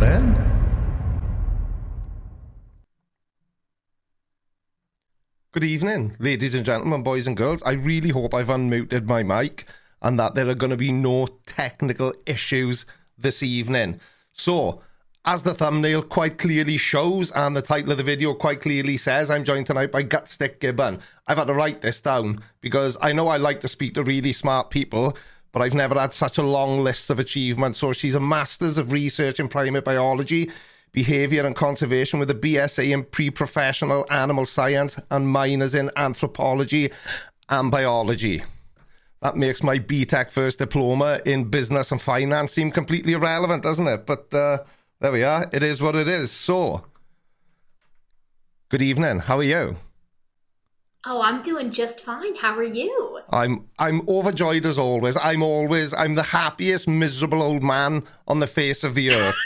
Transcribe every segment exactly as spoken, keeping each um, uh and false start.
then. Good evening, ladies and gentlemen, boys and girls. I really hope I've unmuted my mic and that there are going to be no technical issues this evening. So, as the thumbnail quite clearly shows and the title of the video quite clearly says, I'm joined tonight by Gutsick Gibbon. I've had to write this down because I know I like to speak to really smart people, but I've never had such a long list of achievements. So she's a Masters of Research in Primate Biology, Behaviour and Conservation with a B S A in Pre-Professional Animal Science and minors in Anthropology and Biology. That makes my B Tech first diploma in Business and Finance seem completely irrelevant, doesn't it? But uh, there we are. It is what it is. So, good evening. How are you? Oh, I'm doing just fine. How are you? I'm I'm overjoyed as always. I'm always, I'm the happiest, miserable old man on the face of the earth.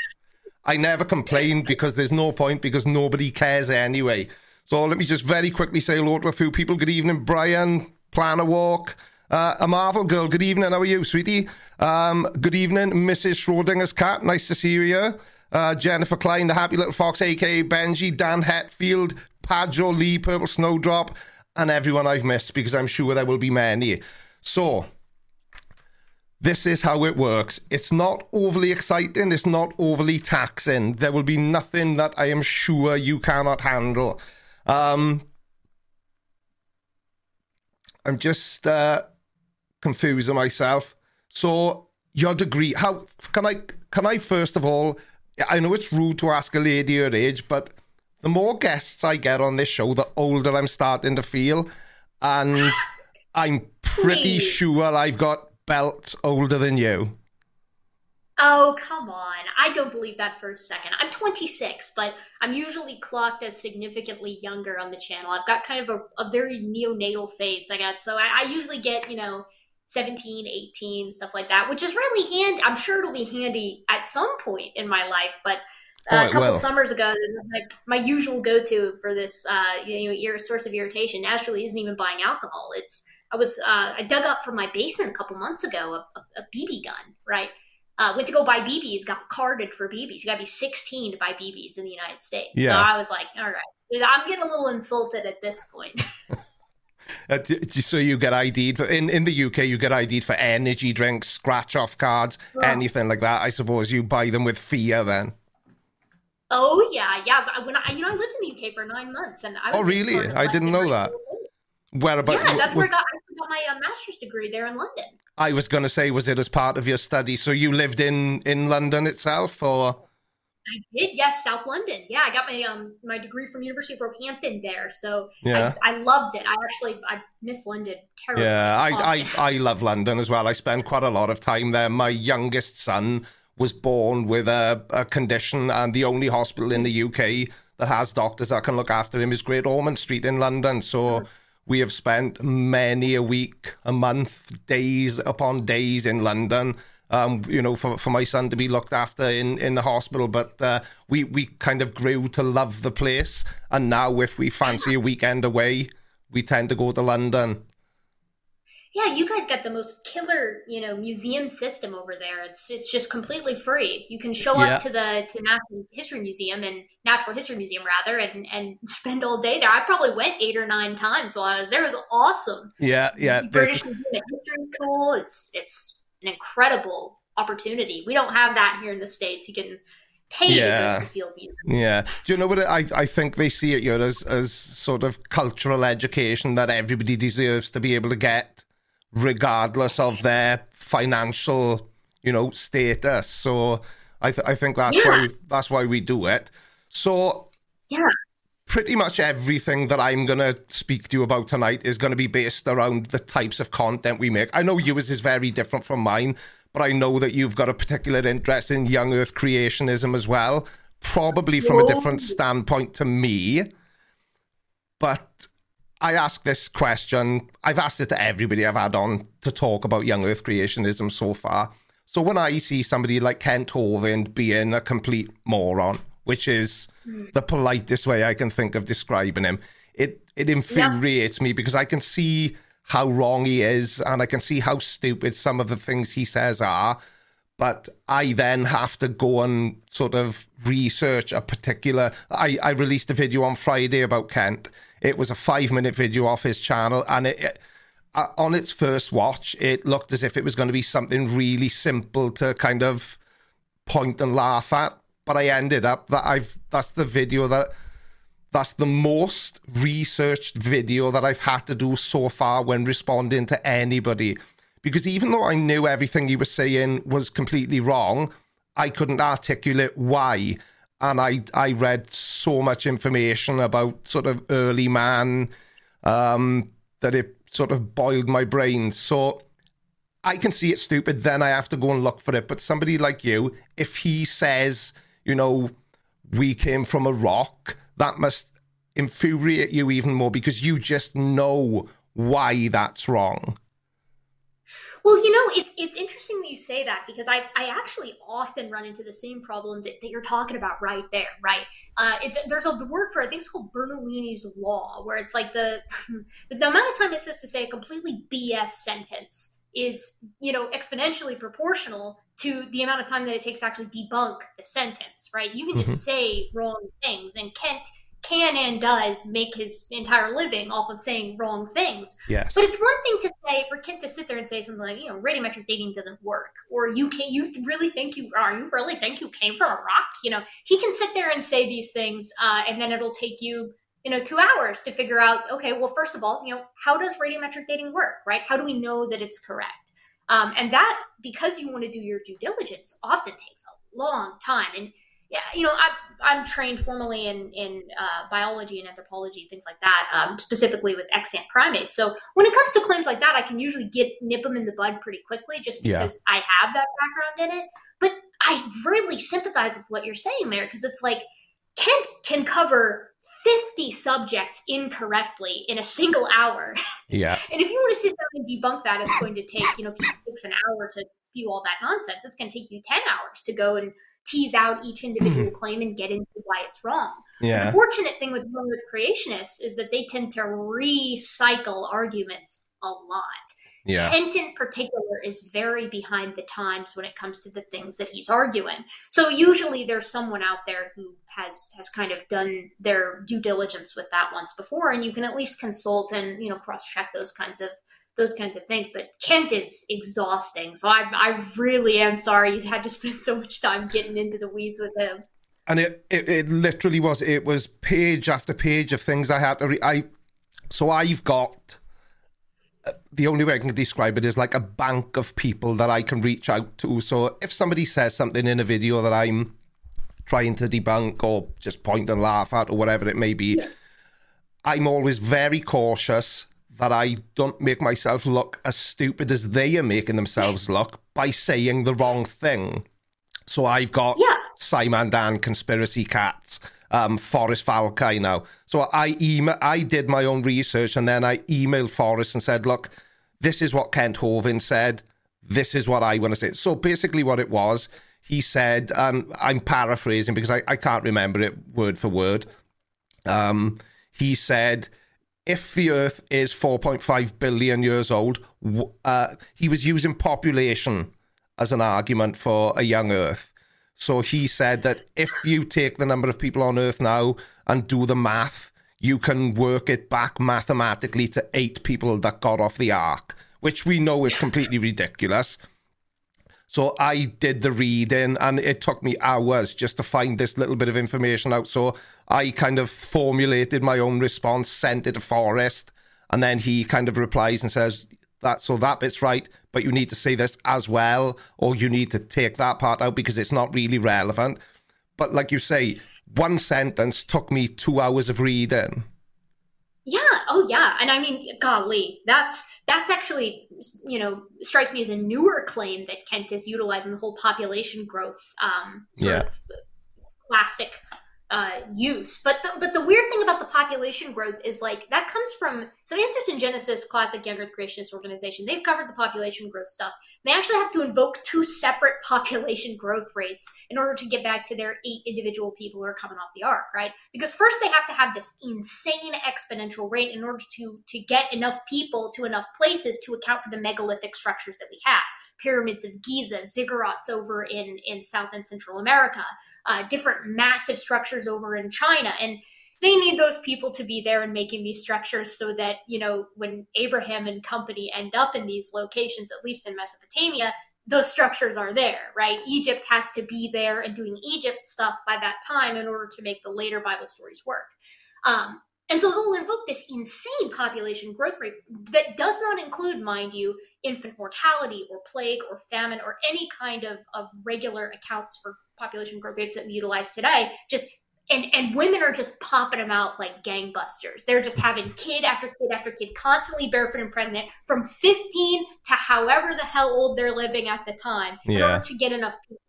I never complain because there's no point because nobody cares anyway. So let me just very quickly say hello to a few people. Good evening, Brian, Planner Walk, uh, a Marvel girl. Good evening. How are you, sweetie? Um, good evening, Missus Schrodinger's cat. Nice to see you. Uh, Jennifer Klein, the happy little fox, a k a. Benji, Dan Hetfield, Padjo Lee, Purple Snowdrop, and everyone I've missed because I'm sure there will be many. So this is how it works. It's not overly exciting. It's not overly taxing. There will be nothing that I am sure you cannot handle. Um, I'm just uh, confusing myself. So your degree, how can I, can I first of all, I know it's rude to ask a lady your age, but the more guests I get on this show, the older I'm starting to feel. And I'm pretty Please. sure I've got belts older than you. Oh, come on. I don't believe that for a second. I'm twenty-six, but I'm usually clocked as significantly younger on the channel. I've got kind of a, a very neonatal face. I got, so I, I usually get, you know, seventeen, eighteen, stuff like that, which is really handy. I'm sure it'll be handy at some point in my life, but uh, oh, a couple well. summers ago, my, my usual go-to for this, uh, you know, your source of irritation naturally isn't even buying alcohol. It's I was uh, I dug up from my basement a couple months ago a, a, a B B gun, right? Uh, went to go buy B Bs, got carded for B Bs. You got to be sixteen to buy B Bs in the United States. Yeah. So I was like, all right, I'm getting a little insulted at this point. So you get ID'd for, in, in the U K, you get ID'd for energy drinks, scratch-off cards, yeah. anything like that. I suppose you buy them with fear then. Oh, yeah. Yeah. When I, you know, I lived in the U K for nine months. and I was Oh, really? I didn't know that. Where about, yeah, that's was, where I got, I got my uh, master's degree there in London. I was going to say, was it as part of your study? So you lived in, in London itself, or? I did, yes, South London. Yeah, I got my um my degree from University of Broxburn there. So yeah. I, I loved it. I actually, I miss London terribly. Yeah, I, I, I love London as well. I spent quite a lot of time there. My youngest son was born with a, a condition, and the only hospital in the U K that has doctors that can look after him is Great Ormond Street in London. So sure. We have spent many a week, a month, days upon days in London, um, you know, for, for my son to be looked after in, in the hospital. But uh, we, we kind of grew to love the place. And now if we fancy a weekend away, we tend to go to London. Yeah, you guys got the most killer, you know, museum system over there. It's it's just completely free. You can show yeah. up to the to the Natural History Museum and Natural History Museum rather, and, and spend all day there. I probably went eight or nine times while I was there. It was awesome. Yeah, yeah. The British this... Museum History School. It's it's an incredible opportunity. We don't have that here in the States. You can pay yeah. to go to the Field Museum. Yeah. Do you know what I I think they see it here as as sort of cultural education that everybody deserves to be able to get, regardless of their financial, you know, status. So I, th- I think that's yeah. why that's why we do it. So yeah, pretty much everything that I'm going to speak to you about tonight is going to be based around the types of content we make. I know yours is very different from mine, but I know that you've got a particular interest in young earth creationism as well, probably from Whoa. a different standpoint to me. But I ask this question, I've asked it to everybody I've had on to talk about young earth creationism so far. So when I see somebody like Kent Hovind being a complete moron, which is the politest way I can think of describing him, it, it infuriates yeah. me because I can see how wrong he is and I can see how stupid some of the things he says are. but I then have to go and sort of research a particular... I, I released a video on Friday about Kent. It was a five-minute video off his channel, and it, it, on its first watch, it looked as if it was going to be something really simple to kind of point and laugh at, but I ended up that I've... That's the video that... That's the most researched video that I've had to do so far when responding to anybody. Because even though I knew everything he was saying was completely wrong, I couldn't articulate why. And I, I read so much information about sort of early man um, that it sort of boiled my brain. So I can see it's stupid, then I have to go and look for it. But somebody like you, if he says, you know, we came from a rock... that must infuriate you even more because you just know why that's wrong. Well, you know, it's it's interesting that you say that because I, I actually often run into the same problem that, that you're talking about right there, right? Uh, it's there's a the word for it, I think it's called Bernoulli's law, where it's like the the amount of time it says to say a completely B S sentence is, you know, exponentially proportional to the amount of time that it takes to actually debunk the sentence, right? You can just mm-hmm. say wrong things, and Kent can and does make his entire living off of saying wrong things. Yes. But it's one thing to say, for Kent to sit there and say something like, you know, radiometric dating doesn't work, or you can, you really think you are, you really think you came from a rock? You know, he can sit there and say these things, uh, and then it'll take you, you know, two hours to figure out, okay, well, first of all, you know, how does radiometric dating work, right? How do we know that it's correct? Um, and that, because you want to do your due diligence, often takes a long time. And, yeah, you know, I, I'm trained formally in, in uh, biology and anthropology, things like that, um, specifically with extant primates. So when it comes to claims like that, I can usually get nip them in the bud pretty quickly just because yeah. I have that background in it. But I really sympathize with what you're saying there, because it's like Kent can cover fifty subjects incorrectly in a single hour. Yeah. And if you want to sit down and debunk that, it's going to take, you know, if it takes an hour to spew all that nonsense, it's going to take you ten hours to go and tease out each individual claim and get into why it's wrong. Yeah. The fortunate thing with, with creationists is that they tend to recycle arguments a lot. Yeah. Kent in particular is very behind the times when it comes to the things that he's arguing. So usually there's someone out there who has has kind of done their due diligence with that once before, and you can at least consult and, you know, cross-check those kinds of those kinds of things. But Kent is exhausting, so I I really am sorry you had to spend so much time getting into the weeds with him. And it it, it literally was it was page after page of things I had to read. I so I've got. The only way I can describe it is like a bank of people that I can reach out to. So if somebody says something in a video that I'm trying to debunk or just point and laugh at or whatever it may be, yeah. I'm always very cautious that I don't make myself look as stupid as they are making themselves look by saying the wrong thing. So I've got yeah. Simon Dan, Conspiracy Cats, Um, Forrest Falcai now. So I email, I did my own research, and then I emailed Forrest and said, look, this is what Kent Hovind said. This is what I want to say. So basically what it was, he said, um, I'm paraphrasing because I, I can't remember it word for word. Um, he said, if the Earth is four point five billion years old, uh, he was using population as an argument for a young Earth. So he said that if you take the number of people on Earth now and do the math, you can work it back mathematically to eight people that got off the Ark, which we know is completely ridiculous. So I did the reading, and it took me hours just to find this little bit of information out. So I kind of formulated my own response, sent it to Forrest, and then he kind of replies and says, that, so that bit's right, but you need to say this as well, or you need to take that part out because it's not really relevant. But like you say, one sentence took me two hours of reading. Yeah, oh yeah, and I mean, golly, that's that's actually, you know, strikes me as a newer claim that Kent is utilizing the whole population growth um, sort yeah. of classic uh, use. But the, but the weird thing about the population growth is like that comes from – So Answers in Genesis, classic young earth creationist organization, they've covered the population growth stuff. They actually have to invoke two separate population growth rates in order to get back to their eight individual people who are coming off the ark, right? Because first they have to have this insane exponential rate in order to, to get enough people to enough places to account for the megalithic structures that we have. Pyramids of Giza, ziggurats over in, in South and Central America, uh, different massive structures over in China. And they need those people to be there and making these structures so that, you know, when Abraham and company end up in these locations, at least in Mesopotamia, those structures are there, right? Egypt has to be there and doing Egypt stuff by that time in order to make the later Bible stories work. Um, and so they'll invoke this insane population growth rate that does not include, mind you, infant mortality or plague or famine or any kind of, of regular accounts for population growth rates that we utilize today, just And and women are just popping them out like gangbusters. They're just having kid after kid after kid, constantly barefoot and pregnant from fifteen to however the hell old they're living at the time in yeah. order to get enough people.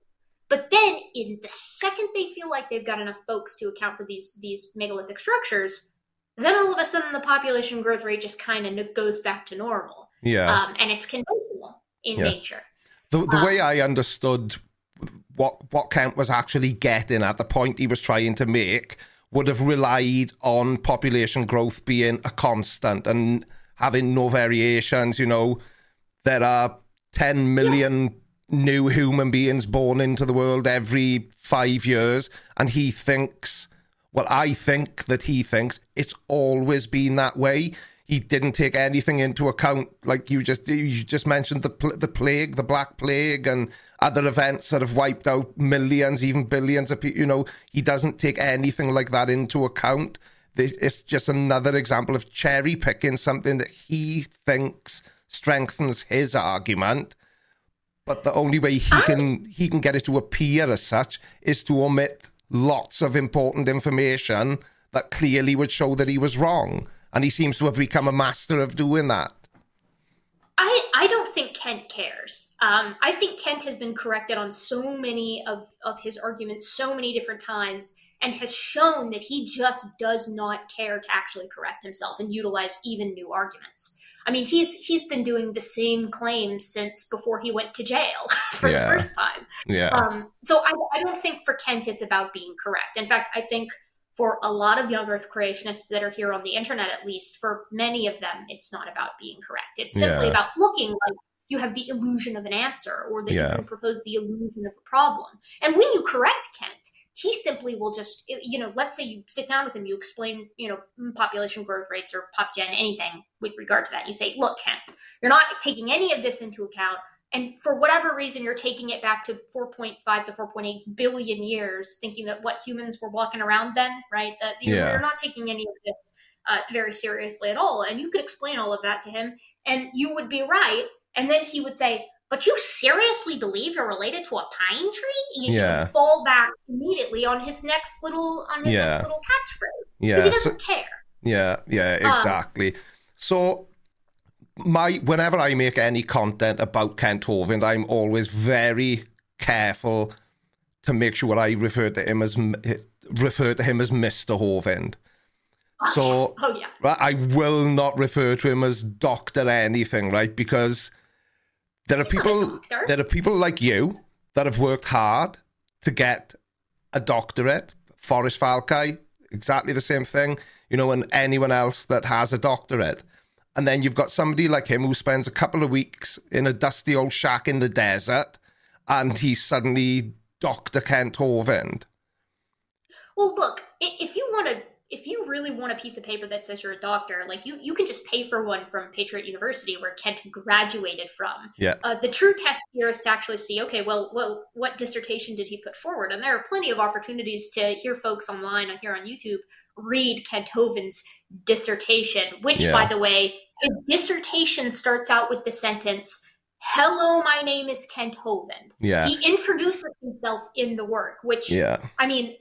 But then in the second they feel like they've got enough folks to account for these, these megalithic structures, then all of a sudden the population growth rate just kind of goes back to normal. Yeah. Um, and it's conventional in yeah. nature. The, the um, way I understood what what Kent was actually getting at, the point he was trying to make, would have relied on population growth being a constant and having no variations. You know, there are ten million yeah. new human beings born into the world every five years. And he thinks, well, I think that he thinks it's always been that way. He didn't take anything into account, like you just you just mentioned, the pl- the plague, the Black Plague, and other events that have wiped out millions, even billions of people. You know, he doesn't take anything like that into account. It's just another example of cherry picking something that he thinks strengthens his argument, but the only way he can he can get it to appear as such is to omit lots of important information that clearly would show that he was wrong. And he seems to have become a master of doing that. I, I don't think Kent cares. Um, I think Kent has been corrected on so many of, of his arguments so many different times and has shown that he just does not care to actually correct himself and utilize even new arguments. I mean, he's he's been doing the same claims since before he went to jail for yeah. the first time. Yeah. Um, so I, I don't think for Kent it's about being correct. In fact, I think for a lot of young earth creationists that are here on the internet, at least, for many of them, it's not about being correct. It's simply yeah. about looking like you have the illusion of an answer, or that yeah. you can propose the illusion of a problem. And when you correct Kent, he simply will just, you know, let's say you sit down with him, you explain, you know, population growth rates or pop gen, anything with regard to that. You say, look, Kent, you're not taking any of this into account. And for whatever reason, you're taking it back to four point five to four point eight billion years, thinking that what humans were walking around then, right? That you're, yeah. you're not taking any of this uh, very seriously at all. And you could explain all of that to him and you would be right. And then he would say, but you seriously believe you're related to a pine tree? You yeah. fall back immediately on his next little, on his yeah. next little catchphrase. Yeah. Because he doesn't so, care. Yeah, yeah, exactly. Um, so... My whenever I make any content about Kent Hovind, I'm always very careful to make sure I refer to him as refer to him as Mister Hovind. Oh, so yeah. Oh, yeah. Right, I will not refer to him as Doctor anything, right? Because there He's are people there are people like you that have worked hard to get a doctorate. Forrest Falkai, exactly the same thing, you know, and anyone else that has a doctorate. And then you've got somebody like him who spends a couple of weeks in a dusty old shack in the desert, and he's suddenly Doctor Kent Hovind. Well, look, if you want to, if you really want a piece of paper that says you're a doctor, like you, you can just pay for one from Patriot University, where Kent graduated from. Yeah. Uh, the true test here is to actually see, okay, well, well, what dissertation did he put forward? And there are plenty of opportunities to hear folks online and here on YouTube read Kent Hovind's dissertation, which, yeah. by the way, his dissertation starts out with the sentence, "Hello, my name is Kent Hovind." Yeah. He introduces himself in the work, which, yeah. I mean,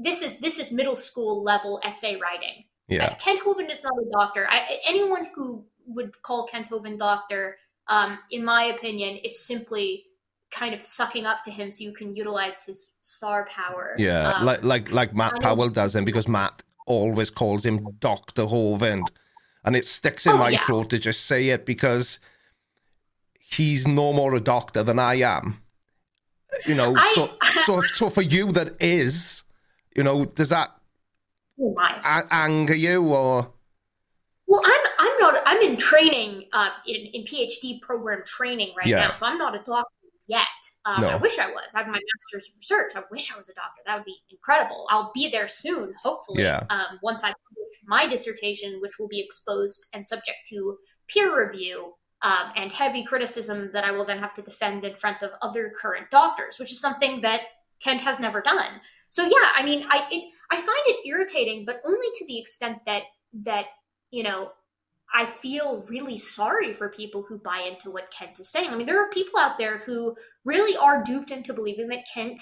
this is this is middle school level essay writing. Yeah. Right? Kent Hovind is not a doctor. I, anyone who would call Kent Hovind doctor, um, in my opinion, is simply kind of sucking up to him so you can utilize his star power. Yeah, um, like like like Matt Powell does him, because Matt always calls him Doctor Hovind. and it sticks in oh, my yeah. throat to just say it, because he's no more a doctor than I am. You know, I, so so so for you that is, you know, does that a- anger you or? Well, I'm I'm not I'm in training uh, in in PhD program training right yeah. now, so I'm not a doctor yet. Um, no. I wish I was. I have my master's in research. I wish I was a doctor. That would be incredible. I'll be there soon, hopefully. Yeah. Um, once I publish my dissertation, which will be exposed and subject to peer review. Um, and heavy criticism that I will then have to defend in front of other current doctors, which is something that Kent has never done. So yeah, I mean, I it, I find it irritating, but only to the extent that that you know, I feel really sorry for people who buy into what Kent is saying. I mean, there are people out there who really are duped into believing that Kent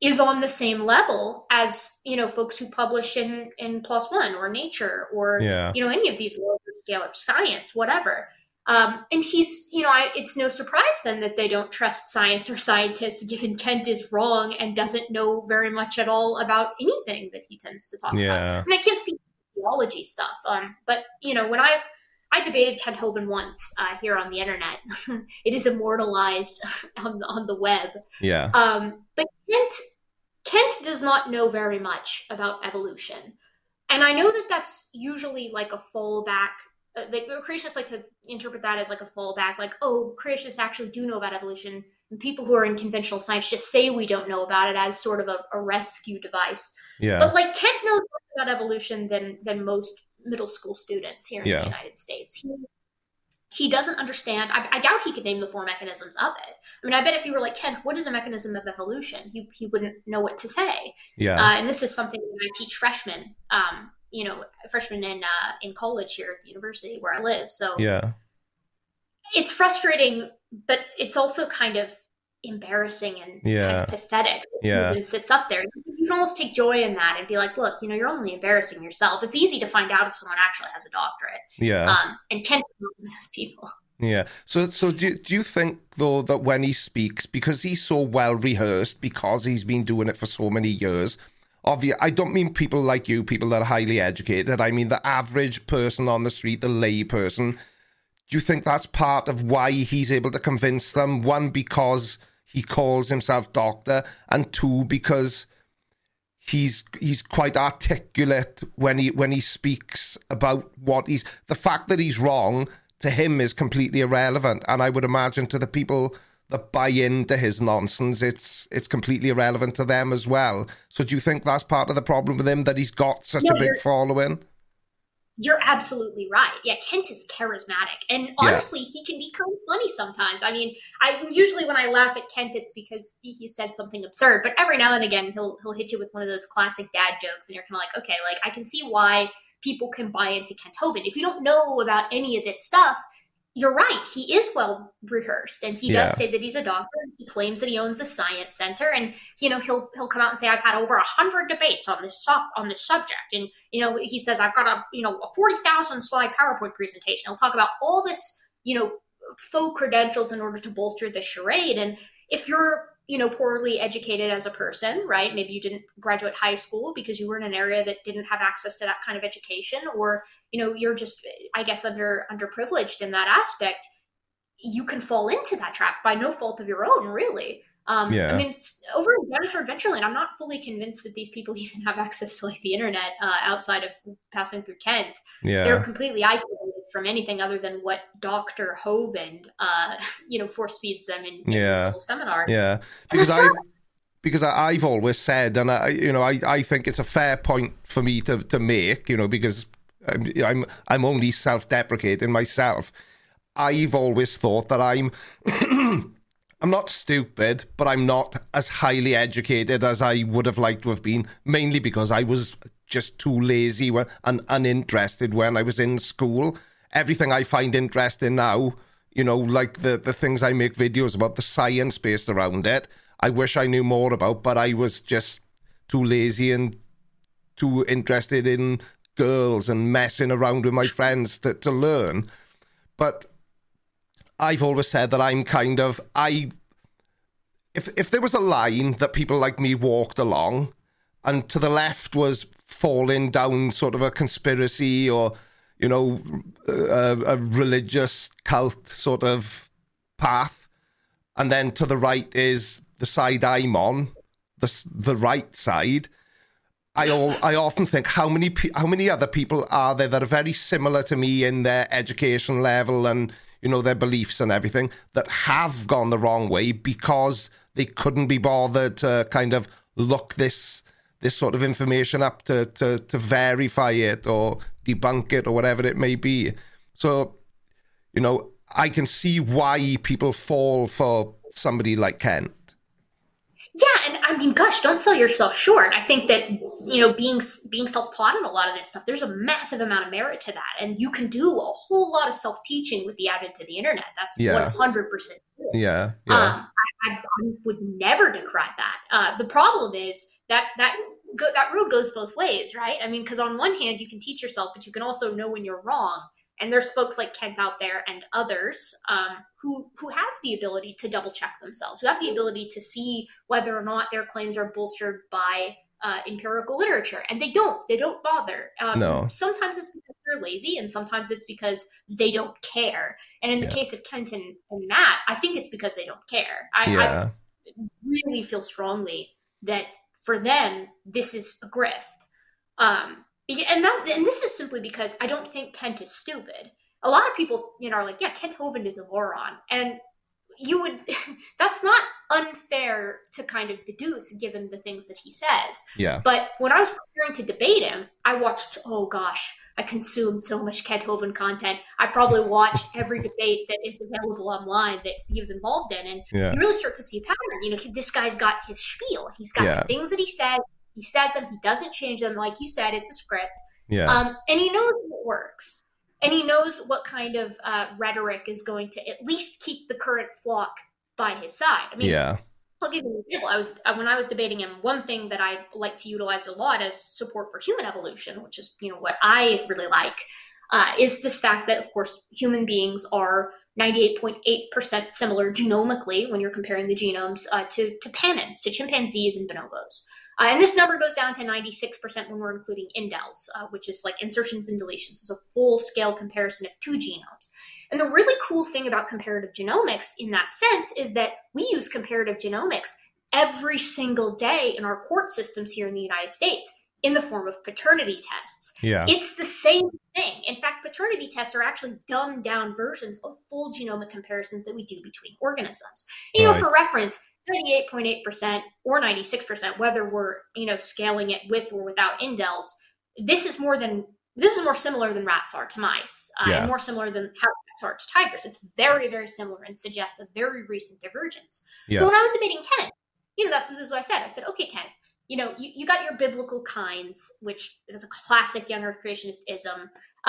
is on the same level as, you know, folks who publish in in PLOS One or Nature or yeah. you know, any of these larger scale of science, whatever. Um, and he's, you know, I, it's no surprise then that they don't trust science or scientists, given Kent is wrong and doesn't know very much at all about anything that he tends to talk yeah. about. And I can't speak to theology stuff, um, but, you know, when I've, I debated Kent Hovind once uh, here on the internet. It is immortalized on the, on the web. Yeah. Um, but Kent, Kent does not know very much about evolution. And I know that that's usually like a fallback. Uh, the creationists like to interpret that as like a fallback, like, oh, creationists actually do know about evolution, and people who are in conventional science just say we don't know about it as sort of a, a rescue device. Yeah. But like Kent knows more about evolution than than most middle school students here in yeah. the United States. He, he doesn't understand. I, I doubt he could name the four mechanisms of it. I mean, I bet if you were like, Kent, what is a mechanism of evolution? He he wouldn't know what to say. Yeah. Uh, and this is something that I teach freshmen. Um, you know, freshman in, uh, in college here at the university where I live. So yeah, it's frustrating, but it's also kind of embarrassing and yeah. kind of pathetic. Yeah. It sits up there. You can almost take joy in that and be like, look, you know, you're only embarrassing yourself. It's easy to find out if someone actually has a doctorate. Yeah. Um, and Kent is one of those people. Yeah. So, so do, do you think though, that when he speaks, because he's so well rehearsed, because he's been doing it for so many years, obvious. I don't mean people like you, people that are highly educated. I mean the average person on the street, the lay person. Do you think that's part of why he's able to convince them? One, because he calls himself doctor, and two, because he's he's quite articulate when he when he speaks about what he's. The fact that he's wrong to him is completely irrelevant, and I would imagine to the people that buy into his nonsense, it's it's completely irrelevant to them as well. So do you think that's part of the problem with him, that he's got such no, a big following? You're absolutely right. Yeah, Kent is charismatic. And honestly, yeah. he can be kind of funny sometimes. I mean, I usually when I laugh at Kent, it's because he, he said something absurd. But every now and again, he'll he'll hit you with one of those classic dad jokes. And you're kind of like, okay, like I can see why people can buy into Kent Hovind. If you don't know about any of this stuff, you're right. He is well rehearsed, and he yeah. does say that he's a doctor. He claims that he owns a science center, and you know he'll he'll come out and say, "I've had over a hundred debates on this so- on this subject," and you know he says, "I've got a you know a forty thousand slide PowerPoint presentation." He'll talk about all this you know faux credentials in order to bolster the charade. And if you're you know poorly educated as a person, right? Maybe you didn't graduate high school because you were in an area that didn't have access to that kind of education, or you know you're just I guess under underprivileged in that aspect, you can fall into that trap by no fault of your own, really. um yeah. I mean, it's over in Dinosaur Adventureland, I'm not fully convinced that these people even have access to like the internet uh, outside of passing through Kent. Yeah. They're completely isolated from anything other than what Doctor Hovind, uh, you know, force feeds them in, in yeah. this whole seminar. Yeah, because I, because I've always said, and I, you know, I, I think it's a fair point for me to, to make, you know, because I'm, I'm, I'm only self-deprecating myself. I've always thought that I'm, I'm not stupid, but I'm not as highly educated as I would have liked to have been, mainly because I was just too lazy and uninterested when I was in school. Everything I find interesting now, you know, like the, the things I make videos about, the science based around it, I wish I knew more about, but I was just too lazy and too interested in girls and messing around with my friends to, to learn. But I've always said that I'm kind of, I, if if there was a line that people like me walked along, and to the left was falling down sort of a conspiracy or you know, a, a religious cult sort of path. And then to the right is the side I'm on, the the right side. I all, I often think, how many how many other people are there that are very similar to me in their education level and, you know, their beliefs and everything, that have gone the wrong way because they couldn't be bothered to kind of look this this sort of information up to to, to verify it or debunk it or whatever it may be. So, you know, I can see why people fall for somebody like Kent. Yeah, and I mean, gosh, don't sell yourself short. I think that, you know, being being self-taught in a lot of this stuff, there's a massive amount of merit to that. And you can do a whole lot of self-teaching with the advent of the internet. That's yeah. one hundred percent true. Yeah, yeah. Um, I, I would never decry that. Uh, the problem is that that go, that road goes both ways, right? I mean, because on one hand, you can teach yourself, but you can also know when you're wrong. And there's folks like Kent out there and others um, who who have the ability to double check themselves, who have the ability to see whether or not their claims are bolstered by uh, empirical literature. And they don't. They don't bother. Um, no. Sometimes it's because they're lazy, and sometimes it's because they don't care. And in the yeah. case of Kent and, and Matt, I think it's because they don't care. I, yeah. I really feel strongly that for them, this is a grift. Um And that, and this is simply because I don't think Kent is stupid. A lot of people, you know, are like, yeah, Kent Hovind is a moron. And you would, that's not unfair to kind of deduce given the things that he says. Yeah. But when I was preparing to debate him, I watched, oh gosh, I consumed so much Kent Hovind content. I probably watched every debate that is available online that he was involved in. And yeah. you really start to see a pattern. You know, this guy's got his spiel. He's got yeah. the things that he said. He says them. He doesn't change them. Like you said, it's a script. Yeah. Um, and he knows what works. And he knows what kind of uh, rhetoric is going to at least keep the current flock by his side. I mean, yeah. I'll give you an example. I was when I was debating him, one thing that I like to utilize a lot is support for human evolution, which is, you know, what I really like, uh, is this fact that, of course, human beings are ninety-eight point eight percent similar genomically when you're comparing the genomes uh, to, to panids, to chimpanzees and bonobos. Uh, and this number goes down to ninety-six percent when we're including indels, uh, which is like insertions and deletions. It's a full-scale comparison of two genomes. And the really cool thing about comparative genomics in that sense is that we use comparative genomics every single day in our court systems here in the United States in the form of paternity tests. Yeah. It's the same thing. In fact, paternity tests are actually dumbed down versions of full genomic comparisons that we do between organisms. You know, right. for reference, ninety-eight point eight percent or ninety-six percent, whether we're, you know, scaling it with or without indels, this is more than, this is more similar than rats are to mice, uh, yeah. and more similar than how rats are to tigers. It's very, very similar and suggests a very recent divergence. Yeah. So when I was debating Kent, you know, that's this is what I said. I said, okay, Kent, you know, you, you got your biblical kinds, which is a classic young earth creationism.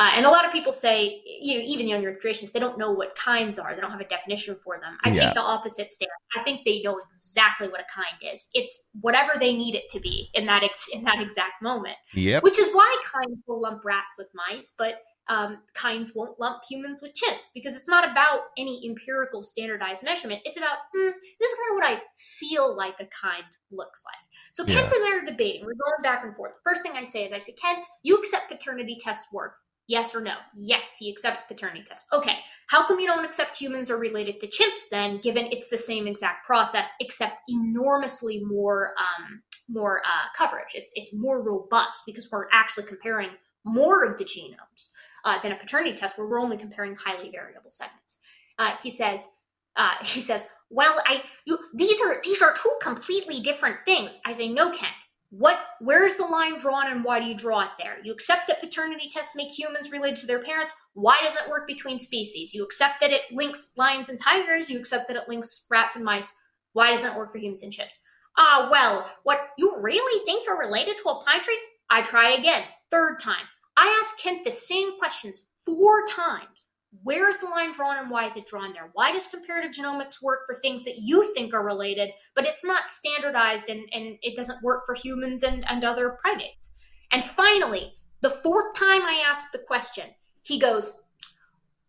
Uh, and a lot of people say, you know, even young earth creationists, they don't know what kinds are. They don't have a definition for them. I yeah. take the opposite stance. I think they know exactly what a kind is. It's whatever they need it to be in that ex- in that exact moment, yep. which is why kinds will lump rats with mice, but um, kinds won't lump humans with chimps, because it's not about any empirical standardized measurement. It's about, mm, this is kind of what I feel like a kind looks like. So yeah. Kent and I are debating. We're going back and forth. First thing I say is I say, Ken, you accept paternity test work. Yes or no? Yes, he accepts paternity tests. Okay, how come you don't accept humans are related to chimps then, given it's the same exact process, except enormously more um, more uh, coverage? It's it's more robust because we're actually comparing more of the genomes uh, than a paternity test where we're only comparing highly variable segments. Uh, he says, uh, he says, well, I you, these are these are two completely different things. I say, no, Kent. What, where is the line drawn and why do you draw it there? You accept that paternity tests make humans related to their parents. Why does it work between species? You accept that it links lions and tigers. You accept that it links rats and mice. Why doesn't it work for humans and chimps? Ah, well, what, you really think you're related to a pine tree? I try again, third time. I ask Kent the same questions four times. Where is the line drawn and why is it drawn there? Why does comparative genomics work for things that you think are related, but it's not standardized and, and it doesn't work for humans and, and other primates? And finally, the fourth time I asked the question, he goes,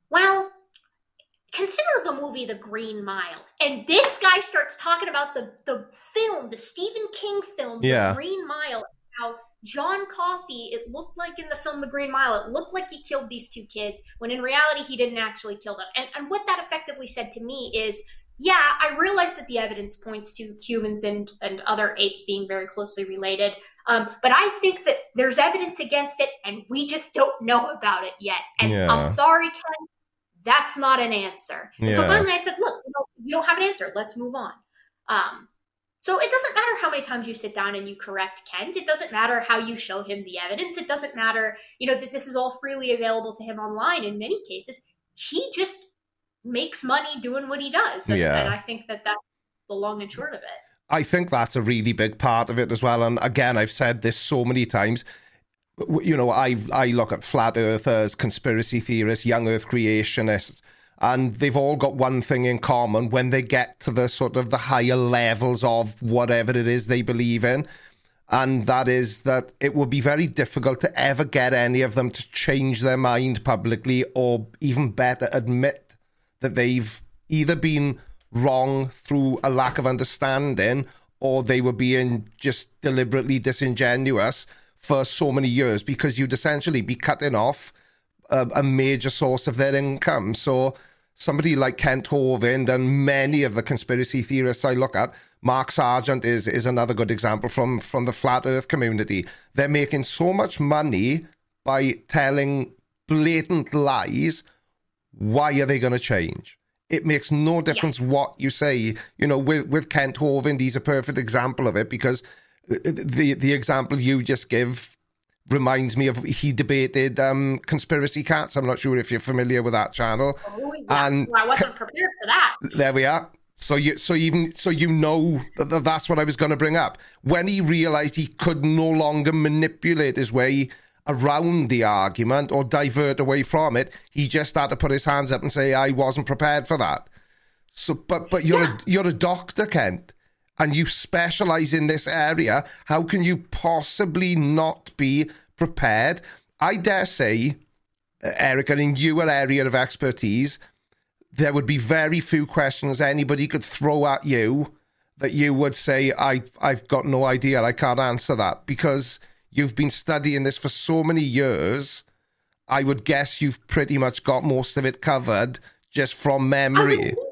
well, consider the movie The Green Mile. And this guy starts talking about the, the film, the Stephen King film, yeah. The Green Mile, how John Coffey, it looked like in the film The Green Mile, it looked like he killed these two kids, when in reality, he didn't actually kill them. And, and what that effectively said to me is, yeah, I realize that the evidence points to humans and, and other apes being very closely related, um, but I think that there's evidence against it, and we just don't know about it yet. And yeah. I'm sorry, Ken, that's not an answer. And yeah. so finally I said, look, you know, you don't have an answer. Let's move on. Um, So it doesn't matter how many times you sit down and you correct Kent. It doesn't matter how you show him the evidence. It doesn't matter, you know, that this is all freely available to him online in many cases. He just makes money doing what he does. And, yeah. and I think that that's the long and short of it. I think that's a really big part of it as well. And again, I've said this so many times. You know, I I look at flat earthers, conspiracy theorists, young earth creationists, and they've all got one thing in common. When they get to the sort of the higher levels of whatever it is they believe in, and that is that it will be very difficult to ever get any of them to change their mind publicly, or even better, admit that they've either been wrong through a lack of understanding, or they were being just deliberately disingenuous for so many years, because you'd essentially be cutting off a, a major source of their income. So somebody like Kent Hovind and many of the conspiracy theorists I look at, Mark Sargent is is another good example from, from the flat earth community. They're making so much money by telling blatant lies. Why are they going to change? It makes no difference yeah. what you say. You know, with, with Kent Hovind, he's a perfect example of it, because the the example you just give reminds me of, he debated um, Conspiracy Cats. I'm not sure if you're familiar with that channel. Oh, yeah. And well, I wasn't prepared for that. There we are. So you, so even, so you know that that's what I was going to bring up. When he realized he could no longer manipulate his way around the argument or divert away from it, he just had to put his hands up and say, "I wasn't prepared for that." So, but but you're yeah. a, you're a doctor, Kent, and you specialize in this area. How can you possibly not be prepared? I dare say, Erica, in your area of expertise, there would be very few questions anybody could throw at you that you would say, I, I've got no idea, I can't answer that, because you've been studying this for so many years. I would guess you've pretty much got most of it covered just from memory. I would at least,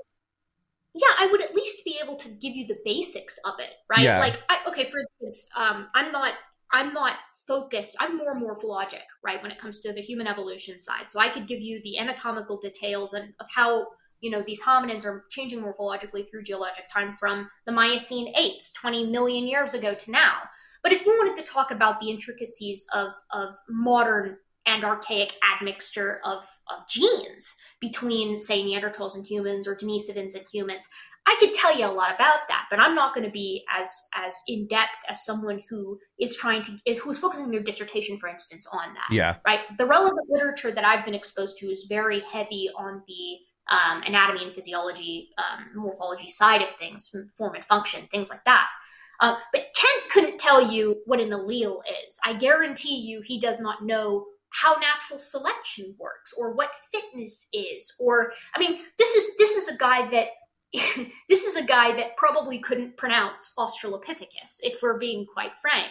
yeah, I would at least be able to give you the basics of it, right? Yeah. Like, I, okay, for instance, um, I'm not, I'm not focused. I'm more morphologic, right, when it comes to the human evolution side. So I could give you the anatomical details and of how, you know, these hominins are changing morphologically through geologic time from the Miocene apes twenty million years ago to now. But if you wanted to talk about the intricacies of of modern and archaic admixture of, of genes between, say, Neanderthals and humans or Denisovans and humans, I could tell you a lot about that, but I'm not going to be as as in depth as someone who is trying to is who's focusing their dissertation, for instance, on that. Yeah. Right. The relevant literature that I've been exposed to is very heavy on the um, anatomy and physiology, um, morphology side of things, form and function, things like that. Uh, but Kent couldn't tell you what an allele is. I guarantee you, he does not know how natural selection works or what fitness is. Or I mean, this is this is a guy that. This is a guy that probably couldn't pronounce Australopithecus, if we're being quite frank.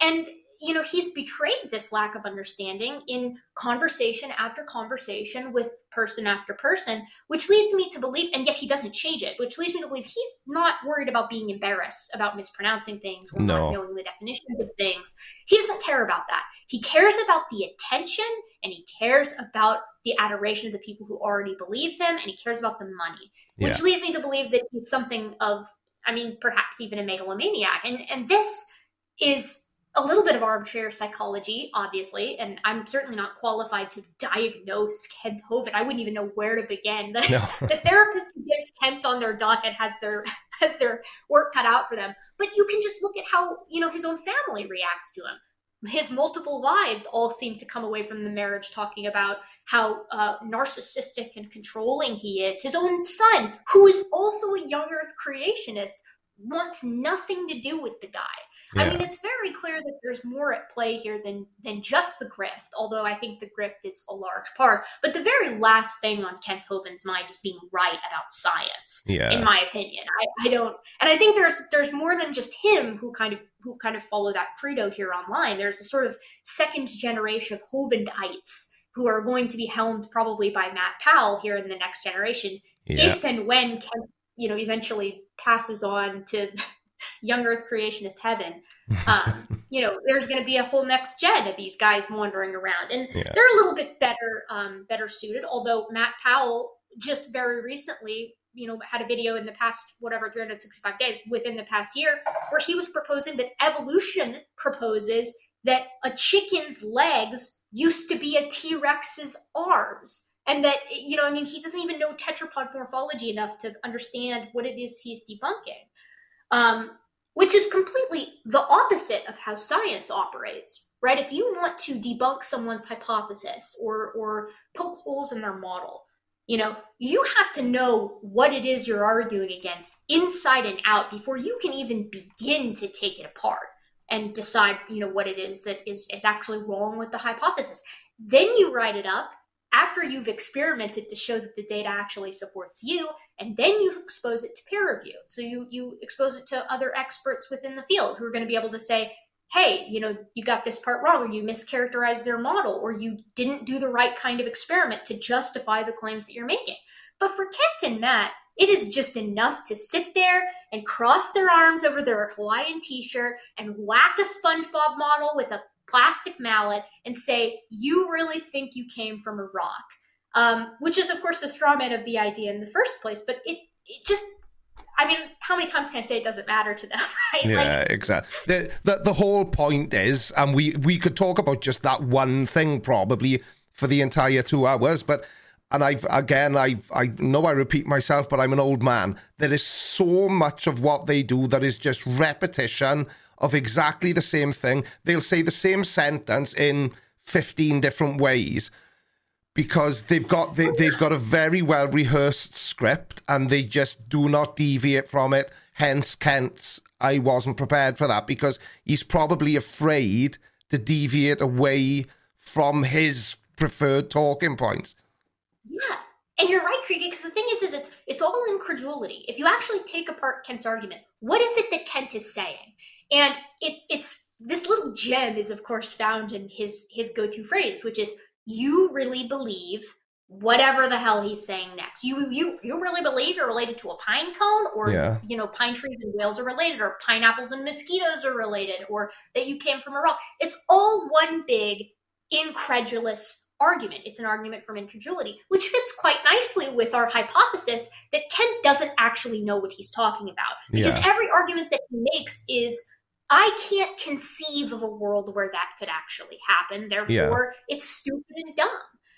And, you know, he's betrayed this lack of understanding in conversation after conversation with person after person, which leads me to believe, and yet he doesn't change it, which leads me to believe he's not worried about being embarrassed about mispronouncing things or no. not knowing the definitions of things. He doesn't care about that. He cares about the attention, and he cares about the adoration of the people who already believe him, and he cares about the money, which yeah. leads me to believe that he's something of, I mean, perhaps even a megalomaniac. And and this is a little bit of armchair psychology, obviously, and I'm certainly not qualified to diagnose Kent Hovind. I wouldn't even know where to begin. The, no. the therapist who gives Kent on their docket has their has their work cut out for them. But you can just look at how, you know, his own family reacts to him. His multiple wives all seem to come away from the marriage talking about how uh, narcissistic and controlling he is. His own son, who is also a young earth creationist, wants nothing to do with the guy. Yeah. I mean, it's very clear that there's more at play here than than just the grift, although I think the grift is a large part. But the very last thing on Kent Hovind's mind is being right about science, yeah. in my opinion. I, I don't, and I think there's there's more than just him who kind of who kind of follow that credo here online. There's a sort of second generation of Hovindites who are going to be helmed probably by Matt Powell here in the next generation, yeah. if and when Kent, you know, eventually passes on to young earth creationist heaven. Um, you know, there's going to be a whole next gen of these guys wandering around, and yeah. they're a little bit better, um, better suited. Although Matt Powell just very recently, you know, had a video in the past, whatever, three hundred sixty-five days within the past year, where he was proposing that evolution proposes that a chicken's legs used to be a T-Rex's arms. And that, you know, I mean, he doesn't even know tetrapod morphology enough to understand what it is he's debunking. Um, which is completely the opposite of how science operates, right? If you want to debunk someone's hypothesis or or poke holes in their model, you know, you have to know what it is you're arguing against inside and out before you can even begin to take it apart and decide, you know, what it is that is, is actually wrong with the hypothesis. Then you write it up after you've experimented to show that the data actually supports you, and then you expose it to peer review. So you you expose it to other experts within the field who are going to be able to say, hey, you know, you got this part wrong, or you mischaracterized their model, or you didn't do the right kind of experiment to justify the claims that you're making. But for Kent and Matt, it is just enough to sit there and cross their arms over their Hawaiian t-shirt and whack a SpongeBob model with a plastic mallet and say, you really think you came from a rock, um, which is, of course, the straw man of the idea in the first place. But it, it just, I mean, how many times can I say it doesn't matter to them? Right? Yeah, like, exactly. The, the the whole point is, and we, we could talk about just that one thing probably for the entire two hours, but, and I've, again, I've, I know I repeat myself, but I'm an old man. There is so much of what they do that is just repetition of exactly the same thing. They'll say the same sentence in fifteen different ways because they've got they, they've got a very well rehearsed script and they just do not deviate from it. Hence Kent's, I wasn't prepared for that, because he's probably afraid to deviate away from his preferred talking points. Yeah. And you're right, Kriege, because the thing is, is it's it's all incredulity. If you actually take apart Kent's argument, what is it that Kent is saying? And it, it's this little gem is, of course, found in his his go-to phrase, which is, you really believe whatever the hell he's saying next. You you you really believe you're related to a pine cone, or, yeah. you know, pine trees and whales are related, or pineapples and mosquitoes are related, or that you came from a rock. It's all one big incredulous argument. It's an argument from incredulity, which fits quite nicely with our hypothesis that Kent doesn't actually know what he's talking about, because yeah. every argument that he makes is, I can't conceive of a world where that could actually happen, therefore yeah. it's stupid and dumb.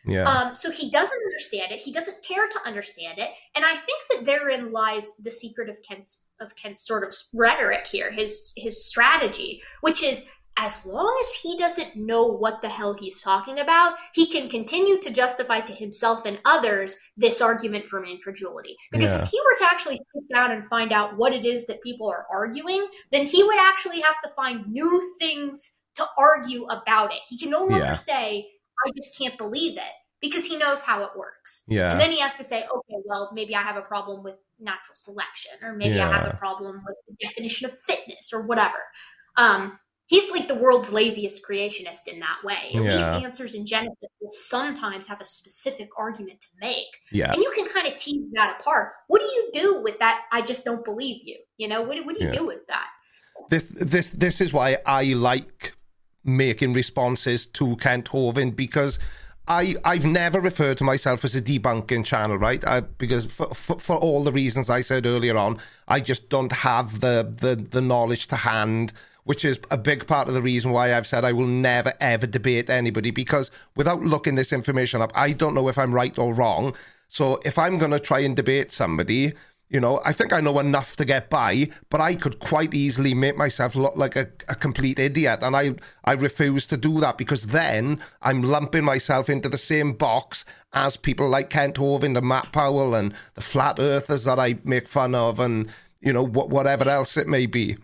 Yeah. Um, so he doesn't understand it. He doesn't care to understand it. And I think that therein lies the secret of Kent's of Kent's sort of rhetoric here, his his strategy, which is, as long as he doesn't know what the hell he's talking about, he can continue to justify to himself and others this argument from incredulity. Because yeah. if he were to actually sit down and find out what it is that people are arguing, then he would actually have to find new things to argue about it. He can no longer yeah. say, I just can't believe it, because he knows how it works. Yeah. And then he has to say, okay, well, maybe I have a problem with natural selection, or maybe yeah. I have a problem with the definition of fitness, or whatever. Um, He's like the world's laziest creationist in that way. At yeah. least Answers in Genesis will sometimes have a specific argument to make. Yeah. And you can kind of tease that apart. What do you do with that, I just don't believe you? You know, what, what do you yeah. do with that? This this this is why I like making responses to Kent Hovind, because I, I've never referred to myself as a debunking channel, right? I, because for, for, for all the reasons I said earlier on, I just don't have the the, the knowledge to hand, which is a big part of the reason why I've said I will never, ever debate anybody, because without looking this information up, I don't know if I'm right or wrong. So if I'm going to try and debate somebody, you know, I think I know enough to get by, but I could quite easily make myself look like a, a complete idiot. And I, I refuse to do that, because then I'm lumping myself into the same box as people like Kent Hovind and Matt Powell and the flat earthers that I make fun of, and, you know, wh- whatever else it may be.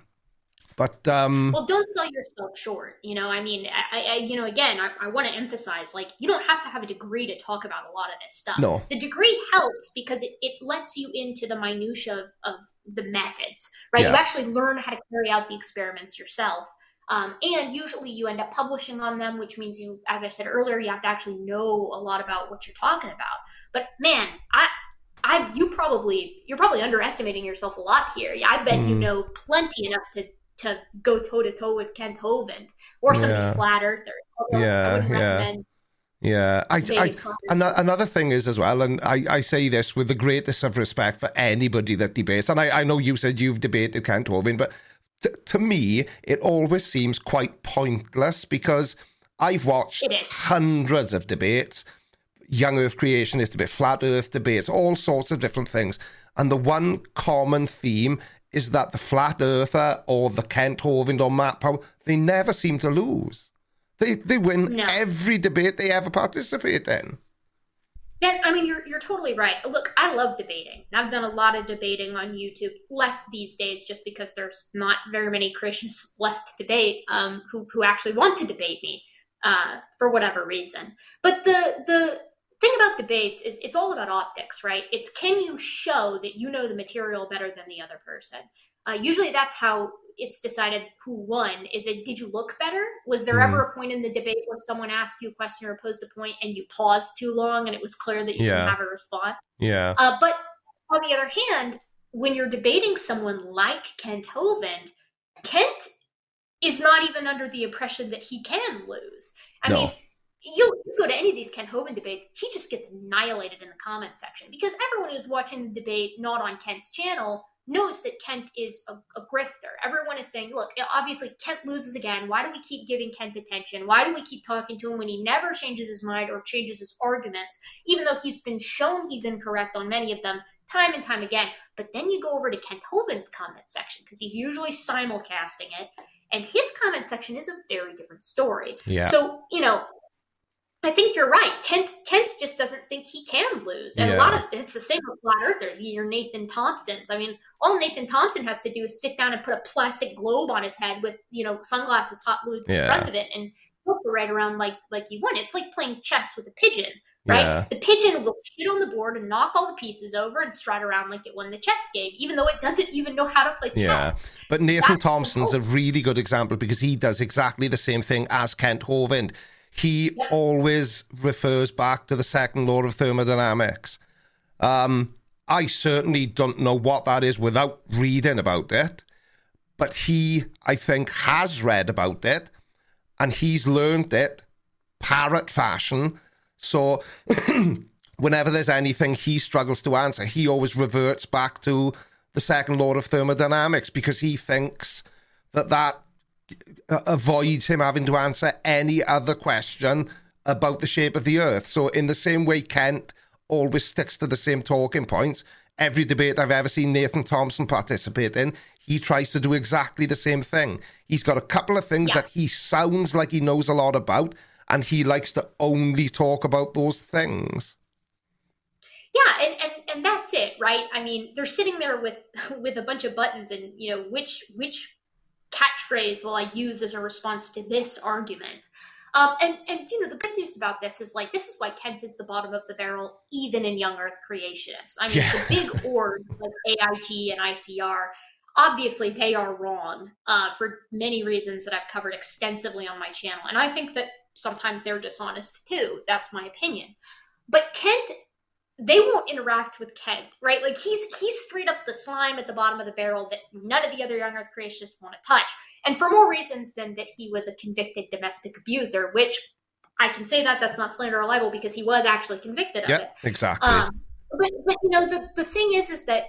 But um, well, don't sell yourself short. You know, I mean, I, I you know, again, I, I want to emphasize, like, you don't have to have a degree to talk about a lot of this stuff. No, the degree helps because it, it lets you into the minutia of, of the methods, right? Yeah. You actually learn how to carry out the experiments yourself. Um, and usually you end up publishing on them, which means you, as I said earlier, you have to actually know a lot about what you're talking about. But man, I, I, you probably, you're probably underestimating yourself a lot here. Yeah, I bet mm. you know plenty enough to, to go toe to toe with Kent Hovind or some yeah. of these flat earthers. Yeah, yeah, yeah. I, I, another thing is as well, and I, I say this with the greatest of respect for anybody that debates, and I, I know you said you've debated Kent Hovind, but t- to me, it always seems quite pointless because I've watched hundreds of debates, young earth creationist debate, flat earth debates, all sorts of different things. And the one common theme is that the flat earther or the Kent Hovind or Matt Powell, they never seem to lose. They they win no. every debate they ever participate in. Yeah, I mean, you're you're totally right. Look, I love debating. I've done a lot of debating on YouTube, less these days just because there's not very many Christians left to debate um, who, who actually want to debate me uh, for whatever reason. But the the... thing about debates is it's all about optics, right? It's can you show that you know the material better than the other person? Uh, usually that's how it's decided who won, is it did you look better? Was there mm. ever a point in the debate where someone asked you a question or posed a point and you paused too long and it was clear that you yeah. didn't have a response? Yeah. Uh, but on the other hand, when you're debating someone like Kent Hovind, Kent is not even under the impression that he can lose. I no. mean, You go to any of these Kent Hovind debates, he just gets annihilated in the comment section because everyone who's watching the debate not on Kent's channel knows that Kent is a, a grifter. Everyone is saying, look, obviously Kent loses again. Why do we keep giving Kent attention? Why do we keep talking to him when he never changes his mind or changes his arguments, even though he's been shown he's incorrect on many of them time and time again? But then you go over to Kent Hovind's comment section because he's usually simulcasting it, and his comment section is a very different story. Yeah. So, you know, I think you're right. Kent Kent just doesn't think he can lose. And yeah. a lot of it's the same with flat earthers. Your Nathan Thompsons. I mean, all Nathan Thompson has to do is sit down and put a plastic globe on his head with, you know, sunglasses hot glued yeah. in front of it and look right around like like he won. It's like playing chess with a pigeon, right? Yeah. The pigeon will shit on the board and knock all the pieces over and strut around like it won the chess game, even though it doesn't even know how to play chess. Yeah. But Nathan That's Thompson's cool. a really good example because he does exactly the same thing as Kent Hovind. He yeah. always refers back to the second law of thermodynamics. Um, I certainly don't know what that is without reading about it, but he, I think, has read about it, and he's learned it parrot fashion. So whenever there's anything he struggles to answer, he always reverts back to the second law of thermodynamics because he thinks that that avoids him having to answer any other question about the shape of the earth. So in the same way Kent always sticks to the same talking points, every debate I've ever seen Nathan Thompson participate in, he tries to do exactly the same thing. He's got a couple of things yeah. that he sounds like he knows a lot about, and he likes to only talk about those things. Yeah, and, and and that's it, right? I mean, they're sitting there with with a bunch of buttons and, you know, which which catchphrase will I use as a response to this argument? Um, and, and, you know, the good news about this is, like, this is why Kent is the bottom of the barrel, even in young earth creationists. I mean, yeah. the big orgs like A I G and I C R, obviously they are wrong uh, for many reasons that I've covered extensively on my channel. And I think that sometimes they're dishonest too. That's my opinion. But Kent, they won't interact with Kent, right? Like he's he's straight up the slime at the bottom of the barrel that none of the other young earth creationists want to touch. And for more reasons than that he was a convicted domestic abuser, which I can say that that's not slander or libel because he was actually convicted of yep, it. Yeah, exactly. Um, but, but you know, the, the thing is, is that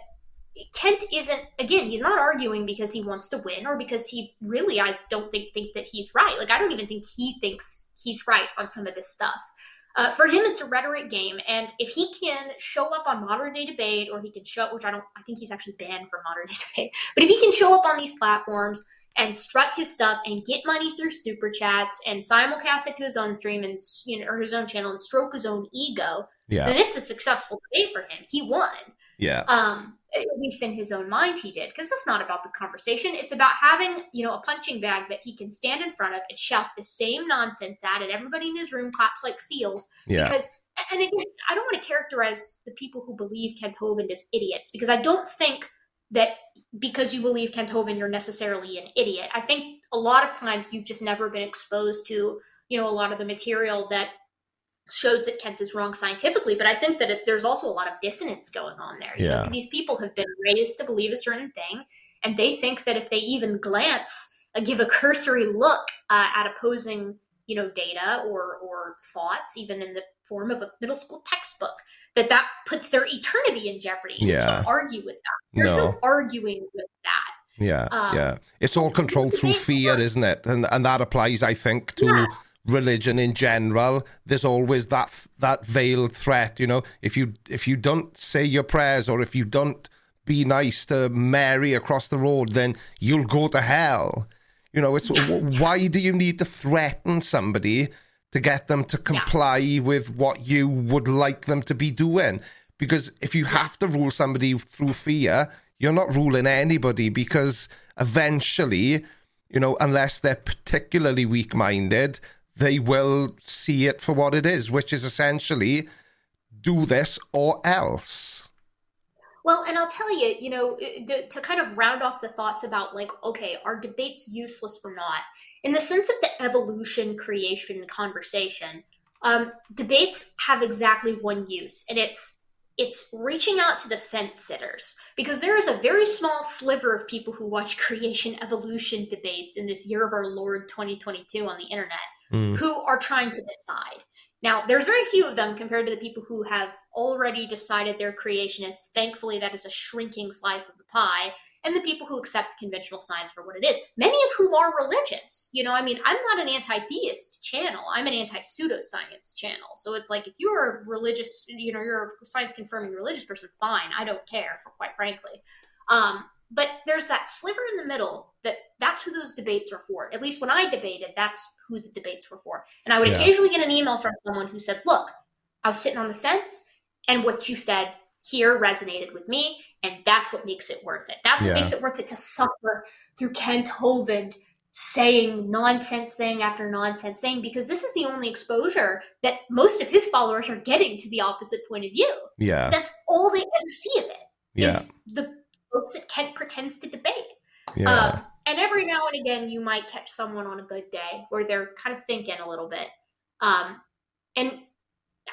Kent isn't, again, he's not arguing because he wants to win or because he really, I don't think, think that he's right. Like I don't even think he thinks he's right on some of this stuff. Uh, for him, it's a rhetoric game, and if he can show up on modern day debate, or he can show, which I don't, I think he's actually banned from modern day debate, but if he can show up on these platforms and strut his stuff and get money through super chats and simulcast it to his own stream and you know or his own channel and stroke his own ego, yeah. then it's a successful debate for him. He won. Yeah. Um. at least in his own mind he did, because that's not about the conversation. It's about having, you know, a punching bag that he can stand in front of and shout the same nonsense at, and everybody in his room claps like seals. Yeah. Because, and again, I don't want to characterize the people who believe Kent Hovind as idiots, because I don't think that because you believe Kent Hovind, you're necessarily an idiot. I think a lot of times you've just never been exposed to, you know, a lot of the material that shows that Kent is wrong scientifically, but I think that it, there's also a lot of dissonance going on there. You yeah. know, these people have been raised to believe a certain thing, and they think that if they even glance, uh, give a cursory look uh, at opposing, you know, data or or thoughts, even in the form of a middle school textbook, that that puts their eternity in jeopardy. You yeah. can't argue with that. There's no, no arguing with that. Yeah, um, yeah. It's all controlled through fear, isn't it? And and that applies, I think, to... Yeah. religion in general. There's always that that veiled threat, you know. If you if you don't say your prayers, or if you don't be nice to Mary across the road, then you'll go to hell. You know, it's why do you need to threaten somebody to get them to comply yeah. with what you would like them to be doing? Because if you have to rule somebody through fear, you're not ruling anybody, because eventually, you know, unless they're particularly weak-minded, they will see it for what it is, which is essentially do this or else. Well, and I'll tell you, you know, to, to kind of round off the thoughts about like, okay, are debates useless or not? In the sense of the evolution, creation, conversation, um, debates have exactly one use, and it's it's reaching out to the fence sitters, because there is a very small sliver of people who watch creation evolution debates in this year of our Lord twenty twenty-two on the internet. Mm. Who are trying to decide. Now, there's very few of them compared to the people who have already decided they're creationists. Thankfully, that is a shrinking slice of the pie. And the people who accept conventional science for what it is, many of whom are religious. You know, I mean, I'm not an anti-theist channel. I'm an anti-pseudoscience channel. So it's like, if you're a religious, you know, you're a science-confirming religious person, fine. I don't care, for, quite frankly. Um, But there's that sliver in the middle that that's who those debates are for. At least when I debated, that's who the debates were for. And I would yeah. occasionally get an email from someone who said, look, I was sitting on the fence, and what you said here resonated with me, and that's what makes it worth it. That's yeah. what makes it worth it to suffer through Kent Hovind saying nonsense thing after nonsense thing, because this is the only exposure that most of his followers are getting to the opposite point of view. Yeah, that's all they ever see of it. Yeah. Is the that Kent pretends to debate. Yeah. Um, and every now and again, you might catch someone on a good day where they're kind of thinking a little bit. Um, and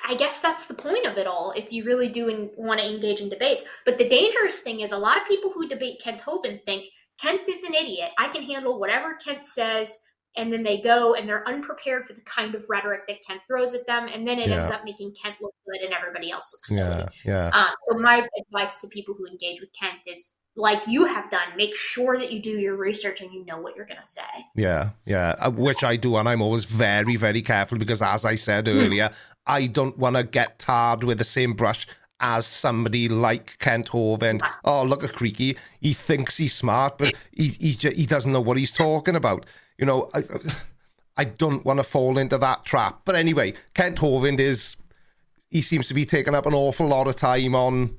I guess that's the point of it all, if you really do in, want to engage in debates. But the dangerous thing is, a lot of people who debate Kent Hovind think, Kent is an idiot. I can handle whatever Kent says. And then they go and they're unprepared for the kind of rhetoric that Kent throws at them. And then it yeah. ends up making Kent look good and everybody else looks silly. Yeah, yeah. Um, so my advice to people who engage with Kent is, like you have done, make sure that you do your research and you know what you're going to say. Yeah, yeah, which I do. And I'm always very, very careful because, as I said earlier, mm. I don't want to get tarred with the same brush as somebody like Kent Hovind. Yeah. Oh, look at Creaky. He thinks he's smart, but he, he, he doesn't know what he's talking about. You know, I, I don't want to fall into that trap. But anyway, Kent Hovind is, he seems to be taking up an awful lot of time on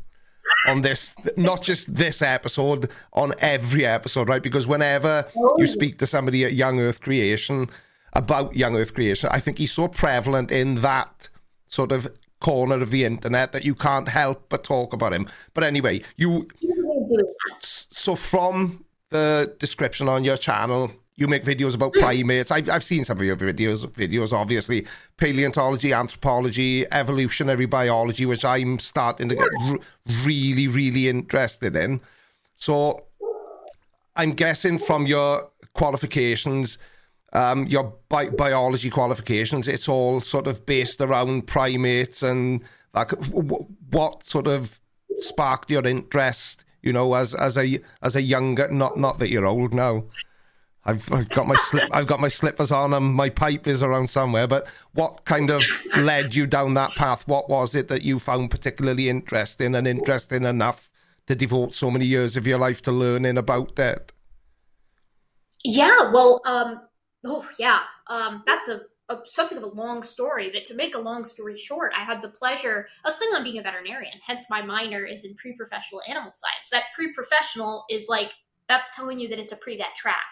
on this, not just this episode, on every episode, right? Because whenever you speak to somebody at Young Earth Creation, about Young Earth Creation, I think he's so prevalent in that sort of corner of the internet that you can't help but talk about him. But anyway, you... So from the description on your channel... You make videos about primates. I've, I've seen some of your videos, videos obviously. Paleontology, anthropology, evolutionary biology, which I'm starting to get r- really, really interested in. So I'm guessing from your qualifications, um, your bi- biology qualifications, it's all sort of based around primates and like w- what sort of sparked your interest, you know, as, as a as a younger, not not that you're old now. I've, I've got my slip, I've got my slippers on and my pipe is around somewhere, but what kind of led you down that path? What was it that you found particularly interesting and interesting enough to devote so many years of your life to learning about that? Yeah, well, um, oh yeah, um, that's a, a, something of a long story, but to make a long story short, I had the pleasure, I was planning on being a veterinarian, hence my minor is in pre-professional animal science. That pre-professional is like, that's telling you that it's a pre-vet track.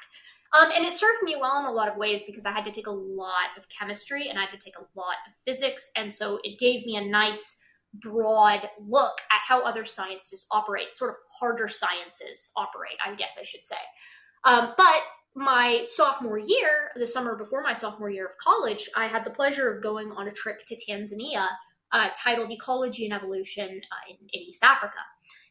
Um, and it served me well in a lot of ways because I had to take a lot of chemistry and I had to take a lot of physics. And so it gave me a nice broad look at how other sciences operate, sort of harder sciences operate, I guess I should say. Um, but my sophomore year, the summer before my sophomore year of college, I had the pleasure of going on a trip to Tanzania uh, titled Ecology and Evolution uh, in, in East Africa.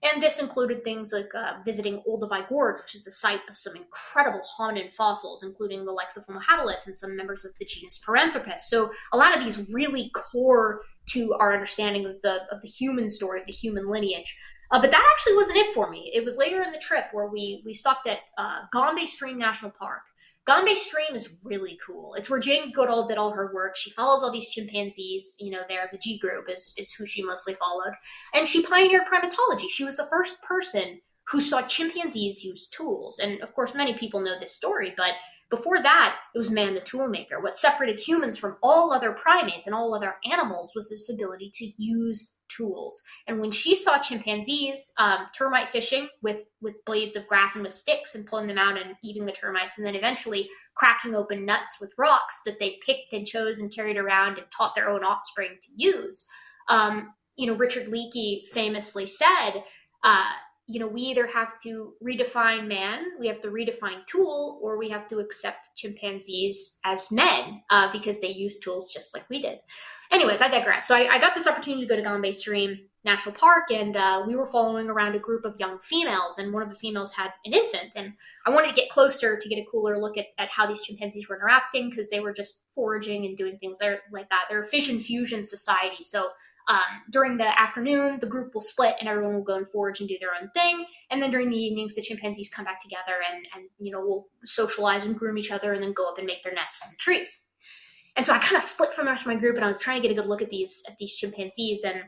And this included things like uh, visiting Olduvai Gorge, which is the site of some incredible hominin fossils, including the likes of Homo habilis and some members of the genus Paranthropus. So a lot of these really core to our understanding of the of the human story, the human lineage. Uh, but that actually wasn't it for me. It was later in the trip where we we stopped at uh, Gombe Stream National Park. Gombe Stream is really cool. It's where Jane Goodall did all her work. She follows all these chimpanzees, you know, there. The G group is, is who she mostly followed. And she pioneered primatology. She was the first person who saw chimpanzees use tools. And of course, many people know this story, but before that, it was man the tool maker. What separated humans from all other primates and all other animals was this ability to use tools. And when she saw chimpanzees um, termite fishing with, with blades of grass and with sticks and pulling them out and eating the termites and then eventually cracking open nuts with rocks that they picked and chose and carried around and taught their own offspring to use, um, you know, Richard Leakey famously said, uh, you know, we either have to redefine man, we have to redefine tool, or we have to accept chimpanzees as men uh, because they use tools just like we did. Anyways, I digress. So I, I got this opportunity to go to Gombe Stream National Park, and uh, we were following around a group of young females, and one of the females had an infant, and I wanted to get closer to get a cooler look at, at how these chimpanzees were interacting because they were just foraging and doing things like that. They're a fission fusion society, so Um, during the afternoon, the group will split and everyone will go and forage and do their own thing. And then during the evenings, the chimpanzees come back together and, and you know, will socialize and groom each other and then go up and make their nests in the trees. And so I kind of split from the rest of my group and I was trying to get a good look at these, at these chimpanzees. And,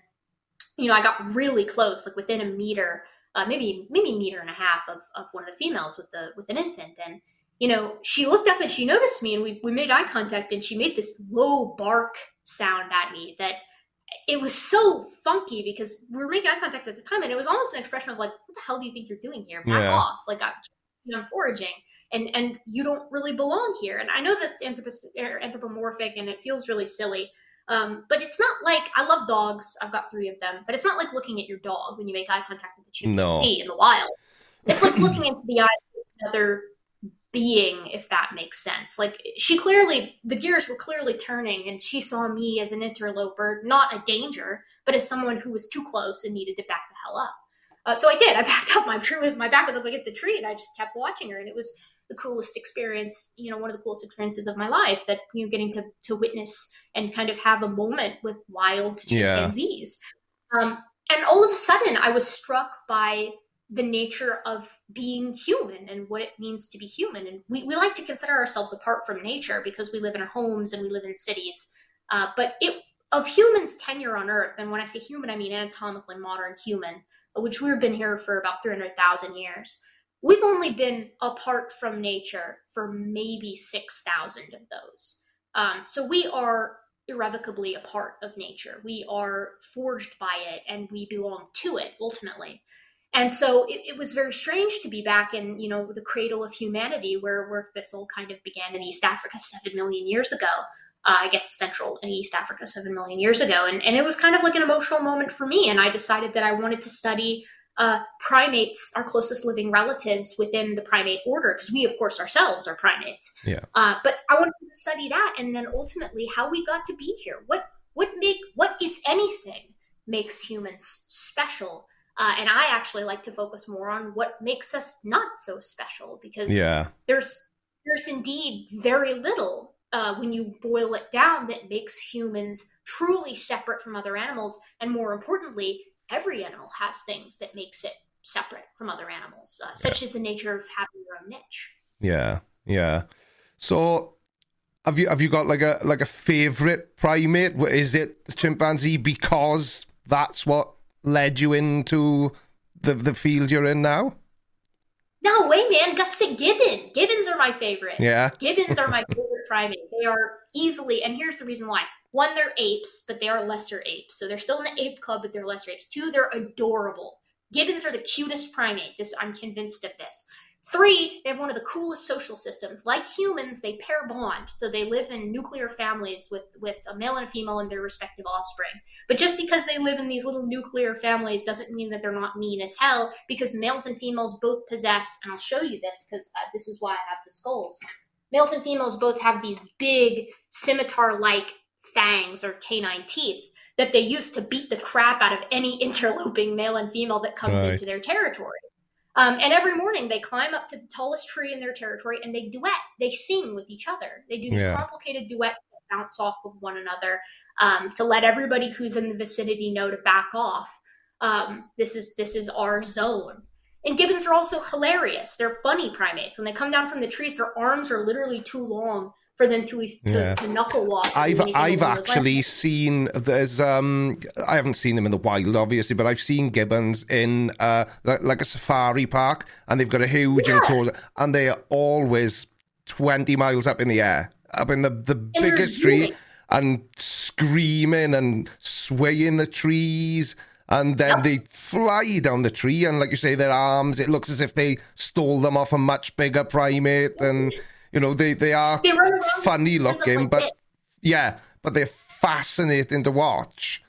you know, I got really close, like within a meter, uh, maybe, maybe a meter and a half of, of one of the females with the, with an infant. And, you know, she looked up and she noticed me and we, we made eye contact and she made this low bark sound at me that, it was so funky because we were making eye contact at the time and it was almost an expression of like, what the hell do you think you're doing here? Back yeah. off. Like I'm, I'm foraging and, and you don't really belong here. And I know that's anthropomorphic and it feels really silly. Um, but it's not like, I love dogs. I've got three of them, but it's not like looking at your dog when you make eye contact with the chimpanzee no. in the wild. It's like looking into the eyes of another being, if that makes sense. Like she clearly, the gears were clearly turning and she saw me as an interloper, not a danger, but as someone who was too close and needed to back the hell up. Uh, so I did, I backed up, my tree, my back was up against a tree and I just kept watching her. And it was the coolest experience, you know, one of the coolest experiences of my life that, you know, getting to, to witness and kind of have a moment with wild chimpanzees. Yeah. Um, and all of a sudden I was struck by the nature of being human and what it means to be human. And we, we like to consider ourselves apart from nature because we live in our homes and we live in cities. Uh, but it, of humans' tenure on Earth, and when I say human, I mean anatomically modern human, which we've been here for about three hundred thousand years. We've only been apart from nature for maybe six thousand of those. Um, so we are irrevocably a part of nature. We are forged by it and we belong to it ultimately. And so it, it was very strange to be back in, you know, the cradle of humanity where, where this all kind of began in East Africa seven million years ago, uh, I guess Central and East Africa seven million years ago. And, and it was kind of like an emotional moment for me. And I decided that I wanted to study uh, primates, our closest living relatives within the primate order, because we, of course, ourselves are primates. Yeah. Uh, but I wanted to study that and then ultimately how we got to be here. What, what make, what, if anything, makes humans special? Uh, and I actually like to focus more on what makes us not so special, because yeah. there's there's indeed very little uh, when you boil it down that makes humans truly separate from other animals. And more importantly, every animal has things that makes it separate from other animals, uh, such yeah. as the nature of having your own niche. Yeah, yeah. So have you have you got like a like a favorite primate? Is it the chimpanzee because that's what led you into the the field you're in now? No way, man. Gutsick Gibbon. Gibbons are my favorite. Yeah. Gibbons are my favorite describing. They are easily, and here's the reason why. One, they're apes, but they are lesser apes. So they're still in the ape club, but they're lesser apes. Two, they're adorable. Gibbons are the cutest primate. This, I'm convinced of this. Three, they have one of the coolest social systems. Like humans, they pair bond. So they live in nuclear families with, with a male and a female and their respective offspring. But just because they live in these little nuclear families doesn't mean that they're not mean as hell, because males and females both possess, and I'll show you this because uh, this is why I have the skulls. Males and females both have these big scimitar-like fangs or canine teeth that they use to beat the crap out of any interloping male and female that comes right. into their territory. Um, and every morning they climb up to the tallest tree in their territory and they duet. They sing with each other. They do these yeah. complicated duets that bounce off of one another um, to let everybody who's in the vicinity know to back off. Um, this is this is our zone. And gibbons are also hilarious. They're funny primates. When they come down from the trees, their arms are literally too long for them to to, yeah. to knuckle walk. I've I've actually legs. seen there's um I haven't seen them in the wild obviously, but I've seen gibbons in uh like, like a safari park, and they've got a huge yeah. enclosure, and they are always twenty miles up in the air, up in the the and biggest tree, and screaming and swaying the trees. And then yep. they fly down the tree, and like you say, their arms, it looks as if they stole them off a much bigger primate. And you know, they, they are they funny looking, like but it. yeah, but they're fascinating to watch.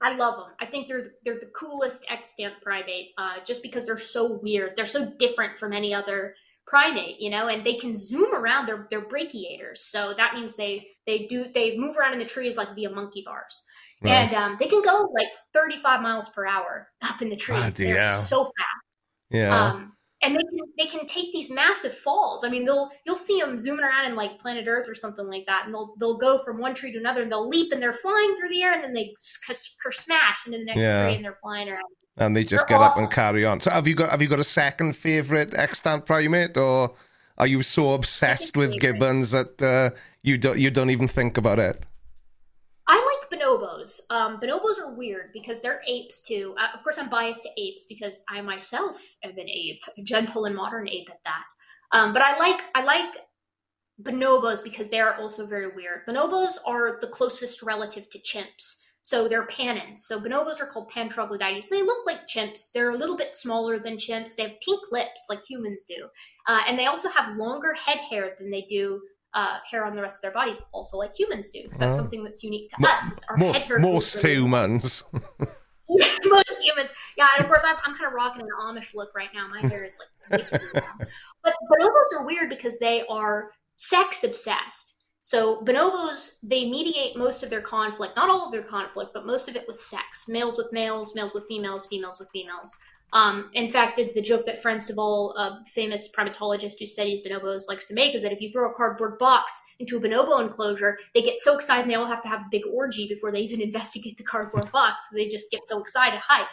I love them. I think they're they're the coolest extant primate, uh, just because they're so weird. They're so different from any other primate, you know, and they can zoom around. They're they're brachiators, so that means they they do they move around in the trees like via monkey bars, right. and um, they can go like thirty-five miles per hour up in the trees. Ah, they're yeah. so fast. Yeah. Um, And they can, they can take these massive falls. I mean, they'll you'll see them zooming around in like Planet Earth or something like that, and they'll they'll go from one tree to another, and they'll leap, and they're flying through the air, and then they smash into the next yeah. tree, and they're flying around. And they just they're get awesome. up and carry on. So have you got have you got a second favorite extant primate, or are you so obsessed second with favorite. gibbons that uh, you don't you don't even think about it? I like bonobos. Um, bonobos are weird because they're apes too. Uh, of course, I'm biased to apes because I myself am an ape, a gentle and modern ape at that. Um, but I like I like bonobos because they are also very weird. Bonobos are the closest relative to chimps, so they're panins. So bonobos are called pantroglodytes. They look like chimps. They're a little bit smaller than chimps. They have pink lips like humans do, uh, and they also have longer head hair than they do. Uh, hair on the rest of their bodies, also like humans do, because that's oh. something that's unique to M- us. Our more, head hair most really humans. most humans. Yeah, and of course, I'm, I'm kind of rocking an Amish look right now. My hair is like way too long. But bonobos are weird because they are sex-obsessed. So bonobos, they mediate most of their conflict, not all of their conflict, but most of it with sex. Males with males, males with females, females with females. Um, in fact, the, the joke that Frans de Waal, a famous primatologist who studies bonobos, likes to make is that if you throw a cardboard box into a bonobo enclosure, they get so excited and they all have to have a big orgy before they even investigate the cardboard box. They just get so excited, hyped.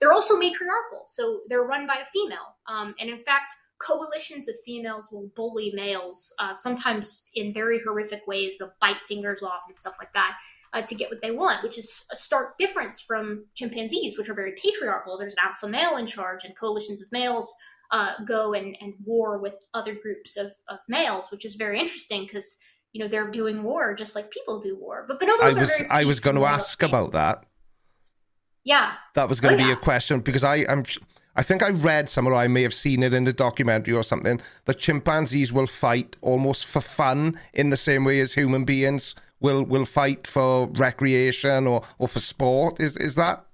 They're also matriarchal, so they're run by a female. Um, and in fact, coalitions of females will bully males, uh, sometimes in very horrific ways. They'll bite fingers off and stuff like that. Uh, to get what they want, which is a stark difference from chimpanzees, which are very patriarchal. There's an alpha male in charge, and coalitions of males uh, go and, and war with other groups of, of males, which is very interesting because, you know, they're doing war just like people do war. But bonobos I was, are very I was going to ask about that. Yeah. That was going to oh, be yeah. a question because I I'm, I think I read somewhere, I may have seen it in a documentary or something, that chimpanzees will fight almost for fun in the same way as human beings will will fight for recreation or, or for sport. Is is that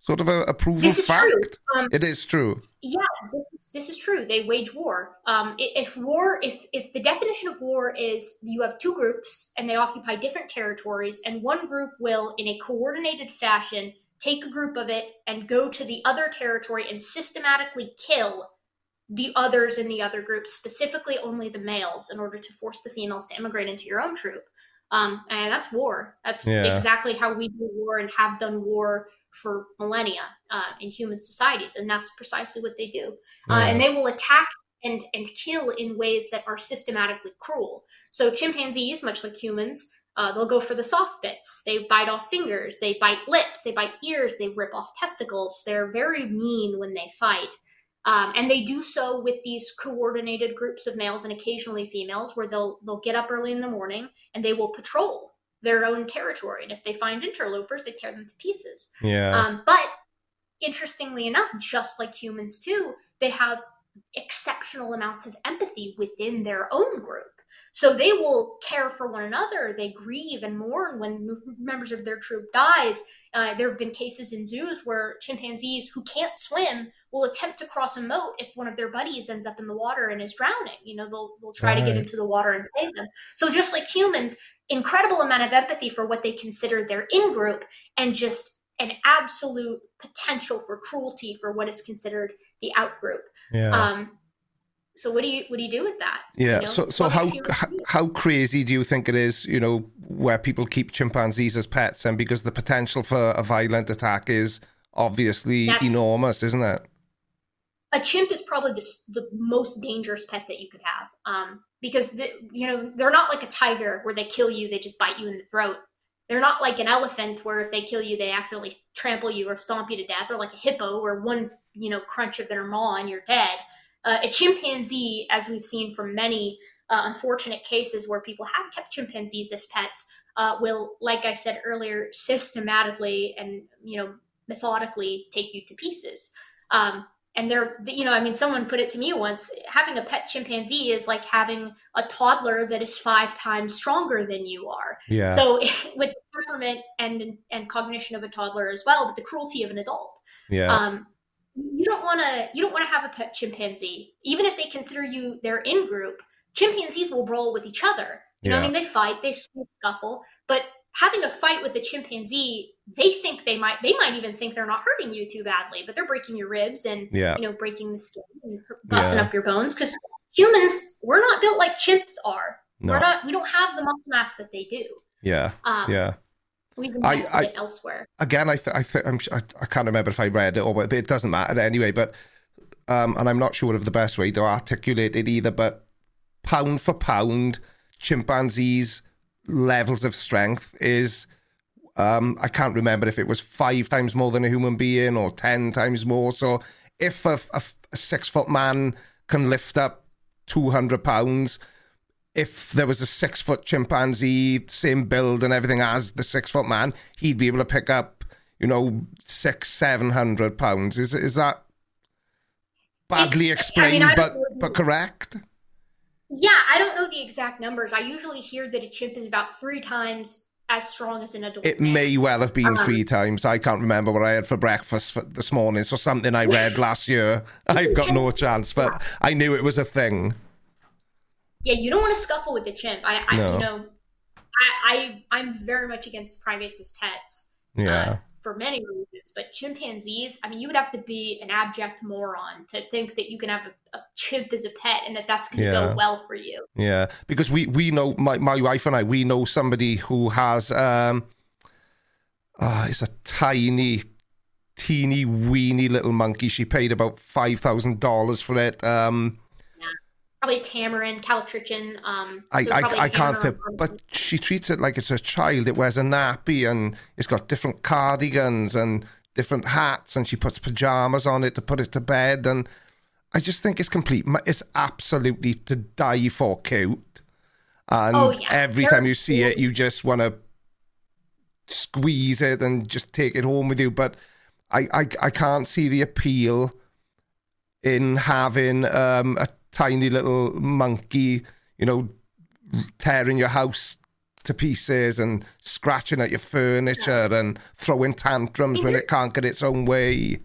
sort of a, a proven this is fact? True. Um, it is true. Yeah, this, this is true. They wage war. Um, if war, if if the definition of war is you have two groups and they occupy different territories, and one group will, in a coordinated fashion, take a group of it and go to the other territory and systematically kill the others in the other group, specifically only the males, in order to force the females to immigrate into your own troop. Um, and that's war. That's yeah. exactly how we do war and have done war for millennia uh, in human societies. And that's precisely what they do. Uh, yeah. And they will attack and, and kill in ways that are systematically cruel. So chimpanzees, much like humans, uh, they'll go for the soft bits. They bite off fingers. They bite lips. They bite ears. They rip off testicles. They're very mean when they fight. Um, and they do so with these coordinated groups of males and occasionally females, where they'll they'll get up early in the morning and they will patrol their own territory. And if they find interlopers, they tear them to pieces. Yeah. Um, but interestingly enough, just like humans too, they have exceptional amounts of empathy within their own group. So they will care for one another. They grieve and mourn when members of their troop dies. Uh, there have been cases in zoos where chimpanzees who can't swim will attempt to cross a moat if one of their buddies ends up in the water and is drowning. You know, they'll, they'll try All to right. get into the water and save them. So just like humans, incredible amount of empathy for what they consider their in-group, and just an absolute potential for cruelty for what is considered the out-group. Yeah. Um, So what do you what do you do with that? Yeah. You know, so so how how, how crazy do you think it is, you know, where people keep chimpanzees as pets, and because the potential for a violent attack is obviously That's, enormous, isn't it? A chimp is probably the, the most dangerous pet that you could have, um, because the, you know, they're not like a tiger where they kill you, they just bite you in the throat. They're not like an elephant where if they kill you, they accidentally trample you or stomp you to death, or like a hippo where one, you know, crunch of their maw and you're dead. Uh, a chimpanzee, as we've seen from many uh, unfortunate cases where people have kept chimpanzees as pets, uh, will, like I said earlier, systematically and, you know, methodically take you to pieces. Um, and they're, you know, I mean, someone put it to me once, having a pet chimpanzee is like having a toddler that is five times stronger than you are. Yeah. So with the temperament and, and cognition of a toddler as well, but the cruelty of an adult. Yeah. Um, You don't want to. You don't want to have a pet chimpanzee, even if they consider you their in-group. Chimpanzees will brawl with each other. You yeah. know what I mean? They fight. They scuffle. But having a fight with a chimpanzee, they think they might. They might even think they're not hurting you too badly, but they're breaking your ribs and yeah. you know, breaking the skin and busting yeah. up your bones. Because humans, we're not built like chimps are. No. We're not. We don't have the muscle mass that they do. Yeah. Um, yeah. We've invested I, I, it elsewhere. Again, I, th- I, th- I'm, I I can't remember if I read it or what, but it doesn't matter anyway. But um, and I'm not sure of the best way to articulate it either. But pound for pound, chimpanzees' levels of strength is um, I can't remember if it was five times more than a human being or ten times more. So if a, a, a six foot man can lift up two hundred pounds. If there was a six-foot chimpanzee, same build and everything as the six-foot man, he'd be able to pick up, you know, six, seven hundred pounds. Is is that badly it's, explained, I mean, I but, but correct? Yeah, I don't know the exact numbers. I usually hear that a chimp is about three times as strong as an adult. It man. may well have been um, three times. I can't remember what I had for breakfast for this morning, so something I read last year. I've got no chance, but I knew it was a thing. Yeah, you don't want to scuffle with the chimp. I, I no. you know, I, I, I'm very much against primates as pets. Yeah. Uh, for many reasons, but chimpanzees, I mean, you would have to be an abject moron to think that you can have a, a chimp as a pet and that that's going to yeah. go well for you. Yeah, because we, we know, my, my wife and I, we know somebody who has, um, oh, it's a tiny, teeny, weeny little monkey. She paid about five thousand dollars for it. Um Probably tamarin, callitrichthyn. Um, I, so I, I can't think, but she treats it like it's a child. It wears a nappy and it's got different cardigans and different hats, and she puts pajamas on it to put it to bed. And I just think it's complete. It's absolutely to die for cute. And oh, yeah. every They're- time you see it, you just want to squeeze it and just take it home with you. But I, I, I can't see the appeal in having um, a tiny little monkey, you know, tearing your house to pieces and scratching at your furniture yeah. and throwing tantrums when it can't get its own way.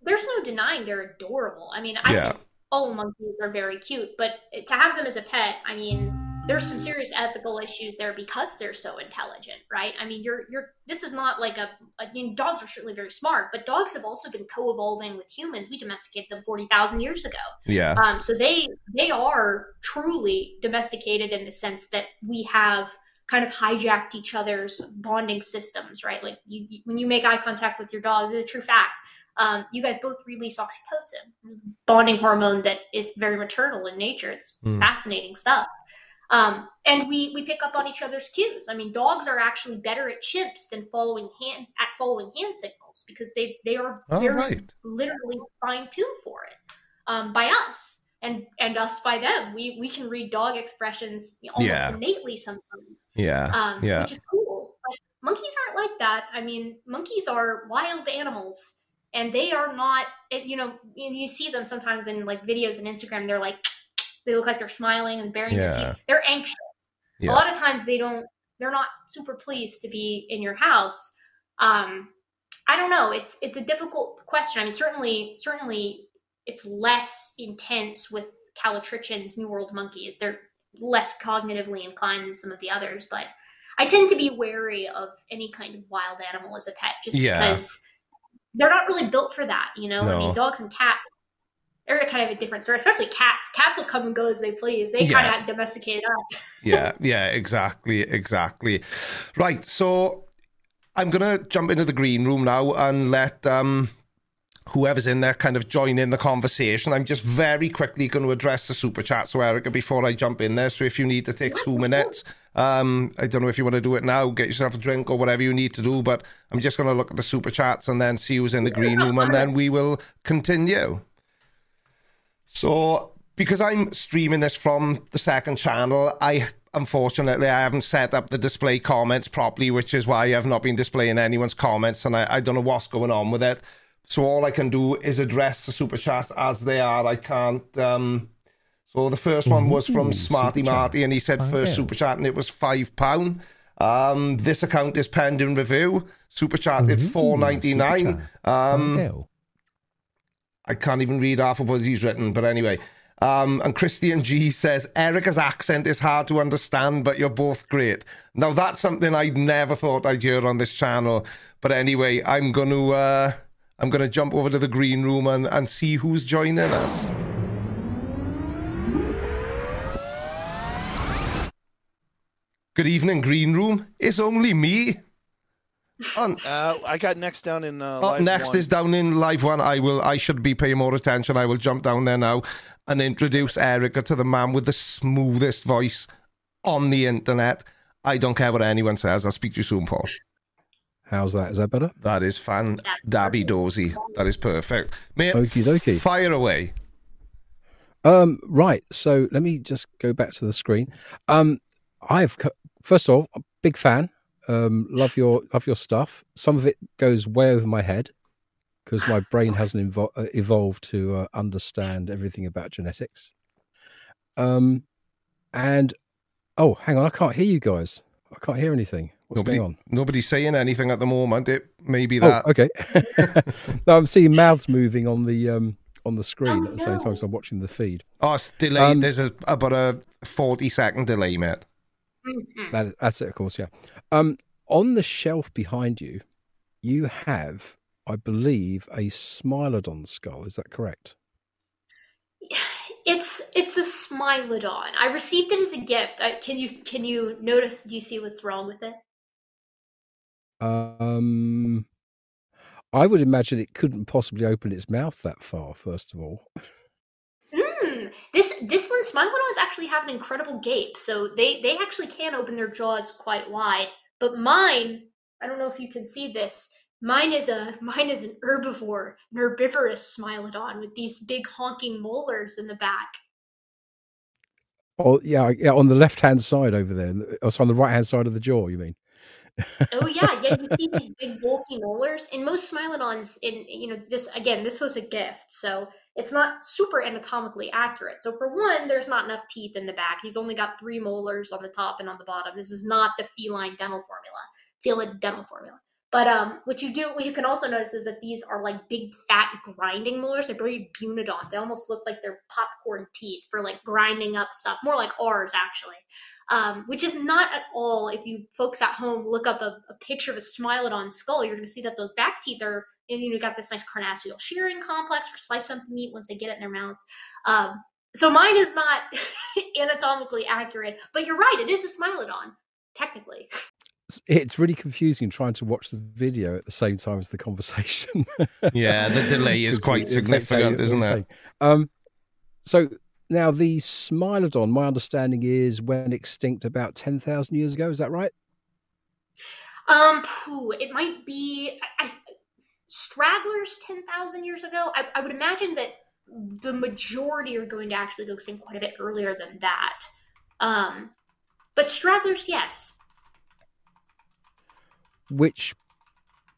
There's no denying they're adorable. I mean, I yeah. think all monkeys are very cute, but to have them as a pet, I mean, there's some serious ethical issues there because they're so intelligent, right? I mean, you're you're. This is not like a. I mean, dogs are certainly very smart, but dogs have also been co-evolving with humans. We domesticated them forty thousand years ago. Yeah. Um. So they they are truly domesticated in the sense that we have kind of hijacked each other's bonding systems, right? Like you, you, when you make eye contact with your dog, it's a true fact. Um, you guys both release oxytocin, bonding hormone that is very maternal in nature. It's mm. fascinating stuff. Um, and we, we pick up on each other's cues. I mean, dogs are actually better at chimps than following hands at following hand signals because they, they are oh, very right. literally fine tuned for it. um, by us and, and us by them. We we can read dog expressions almost yeah. innately sometimes. Yeah. Um, yeah. Which is cool. But monkeys aren't like that. I mean, monkeys are wild animals, and they are not, you know, you see them sometimes in like videos and Instagram. They're like, they look like they're smiling and baring yeah. their teeth. They're anxious. Yeah. A lot of times they don't, they're not super pleased to be in your house. Um, I don't know. It's, it's a difficult question. I mean, certainly, certainly it's less intense with calotrichins, New World monkeys. They're less cognitively inclined than some of the others, but I tend to be wary of any kind of wild animal as a pet, just yeah. because they're not really built for that. You know, no. I mean, dogs and cats, they're kind of a different story, especially cats. Cats will come and go as they please. They yeah. kind of domesticated us. yeah, yeah, exactly, exactly. Right, so I'm going to jump into the green room now and let um, whoever's in there kind of join in the conversation. I'm just very quickly going to address the super chat, so Erica, before I jump in there. So if you need to take two minutes, um, I don't know if you want to do it now, get yourself a drink or whatever you need to do, but I'm just going to look at the super chats and then see who's in the green room, and then we will continue. So, because I'm streaming this from the second channel, I unfortunately I haven't set up the display comments properly, which is why I have not been displaying anyone's comments, and I, I don't know what's going on with it. So all I can do is address the super chats as they are. I can't. Um, so the first one was from Smarty Marty, and he said first super chat, and it was five pound. Um, this account is pending review. Super chat at four ninety nine. Um, I can't even read half of what he's written, but anyway. Um, and Christian G says, Erica's accent is hard to understand, but you're both great. Now, that's something I never thought I'd hear on this channel. But anyway, I'm going to uh, I'm going to jump over to the green room and, and see who's joining us. Good evening, green room. It's only me. On. Uh, I got next down in uh, live next one. Is down in live one. I will. I should be paying more attention. I will jump down there now and introduce Erica to the man with the smoothest voice on the internet. I don't care what anyone says. I'll speak to you soon, Paul. How's that? Is that better? That is fan dabby dozy. That is perfect. Mate, okie dokie. Fire away. Um. Right. So let me just go back to the screen. Um. I've first of all, a big fan. Um, love your love your stuff. Some of it goes way over my head because my brain hasn't invo- evolved to uh, understand everything about genetics. Um, and oh, hang on, I can't hear you guys. I can't hear anything. What's nobody, going on? Nobody's saying anything at the moment. It may be that. Oh, okay. No, I'm seeing mouths moving on the um, on the screen oh, at the same no. time as I'm watching the feed. Oh, it's delayed. Um, There's a, about a forty second delay, Matt. That, that's it, of course, yeah. Um, on the shelf behind you, you have, I believe, a Smilodon skull. Is that correct? It's it's a Smilodon. I received it as a gift. I, can you can you notice? Do you see what's wrong with it? Um, I would imagine it couldn't possibly open its mouth that far. First of all. This this one, Smilodons actually have an incredible gape, so they, they actually can open their jaws quite wide. But mine, I don't know if you can see this. Mine is a mine is an herbivore, an herbivorous Smilodon with these big honking molars in the back. Oh yeah, yeah, on the left hand side over there. Oh, so on the right hand side of the jaw, you mean? Oh yeah, yeah. You see these big bulky molars, and most Smilodons. In you know this again, this was a gift, so. It's not super anatomically accurate. So for one, there's not enough teeth in the back. He's only got three molars on the top and on the bottom. This is not the feline dental formula, feline dental formula. But um, what you do, what you can also notice is that these are like big, fat, grinding molars. They're very bunodont. They almost look like they're popcorn teeth for like grinding up stuff, more like ours actually, um, which is not at all. If you folks at home look up a, a picture of a Smilodon skull, you're going to see that those back teeth are, and you know, got this nice carnassial shearing complex or slice something meat once they get it in their mouths. Um, so mine is not anatomically accurate, but you're right. It is a Smilodon, technically. It's really confusing trying to watch the video at the same time as the conversation. Yeah, the delay is quite significant, isn't it? Um, so now the Smilodon, my understanding is, went extinct about ten thousand years ago. Is that right? Um, it might be... I, I, stragglers ten thousand years ago. I, I would imagine that the majority are going to actually go extinct quite a bit earlier than that. Um, but stragglers, yes. Which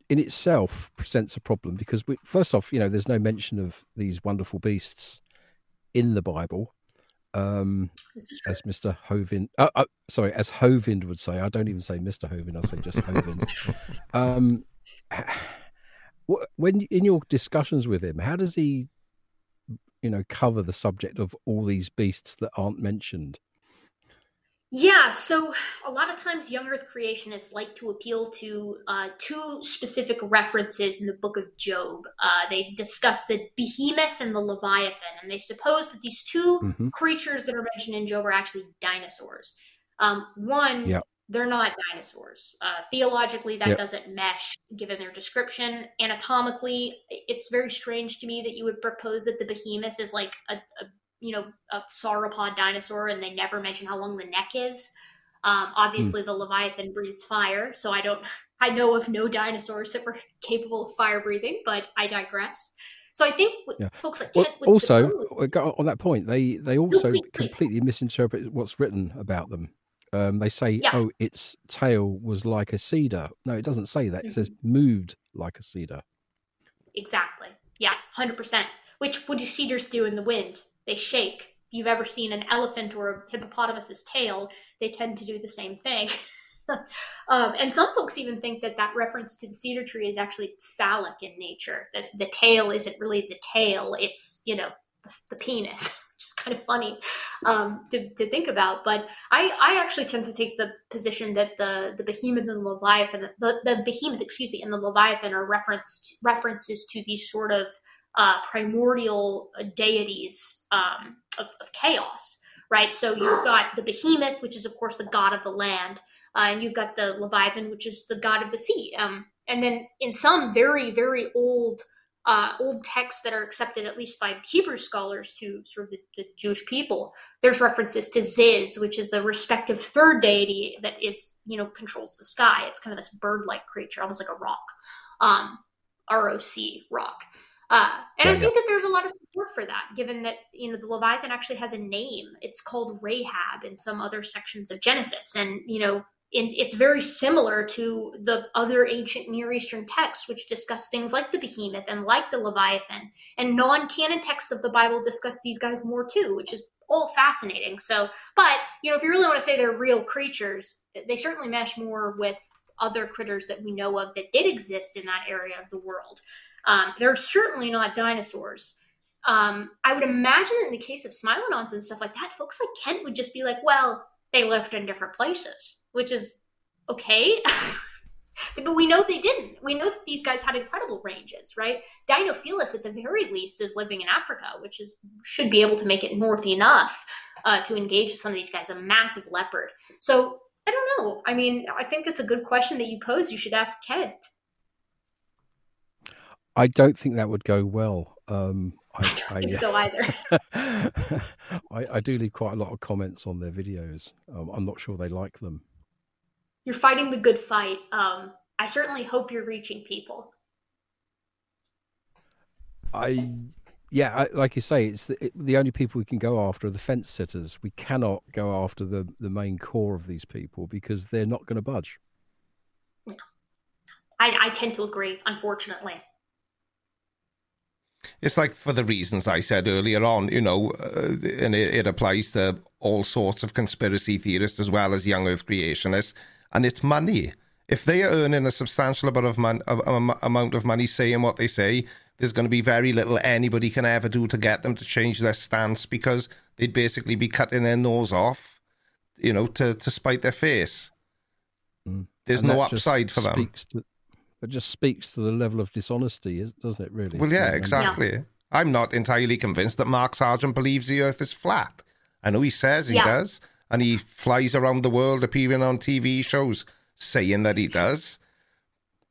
in itself presents a problem because, we, first off, you know, there's no mention of these wonderful beasts in the Bible. Um, as Mister Hovind, uh, uh, sorry, as Hovind would say, I don't even say Mister Hovind, I say just Hovind. um, when in your discussions with him, how does he, you know, cover the subject of all these beasts that aren't mentioned? Yeah, so a lot of times young Earth creationists like to appeal to uh, two specific references in the Book of Job. Uh, they discuss the Behemoth and the Leviathan, and they suppose that these two mm-hmm. creatures that are mentioned in Job are actually dinosaurs. Um, one, yeah. they're not dinosaurs. Uh, theologically, that yeah. doesn't mesh given their description. Anatomically, it's very strange to me that you would propose that the Behemoth is like a, a you know, a sauropod dinosaur, and they never mention how long the neck is. Um, obviously, mm. the Leviathan breathes fire, so I don't, I know of no dinosaurs that were capable of fire breathing, but I digress. So I think yeah. folks like Kent would also suppose, on that point, they they also no, please, completely please. misinterpret what's written about them. Um, they say, yeah. "Oh, its tail was like a cedar." No, it doesn't say that. Mm-hmm. It says moved like a cedar. Exactly. Yeah, one hundred percent. Which what do cedars do in the wind? They shake. If you've ever seen an elephant or a hippopotamus's tail, they tend to do the same thing. um, and some folks even think that that reference to the cedar tree is actually phallic in nature, that the tail isn't really the tail, it's, you know, the, the penis, which is kind of funny um, to, to think about. But I, I actually tend to take the position that the, the behemoth and the Leviathan, the, the behemoth, excuse me, and the Leviathan are referenced references to these sort of Uh, primordial deities um, of, of chaos, right? So you've got the Behemoth, which is, of course, the god of the land, uh, and you've got the Leviathan, which is the god of the sea. Um, and then in some very, very old uh, old texts that are accepted, at least by Hebrew scholars, to sort of the, the Jewish people, there's references to Ziz, which is the respective third deity that is, you know, controls the sky. It's kind of this bird-like creature, almost like a rock, um, R O C, rock. Uh, and yeah, I think yeah. that there's a lot of support for that, given that, you know, the Leviathan actually has a name. It's called Rahab in some other sections of Genesis. And, you know, in, it's very similar to the other ancient Near Eastern texts, which discuss things like the Behemoth and like the Leviathan. And non-canon texts of the Bible discuss these guys more, too, which is all fascinating. So, but, you know, if you really want to say they're real creatures, they certainly mesh more with other critters that we know of that did exist in that area of the world. Um, they're certainly not dinosaurs. Um, I would imagine in the case of Smilodons and stuff like that, folks like Kent would just be like, well, they lived in different places, which is okay. But we know they didn't. We know that these guys had incredible ranges, right? Dinophilus, at the very least, is living in Africa, which is should be able to make it north enough uh, to engage some of these guys, a massive leopard. So I don't know. I mean, I think it's a good question that you pose. You should ask Kent. I don't think that would go well. Um, I, I don't think I, so either. I, I do leave quite a lot of comments on their videos. Um, I'm not sure they like them. You're fighting the good fight. Um, I certainly hope you're reaching people. I, yeah, I, like you say, it's the, it, the only people we can go after are the fence sitters. We cannot go after the, the main core of these people because they're not going to budge. No. I, I tend to agree, unfortunately. It's like for the reasons I said earlier on, you know, uh, and it, it applies to all sorts of conspiracy theorists as well as young Earth creationists, and it's money. If they are earning a substantial amount of, mon- a, a, amount of money saying what they say, there's going to be very little anybody can ever do to get them to change their stance because they'd basically be cutting their nose off, you know, to, to spite their face. Mm. There's and no upside for them. To- It just speaks to the level of dishonesty, doesn't it, really? Well, yeah, exactly. Yeah. I'm not entirely convinced that Mark Sargent believes the Earth is flat. I know he says he yeah. does, and he flies around the world appearing on T V shows saying that he does,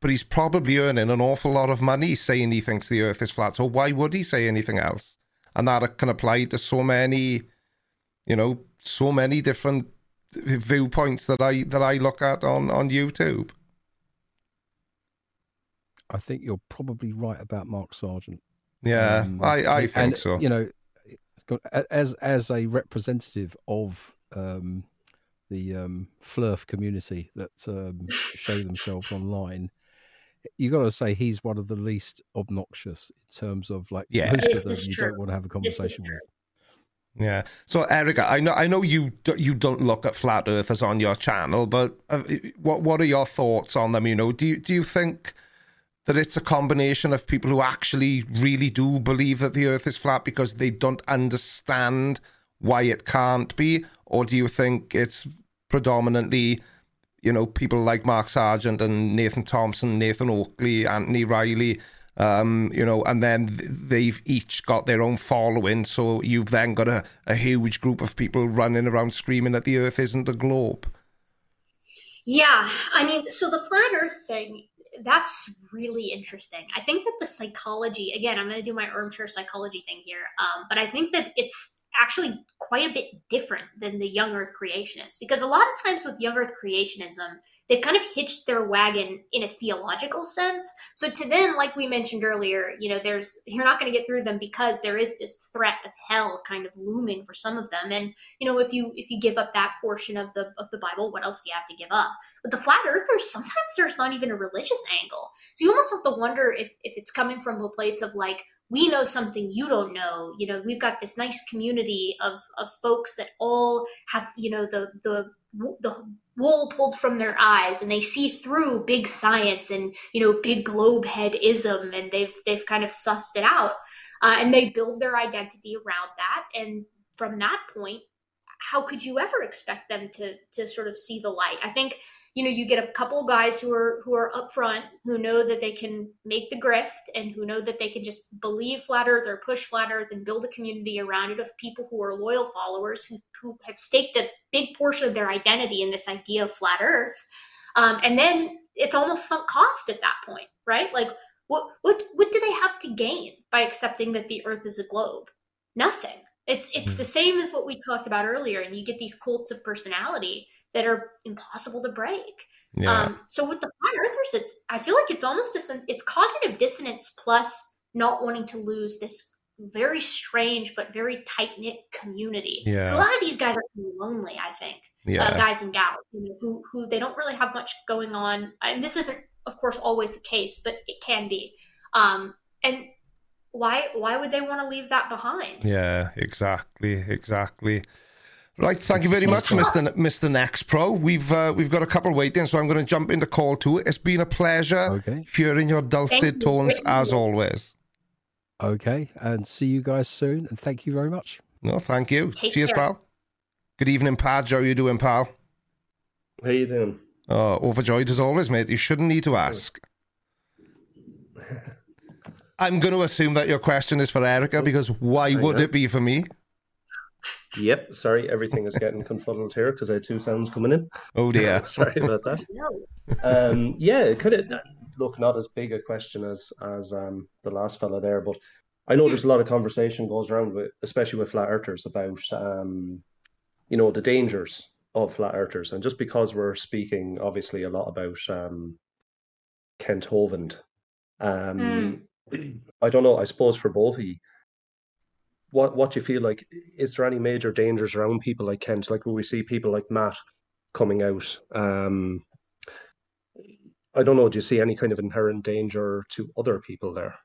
but he's probably earning an awful lot of money saying he thinks the Earth is flat, so why would he say anything else? And that can apply to so many, you know, so many different viewpoints that I that I look at on, on YouTube. I think you're probably right about Mark Sargent. Yeah, um, I, I think and, so. You know, as as a representative of um, the um, F L R F community that um, show themselves online, you got to say he's one of the least obnoxious in terms of, like, yeah. most this of them you true. don't want to have a conversation with. Yeah. So, Erica, I know I know you you don't look at flat earthers on your channel, but uh, what what are your thoughts on them? You know, do you, do you think that it's a combination of people who actually really do believe that the earth is flat because they don't understand why it can't be, or do you think it's predominantly, you know, people like Mark Sargent and Nathan Thompson, Nathan Oakley, Anthony Riley, um, you know, and then they've each got their own following. So you've then got a, a huge group of people running around screaming that the earth isn't a globe. Yeah. I mean, so the flat earth thing, that's really interesting. I think that the psychology, again, I'm going to do my armchair psychology thing here, um, but I think that it's actually quite a bit different than the young earth creationists, because a lot of times with young earth creationism, they kind of hitched their wagon in a theological sense. So to them, like we mentioned earlier, you know, there's, you're not going to get through them because there is this threat of hell kind of looming for some of them. And, you know, if you, if you give up that portion of the, of the Bible, what else do you have to give up? But the flat earthers, sometimes there's not even a religious angle. So you almost have to wonder if, if it's coming from a place of like, we know something you don't know. You know, we've got this nice community of, of folks that all have, you know, the, the, the wool pulled from their eyes, and they see through big science and, you know, big globe head ism, and they've, they've kind of sussed it out, uh, and they build their identity around that. And from that point, how could you ever expect them to, to sort of see the light? I think, you know, you get a couple guys who are who are up front, who know that they can make the grift and who know that they can just believe flat earth or push flat earth and build a community around it of people who are loyal followers who, who have staked a big portion of their identity in this idea of flat earth. Um, and then it's almost sunk cost at that point, right? Like what what what do they have to gain by accepting that the earth is a globe? Nothing. It's it's the same as what we talked about earlier, and you get these cults of personality that are impossible to break. Yeah. Um, so with the flat earthers, it's, I feel like it's almost just, an, it's cognitive dissonance plus not wanting to lose this very strange, but very tight knit community. Yeah. A lot of these guys are lonely, I think, yeah. uh, guys and gals, you know, who, who they don't really have much going on. And this isn't, of course, always the case, but it can be. Um, and why, why would they want to leave that behind? Yeah, exactly. Exactly. Right, thank you very much, Mister Mister Next Pro. We've uh, we've got a couple waiting, so I'm going to jump into call two. It's been a pleasure okay. hearing your dulcet you. tones thank as you. always. Okay, and see you guys soon, and thank you very much. No, thank you. Take Cheers, care. pal. Good evening, Padge. How are you doing, pal? How you doing? Oh, overjoyed as always, mate. You shouldn't need to ask. I'm going to assume that your question is for Erica, because why would it be for me? Yep, sorry, everything is getting confuddled here because I had two sounds coming in. Oh dear. Sorry about that. Um, yeah, could it look not as big a question as as um, the last fella there, but I know there's a lot of conversation goes around, with, especially with flat earthers, about um, you know, the dangers of flat earthers, and just because we're speaking obviously a lot about um, Kent Hovind, um, mm. I don't know. I suppose for both of you. What what do you feel like? Is there any major dangers around people like Kent? Like, will we see people like Matt coming out? Um, I don't know. Do you see any kind of inherent danger to other people there?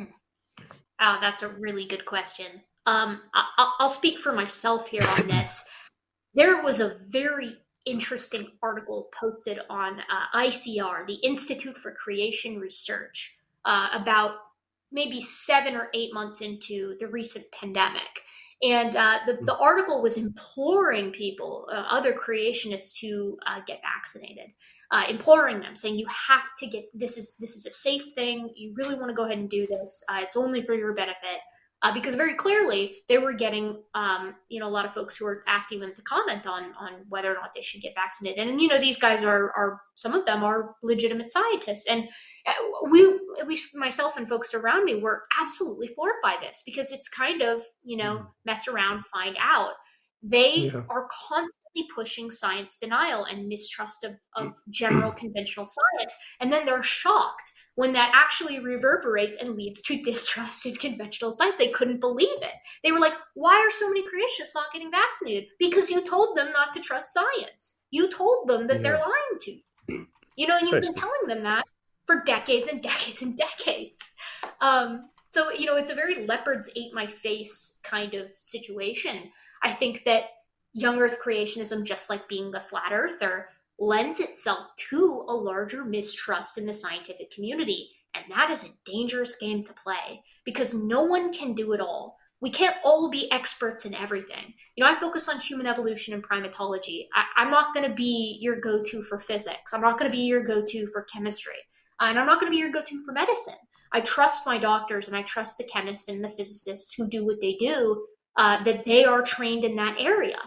Oh, that's a really good question. Um, I, I'll speak for myself here on this. There was a very interesting article posted on uh, I C R, the Institute for Creation Research, uh, about maybe seven or eight months into the recent pandemic. And uh, the, the article was imploring people, uh, other creationists, to uh, get vaccinated, uh, imploring them, saying, you have to get, this is this is a safe thing. You really want to go ahead and do this. Uh, it's only for your benefit. Uh, because very clearly they were getting, um, you know, a lot of folks who were asking them to comment on on whether or not they should get vaccinated. And, you know, these guys are, are some of them are legitimate scientists. And we, at least myself and folks around me, were absolutely floored by this because it's kind of, you know, mess around, find out. They yeah. are constantly pushing science denial and mistrust of, of general conventional science. And then they're shocked when that actually reverberates and leads to distrust in conventional science. They couldn't believe it. They were like, why are so many creationists not getting vaccinated? Because you told them not to trust science. You told them that yeah. they're lying to you. You know, and you've been telling them that for decades and decades and decades. Um, so, you know, it's a very leopards ate my face kind of situation. I think that young earth creationism, just like being the flat earther, lends itself to a larger mistrust in the scientific community. And that is a dangerous game to play because no one can do it all. We can't all be experts in everything. You know, I focus on human evolution and primatology. I, I'm not going to be your go-to for physics. I'm not going to be your go-to for chemistry. And I'm not going to be your go-to for medicine. I trust my doctors and I trust the chemists and the physicists who do what they do, uh, that they are trained in that area.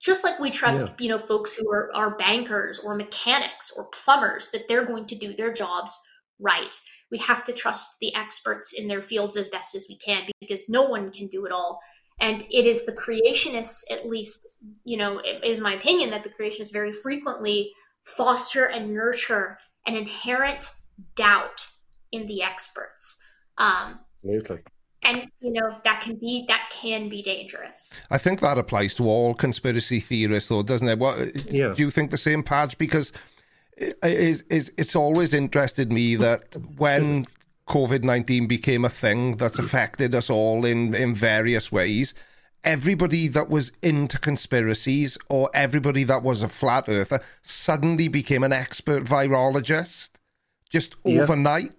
Just like we trust, yeah. you know, folks who are, are bankers or mechanics or plumbers, that they're going to do their jobs right. We have to trust the experts in their fields as best as we can, because no one can do it all. And it is the creationists, at least, you know, it, it is my opinion that the creationists very frequently foster and nurture an inherent doubt in the experts. Um, Absolutely. And, you know, that can be that can be dangerous. I think that applies to all conspiracy theorists, though, doesn't it? What, yeah. Do you think the same, Padge? Because it, it, it, it's always interested me that when covid nineteen became a thing that's affected us all in, in various ways, everybody that was into conspiracies or everybody that was a flat earther suddenly became an expert virologist just overnight. Yeah.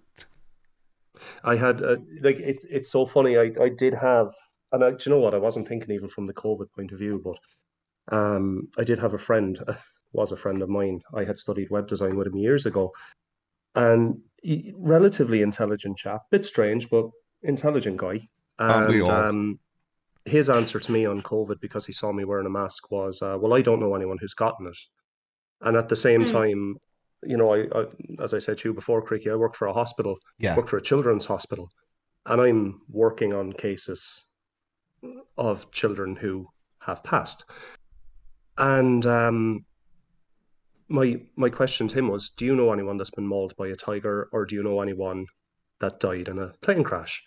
I had, uh, like, it, it's so funny, I, I did have, and I, do you know what, I wasn't thinking even from the COVID point of view, but um, I did have a friend, uh, was a friend of mine, I had studied web design with him years ago, and he, relatively intelligent chap, bit strange, but intelligent guy, and um, his answer to me on COVID, because he saw me wearing a mask, was, uh, well, I don't know anyone who's gotten it, and at the same mm. time, you know, I, I, as I said to you before, Creaky, I work for a hospital, yeah. work for a children's hospital, and I'm working on cases of children who have passed. And um, my my question to him was, do you know anyone that's been mauled by a tiger, or do you know anyone that died in a plane crash?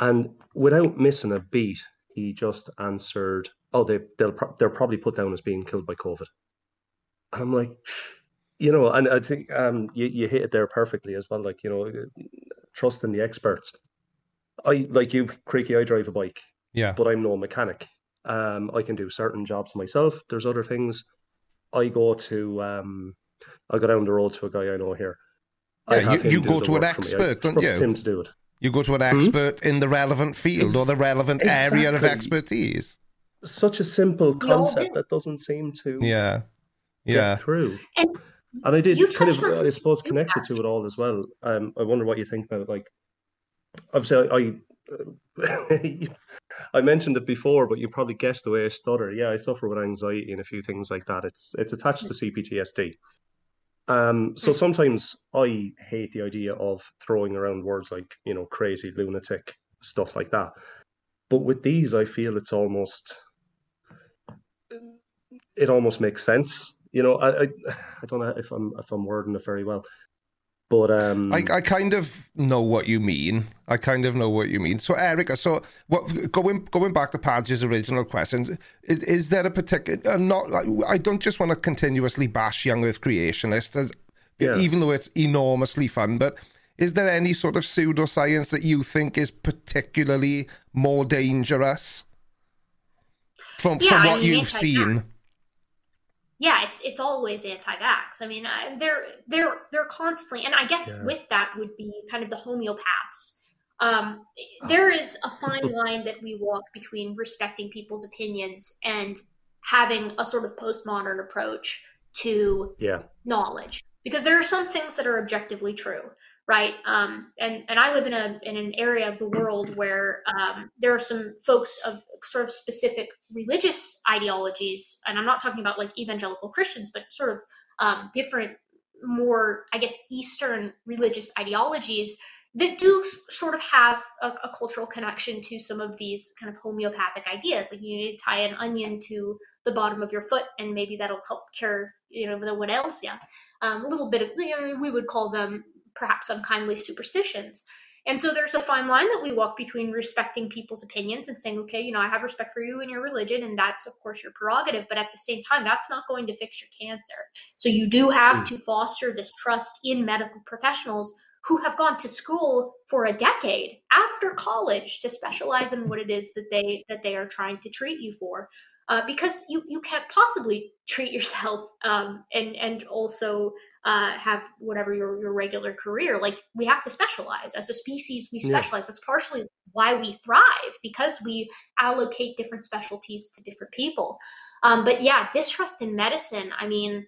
And without missing a beat, he just answered, oh, they, they'll pro- they're probably put down as being killed by COVID. And I'm like... You know, and I think um, you, you hit it there perfectly as well. Like, you know, trust in the experts. I, like you, Creaky, I drive a bike. Yeah. But I'm no mechanic. Um, I can do certain jobs myself. There's other things. I go to, um, I go down the road to a guy I know here. Yeah, you, you go to an expert, don't you? Trust him to do it. You go to an expert mm-hmm. in the relevant field or the relevant exactly. area of expertise. Such a simple concept no. that doesn't seem to yeah, yeah. get through. And- And I did kind of, I suppose, connected to it all as well. Um, I wonder what you think about it. Like, obviously, I I, I mentioned it before, but you probably guessed the way I stutter. Yeah, I suffer with anxiety and a few things like that. It's it's attached to C P T S D. Um, so sometimes I hate the idea of throwing around words like, you know, crazy, lunatic, stuff like that. But with these, I feel it's almost, it almost makes sense. You know, I, I I don't know if I'm if I'm wording it very well, but um, I I kind of know what you mean. I kind of know what you mean. So Erica, so what going going back to Padge's original questions, is, is there a particular? Not I don't just want to continuously bash young earth creationists, as, yeah. even though it's enormously fun. But is there any sort of pseudoscience that you think is particularly more dangerous from yeah, from what I mean, you've seen? Like Yeah, it's it's always anti-vax. I mean, I, they're they're they're constantly, and I guess yeah. with that would be kind of the homeopaths. Um, oh. There is a fine line that we walk between respecting people's opinions and having a sort of postmodern approach to yeah. knowledge, because there are some things that are objectively true, right? Um, and and I live in a in an area of the world where um, there are some folks of sort of specific religious ideologies, and I'm not talking about like evangelical Christians, but sort of um, different, more, I guess, Eastern religious ideologies that do sort of have a, a cultural connection to some of these kind of homeopathic ideas. Like you need to tie an onion to the bottom of your foot and maybe that'll help cure, you know, the what else, yeah. Um, a little bit of, you know, we would call them perhaps unkindly superstitions. And so there's a fine line that we walk between respecting people's opinions and saying, okay, you know, I have respect for you and your religion, and that's, of course, your prerogative. But at the same time, that's not going to fix your cancer. So you do have to foster this trust in medical professionals who have gone to school for a decade after college to specialize in what it is that they that they are trying to treat you for. Uh, because you, you can't possibly treat yourself um, and, and also uh, have whatever your, your regular career. Like, we have to specialize. As a species, we specialize. Yeah. That's partially why we thrive, because we allocate different specialties to different people. Um, but yeah, distrust in medicine, I mean,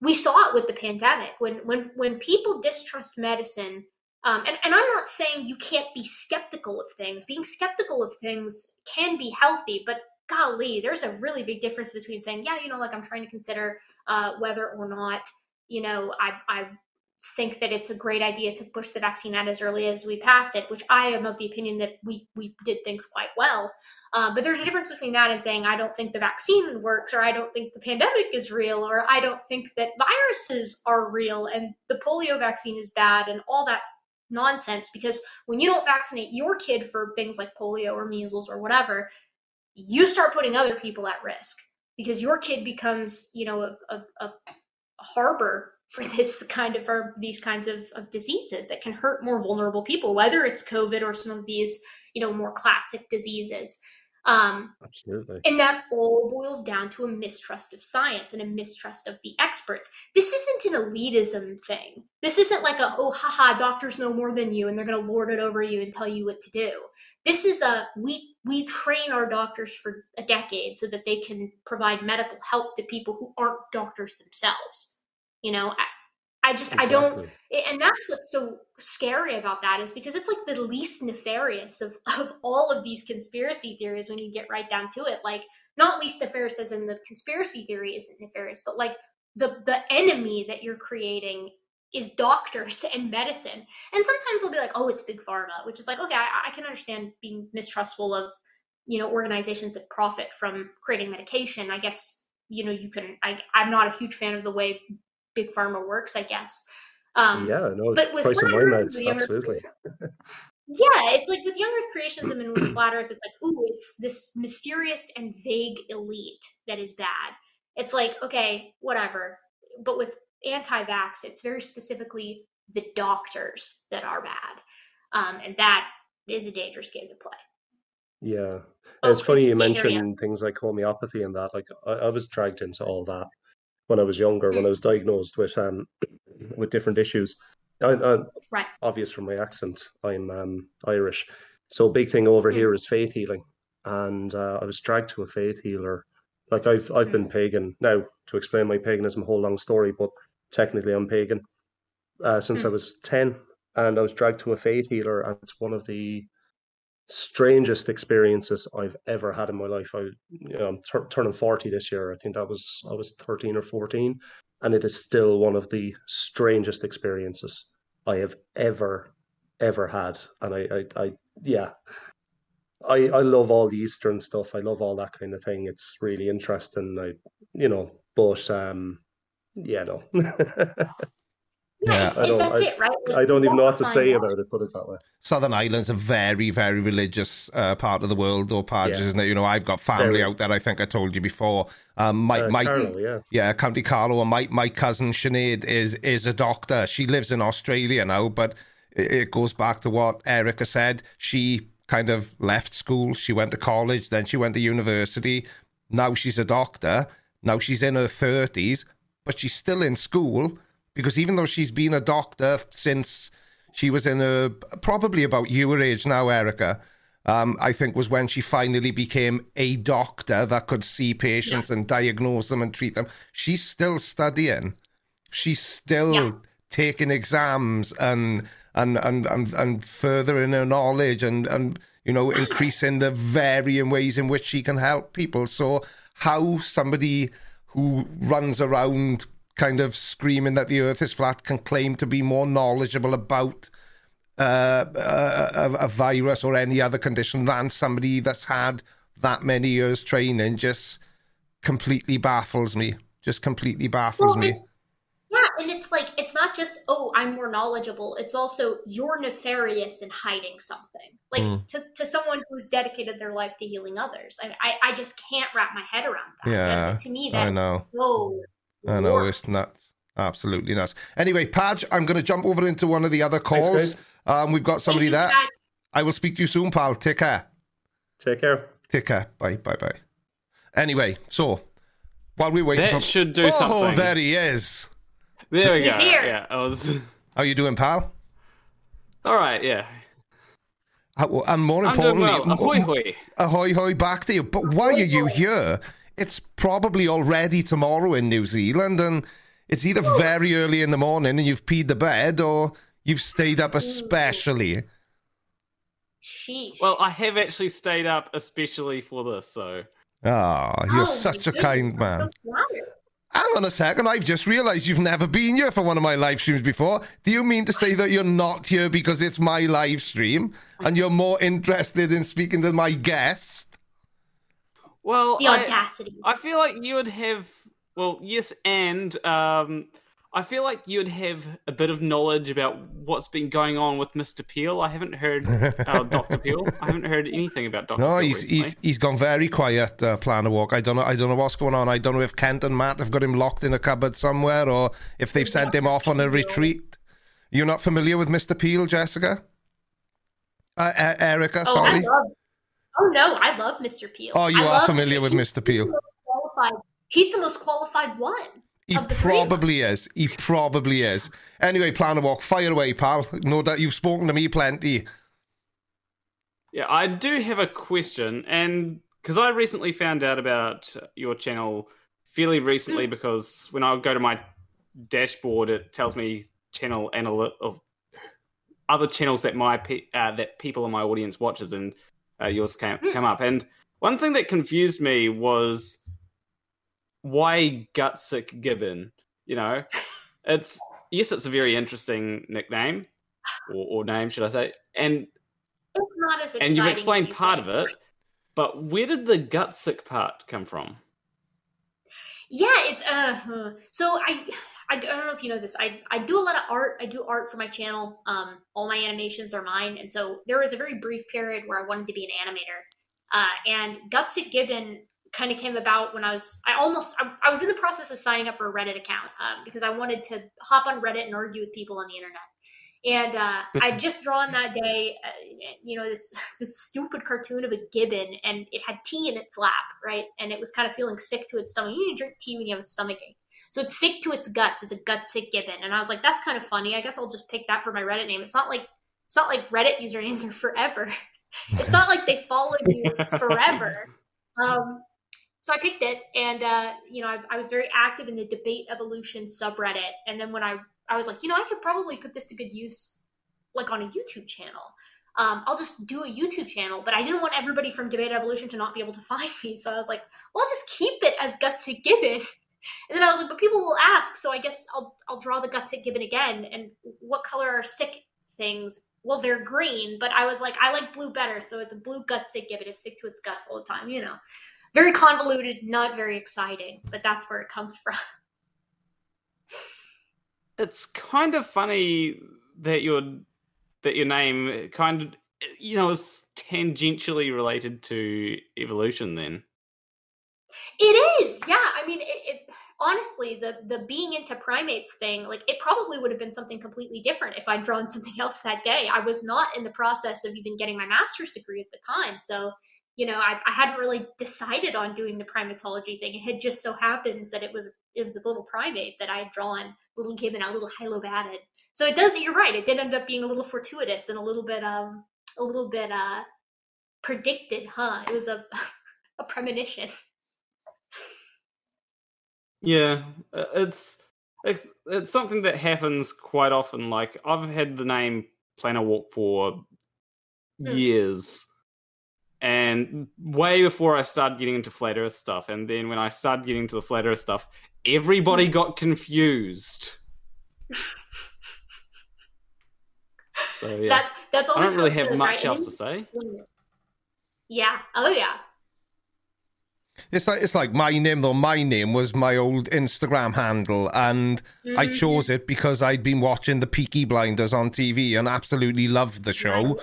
we saw it with the pandemic. When when when people distrust medicine, um, and, and I'm not saying you can't be skeptical of things. Being skeptical of things can be healthy, but golly, there's a really big difference between saying, yeah, you know, like I'm trying to consider uh, whether or not, you know, I, I think that it's a great idea to push the vaccine out as early as we passed it, which I am of the opinion that we, we did things quite well. Uh, but there's a difference between that and saying, I don't think the vaccine works, or I don't think the pandemic is real, or I don't think that viruses are real and the polio vaccine is bad and all that nonsense. Because when you don't vaccinate your kid for things like polio or measles or whatever, you start putting other people at risk, because your kid becomes, you know, a, a, a harbor for this kind of, or these kinds of, of diseases that can hurt more vulnerable people, whether it's COVID or some of these, you know, more classic diseases. Um, Absolutely. And that all boils down to a mistrust of science and a mistrust of the experts. This isn't an elitism thing. This isn't like a, oh, haha, doctors know more than you and they're going to lord it over you and tell you what to do. This is a, we we train our doctors for a decade so that they can provide medical help to people who aren't doctors themselves. You know, I, I just, exactly. I don't, and that's what's so scary about that, is because it's like the least nefarious of, of all of these conspiracy theories when you get right down to it. Like, not least nefarious as in the conspiracy theory isn't nefarious, but like the the enemy that you're creating is doctors and medicine. And sometimes they'll be like, oh, it's big pharma, which is like, okay, I, I can understand being mistrustful of, you know, organizations that profit from creating medication. I guess, you know, you can, I, I'm not a huge fan of the way big pharma works, I guess. Um, yeah, no, but with price and moments, absolutely. Yeah, it's like with young earth creationism and with flat earth, it's like, ooh, it's this mysterious and vague elite that is bad. It's like, okay, whatever. But with anti-vax, it's very specifically the doctors that are bad. Um, and that is a dangerous game to play. Yeah. Oh, it's funny you mentioned things like homeopathy and that. Like, I, I was dragged into all that when I was younger, mm-hmm. when I was diagnosed with um with different issues. I, I, right. Obvious from my accent, I'm um, Irish. So big thing over mm-hmm. here is faith healing. And uh, I was dragged to a faith healer. Like, I've I've mm-hmm. been pagan now, to explain my paganism, a whole long story, but technically I'm pagan uh, since mm. I was ten, and I was dragged to a faith healer, and it's one of the strangest experiences I've ever had in my life. I, you know, I'm t- turning forty this year. I think that was, I was thirteen or fourteen, and it is still one of the strangest experiences I have ever, ever had. And I, I, I yeah, I, I love all the Eastern stuff. I love all that kind of thing. It's really interesting. I, you know, but, um, yeah, no. yeah, yeah I don't, that's I, it, right? Like, I don't even know what to say about it, put it that way. Southern Ireland's a very, very religious uh, part of the world, though, Padge, yeah. isn't it? You know, I've got family very. out there, I think I told you before. Um, my, uh, my, Carlo, yeah. yeah, County Carlow, and my, my cousin Sinead is, is a doctor. She lives in Australia now, but it, it goes back to what Erica said. She kind of left school, she went to college, then she went to university. Now she's a doctor. Now she's in her thirties. But she's still in school, because even though she's been a doctor since she was in her, probably about your age now, Erica, um, I think was when she finally became a doctor that could see patients yeah. and diagnose them and treat them. She's still studying. She's still yeah. taking exams and and, and, and and furthering her knowledge and, and you know, increasing the varying ways in which she can help people. So how somebody who runs around kind of screaming that the earth is flat can claim to be more knowledgeable about uh, a, a virus or any other condition than somebody that's had that many years training just completely baffles me. Just completely baffles well, me. And, yeah, and it's like, it's it's not just, oh, I'm more knowledgeable. It's also, you're nefarious in hiding something. Like mm. to, to someone who's dedicated their life to healing others. I I, I just can't wrap my head around that. Yeah, that, to me, that I know. So I know, it's nuts. Absolutely nuts. Anyway, Padge, I'm going to jump over into one of the other calls. Thanks, um, we've got somebody there. Guys. I will speak to you soon, pal. Take care. Take care. Take care. Bye, bye, bye. Anyway, so while we wait, that for... should do oh, something. Oh, there he is. There we He's go. He's here. Yeah, I was... How are you doing, pal? All right, yeah. Uh, and more importantly, well. ahoy hoy. Ahoy hoy back to you. But ahoy, why are you here? It's probably already tomorrow in New Zealand, and it's either very early in the morning and you've peed the bed, or you've stayed up especially. Sheesh. Well, I have actually stayed up especially for this, so... Oh, you're oh, such a kind man. Hang on a second, I've just realised you've never been here for one of my live streams before. Do you mean to say that you're not here because it's my live stream and you're more interested in speaking to my guests? Well, the audacity. I, I feel like you would have... Well, yes, and um, I feel like you'd have a bit of knowledge about what's been going on with Mister Peel. I haven't heard uh, Doctor Peel. I haven't heard anything about Doctor No, Peel he's recently. he's he's gone very quiet. Uh, plan a walk. I don't know. I don't know what's going on. I don't know if Kent and Matt have got him locked in a cupboard somewhere, or if they've sent him off on a retreat. You're not familiar with Mister Peel, Jessica? Uh, uh, Erica, oh, sorry. I love, oh no, I love Mister Peel. Oh, you I are familiar him. with Mister Peel. He's the most qualified one. He probably is. He probably is. Anyway, plan a walk. Fire away, pal. No doubt you've spoken to me plenty. Yeah, I do have a question. And because I recently found out about your channel fairly recently, mm. because when I go to my dashboard, it tells me channel analy- of other channels that my pe- uh, that people in my audience watches, and uh, yours came mm. come up. And one thing that confused me was... why Gutsick Gibbon? You know, it's yes, it's a very interesting nickname, or, or name, should I say? And it's not as exciting. And you've explained you part think. of it, but where did the Gutsick part come from? Yeah, it's uh. So I, I don't know if you know this. I I do a lot of art. I do art for my channel. Um, all my animations are mine, and so there was a very brief period where I wanted to be an animator. Uh, and Gutsick Gibbon kind of came about when I was, I almost, I, I was in the process of signing up for a Reddit account um, because I wanted to hop on Reddit and argue with people on the internet. And uh, I'd just drawn that day, uh, you know, this this stupid cartoon of a gibbon, and it had tea in its lap, right? And it was kind of feeling sick to its stomach. You need to drink tea when you have a stomach ache. So it's sick to its guts. It's a gut sick gibbon. And I was like, that's kind of funny. I guess I'll just pick that for my Reddit name. It's not like, it's not like Reddit usernames are forever. It's not like they followed you forever. Um, So I picked it, and, uh, you know, I, I was very active in the debate evolution subreddit. And then when I, I was like, you know, I could probably put this to good use, like on a YouTube channel. Um, I'll just do a YouTube channel, but I didn't want everybody from debate evolution to not be able to find me. So I was like, well, I'll just keep it as Gutsick Gibbon. And then I was like, but people will ask. So I guess I'll, I'll draw the Gutsick Gibbon again. And what color are sick things? Well, they're green, but I was like, I like blue better. So it's a blue Gutsick Gibbon. It's sick to its guts all the time, you know. Very convoluted, not very exciting, but that's where it comes from. It's kind of funny that your that your name kind of, you know, is tangentially related to evolution then. It is, yeah. I mean, it, it, honestly, the, the being into primates thing, like, it probably would have been something completely different if I'd drawn something else that day. I was not in the process of even getting my master's degree at the time, so... You know, I, I hadn't really decided on doing the primatology thing. It had just so happens that it was it was a little primate that I had drawn, little gibbon, a little hylobatid. So it does. You're right. It did end up being a little fortuitous and a little bit um a little bit uh predicted, huh? It was a a premonition. Yeah, it's it's something that happens quite often. Like, I've had the name Plan a Walk for mm. years. And way before I started getting into flat earth stuff. And then when I started getting into the flat earth stuff, everybody got confused. So yeah, that's, that's I don't really have much else to say. Yeah. Oh yeah. It's like, it's like my name, though. My name was my old Instagram handle, and mm-hmm. I chose it because I'd been watching the Peaky Blinders on T V and absolutely loved the show. Yeah.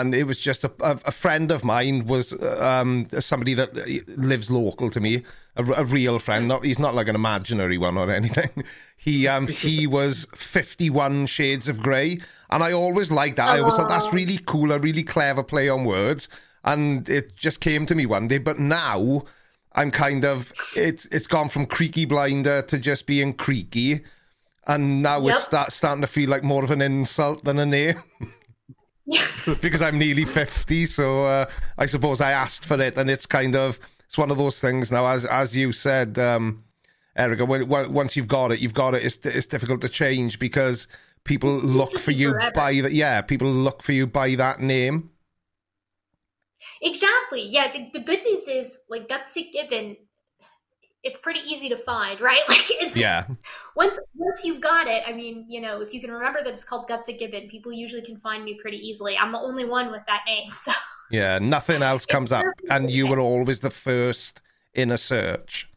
And it was just a, a friend of mine was um, somebody that lives local to me, a, a real friend. Not he's not like an imaginary one or anything. He um, he was fifty-one Shades of Grey, and I always liked that. Aww. I always thought that's really cool, a really clever play on words. And it just came to me one day. But now I'm kind of, it, it's gone from creaky blinder to just being creaky. And now yep. it's that, starting to feel like more of an insult than a name. Because I'm nearly fifty. So uh, I suppose I asked for it. And it's kind of, it's one of those things now, as as you said, um, Erica, when, once you've got it, you've got it. It's, it's difficult to change because people look for you forever. by, the, yeah, people look for you by that name. Exactly. Yeah. The, the good news is, like, Gutsick Gibbon, it's pretty easy to find, right? Like, it's, yeah. Once once you've got it, I mean, you know, if you can remember that it's called Gutsick Gibbon, people usually can find me pretty easily. I'm the only one with that name, so. Yeah, nothing else comes up, and you were always the first in a search.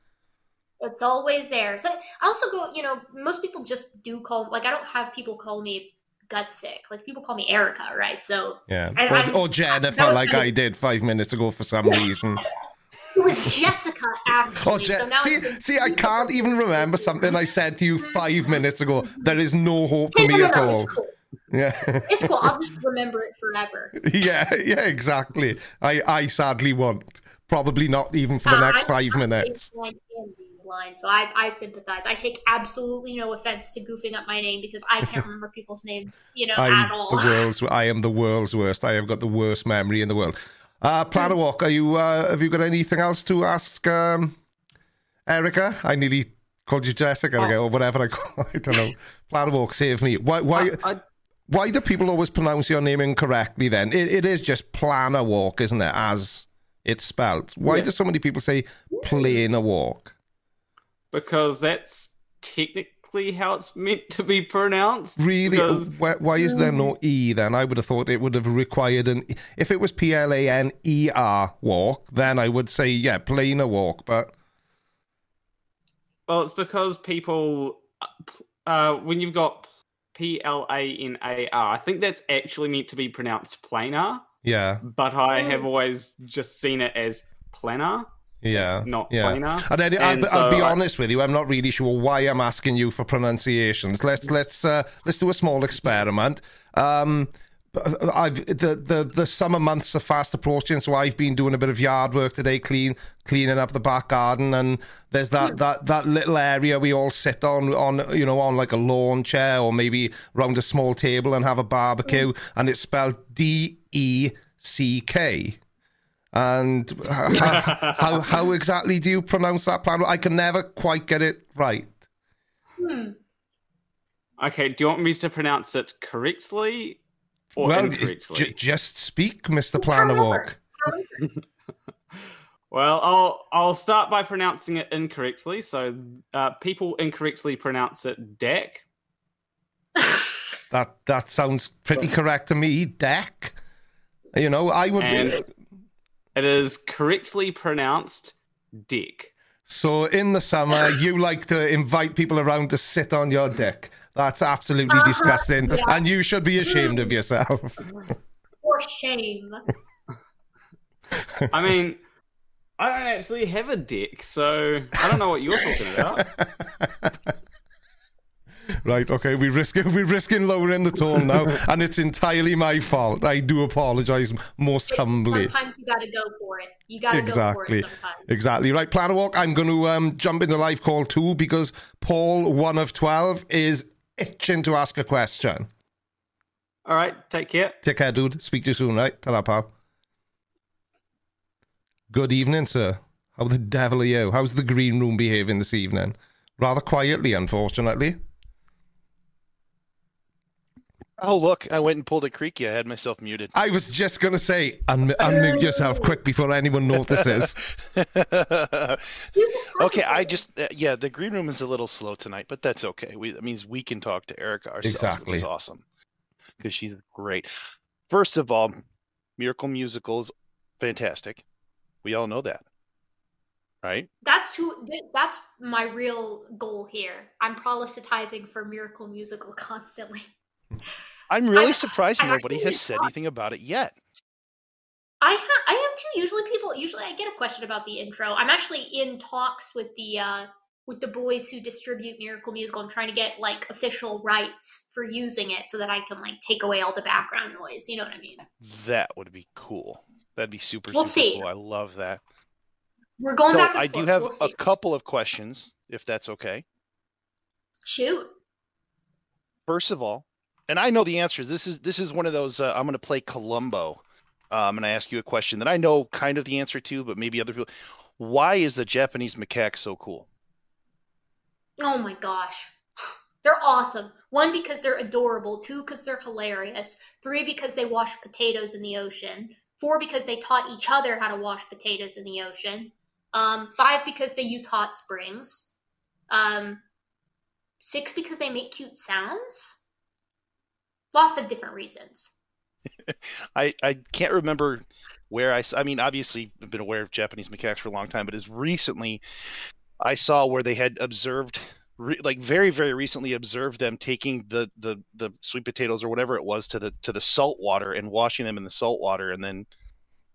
It's always there. So I also go, you know, most people just do call, like, I don't have people call me Gutsick. Like, people call me Erica, right? So yeah, I, or, I, or Jennifer, I, like, kind of... I did five minutes ago for some reason. It was Jessica, actually. Oh, Je- so now see, it's... see, I can't even remember something I said to you five minutes ago. There is no hope for hey, me no, no, at no, all. It's cool. Yeah, it's cool. I'll just remember it forever. Yeah, yeah, exactly. I, I sadly won't. Probably not even for the uh, next I, five I, minutes. I, Line, so I, I sympathize. I take absolutely no offense to goofing up my name because I can't remember people's names, you know, I'm at all. The world's, I am the world's worst. I have got the worst memory in the world. Uh, Planner Walk, are you? Uh, have you got anything else to ask, um, Erica? I nearly called you Jessica oh. again, or whatever I call. I don't know. Planner Walk, save me. Why? Why? I, I... Why do people always pronounce your name incorrectly? Then it, it is just Planner Walk, isn't it? As it's spelled. Why yeah. do so many people say Planer Walk? Because that's technically how it's meant to be pronounced. Really? Because... Why, why is there no E then? I would have thought it would have required an... If it was P L A N E R walk, then I would say, yeah, planer walk, but... Well, it's because people... Uh, when you've got P L A N A R, I think that's actually meant to be pronounced planar. Yeah. But I have always just seen it as planar. Yeah, not yeah. planar. And, then, and I'll, so, I'll be I... honest with you, I'm not really sure why I'm asking you for pronunciations. Let's let's uh, let's do a small experiment. Um, I've, the the the summer months are fast approaching, so I've been doing a bit of yard work today, clean cleaning up the back garden, and there's that, yeah. that, that little area we all sit on on you know on like a lawn chair or maybe around a small table and have a barbecue, yeah. and it's spelled D E C K. And how, how how exactly do you pronounce that plan? I can never quite get it right. Hmm. Okay, do you want me to pronounce it correctly or well, incorrectly? J- just speak, Mister Planerwalk. Well, I'll I'll start by pronouncing it incorrectly. So uh, people incorrectly pronounce it D E C. that that sounds pretty correct to me, D E C. You know, I would. And- It is correctly pronounced dick. So in the summer, you like to invite people around to sit on your dick. That's absolutely uh-huh, disgusting. Yeah. And you should be ashamed of yourself. For shame. I mean, I don't actually have a dick, so I don't know what you're talking about. Right, okay, we risk, we're risking lowering the tone now, and it's entirely my fault. I do apologise most humbly. Sometimes you got to go for it. You got to exactly. go for it sometimes. Exactly. Right, Planner Walk, I'm going to um, jump in the live call too, because Paul, one of twelve, is itching to ask a question. All right, take care. Take care, dude. Speak to you soon, right? Ta-da, pal. Good evening, sir. How the devil are you? How's the green room behaving this evening? Rather quietly, unfortunately. Oh, look, I went and pulled a creaky. I had myself muted. I was just going to say, un- unmute yourself quick before anyone notices. Okay, I just, uh, yeah, the green room is a little slow tonight, but that's okay. We, that means we can talk to Erica ourselves. Exactly. Which is awesome, because she's great. First of all, Miracle Musical is fantastic. We all know that. right? That's who. That's my real goal here. I'm proselytizing for Miracle Musical constantly. I'm really I, surprised I, nobody I has said talk. anything about it yet. I ha- I am too. Usually people, usually I get a question about the intro. I'm actually in talks with the uh, with the boys who distribute Miracle Musical. I'm trying to get like official rights for using it so that I can like take away all the background noise. You know what I mean? That would be cool. That'd be super, we'll super see. cool. I love that. We're going so back and I forth. do have we'll a see. couple of questions, if that's okay. Shoot. First of all, and I know the answers. This is this is one of those uh, I'm going to play Columbo. Um, and I ask you a question that I know kind of the answer to, but maybe other people. Why is the Japanese macaque so cool? Oh my gosh. They're awesome. One, because they're adorable. Two, because they're hilarious. Three, because they wash potatoes in the ocean. Four, because they taught each other how to wash potatoes in the ocean. Um, five, because they use hot springs. Um, six, because they make cute sounds. Lots of different reasons. I, I can't remember where I I mean, obviously, I've been aware of Japanese macaques for a long time, but as recently I saw where they had observed, re, like very, very recently observed them taking the, the, the sweet potatoes or whatever it was to the to the salt water and washing them in the salt water. And then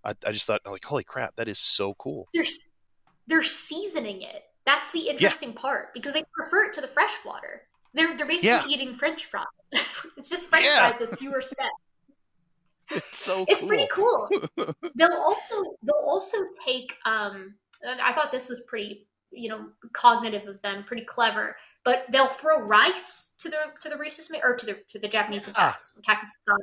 I, I just thought, like, holy crap, that is so cool. They're, they're seasoning it. That's the interesting yeah. part, because they prefer it to the fresh water. They're, they're basically yeah. eating French fries. It's just French yeah. fries with fewer steps. It's so it's cool. pretty cool. They'll also they'll also take um I thought this was pretty, you know, cognitive of them, pretty clever, but they'll throw rice to the to the rhesus ma- or to the to the Japanese yeah. macaques,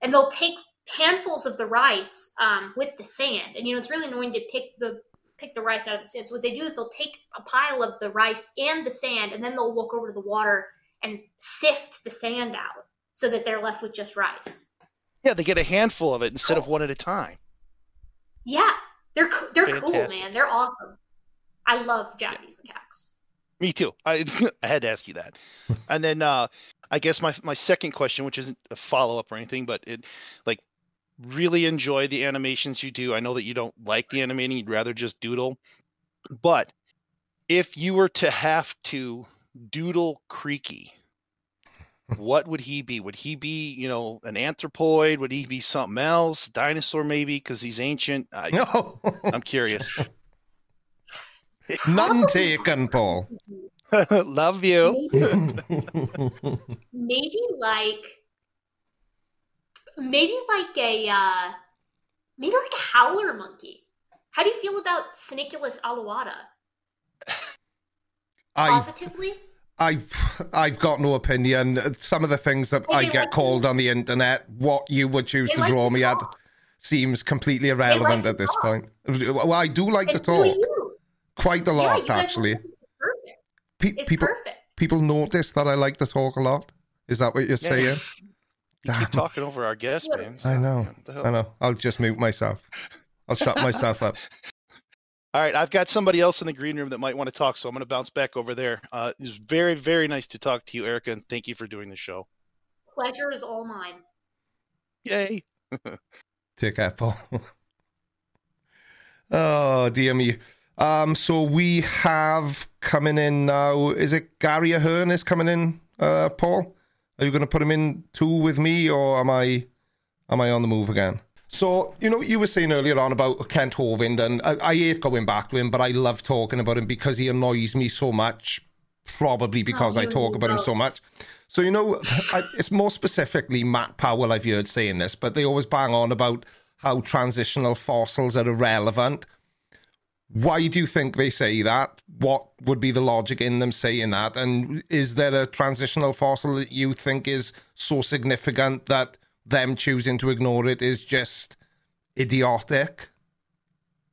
and they'll take handfuls of the rice um with the sand. And you know, it's really annoying to pick the pick the rice out of the sand. So what they do is they'll take a pile of the rice and the sand, and then they'll look over to the water and sift the sand out so that they're left with just rice. Yeah, they get a handful of it instead cool. of one at a time. Yeah, they're they're Fantastic. cool, man. They're awesome. I love Japanese yeah. macaques. Me too. I I had to ask you that. And then uh, I guess my my second question, which isn't a follow up or anything, but it like really enjoy the animations you do. I know that you don't like the animating; you'd rather just doodle. But if you were to have to doodle Creaky, what would he be? Would he be, you know, an anthropoid? Would he be something else? Dinosaur maybe, because he's ancient? I, no. I'm curious. None taken, Paul. Love you. Maybe, maybe like, maybe like a, uh, maybe like a howler monkey. How do you feel about Siniculus aluata? Positively? I... I've I've got no opinion. Some of the things that I get like called them. on the internet, what you would choose they to like draw me talk. at, seems completely irrelevant like at this talk. point. Well, I do like and to talk quite a lot, yeah, actually. Perfect. Pe- it's people, perfect. People notice that I like to talk a lot. Is that what you're yeah. saying? You keep talking over our guests, man. I know. I know. I'll just mute myself. I'll shut myself up. All right, I've got somebody else in the green room that might want to talk, so I'm going to bounce back over there. Uh, it was very, very nice to talk to you, Erica, and thank you for doing the show. Pleasure is all mine. Yay. Take care, Paul. Oh, dear me. Um, so we have coming in now, is it Gary Ahern is coming in, uh, Paul? Are you going to put him in too with me, or am I am I on the move again? So, you know, you were saying earlier on about Kent Hovind, and I, I hate going back to him, but I love talking about him because he annoys me so much, probably because oh, I talk know. about him so much. So, you know, I, it's more specifically Matt Powell I've heard saying this, but they always bang on about how transitional fossils are irrelevant. Why do you think they say that? What would be the logic in them saying that? And is there a transitional fossil that you think is so significant that them choosing to ignore it is just idiotic?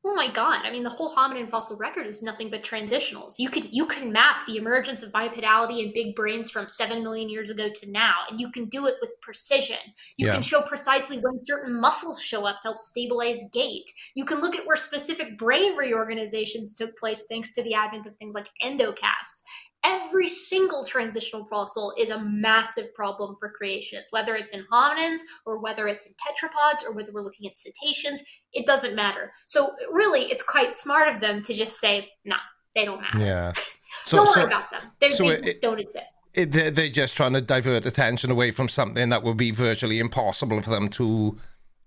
Oh my God. I mean, the whole hominin fossil record is nothing but transitionals. You can you can map the emergence of bipedality and big brains from seven million years ago to now, and you can do it with precision. You yeah. can show precisely when certain muscles show up to help stabilize gait. You can look at where specific brain reorganizations took place thanks to the advent of things like endocasts. Every single transitional fossil is a massive problem for creationists, whether it's in hominins or whether it's in tetrapods or whether we're looking at cetaceans, it doesn't matter. So really, it's quite smart of them to just say, nah, they don't matter. Yeah. So, don't worry so, about them. Their so things it, don't exist. It, they're, they're just trying to divert attention away from something that would be virtually impossible for them to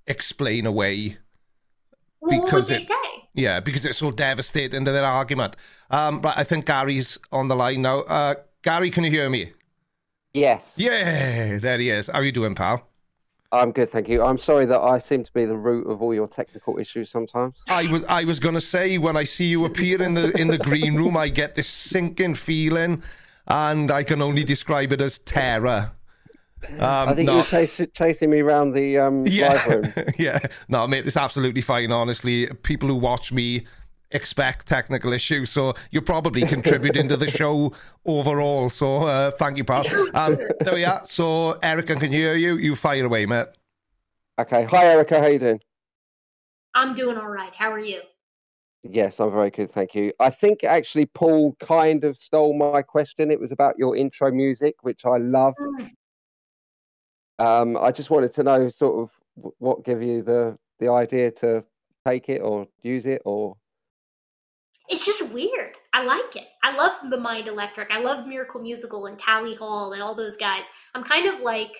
explain away. Well, what would they it, say? Yeah, because it's so devastating to their argument. Um, but I think Gary's on the line now. Uh, Gary, can you hear me? Yes. Yeah, there he is. How are you doing, pal? I'm good, thank you. I'm sorry that I seem to be the root of all your technical issues sometimes. I was I was going to say, when I see you appear in the in the green room, I get this sinking feeling, and I can only describe it as terror. Um, I think no. you were chase, chasing me around the um, yeah. live room. yeah, no, mate, it's absolutely fine, honestly. People who watch me expect technical issues, so you're probably contributing to the show overall, so uh, thank you, Pat. Um, there we are. So, Erica can hear you. You fire away, mate. Okay. Hi, Erica. How you doing? I'm doing all right. How are you? Yes, I'm very good, thank you. I think actually Paul kind of stole my question. It was about your intro music, which I love. Mm. Um, I just wanted to know sort of what gave you the, the idea to take it or use it or... It's just weird. I like it. I love The Mind Electric. I love Miracle Musical and Tally Hall and all those guys. I'm kind of like,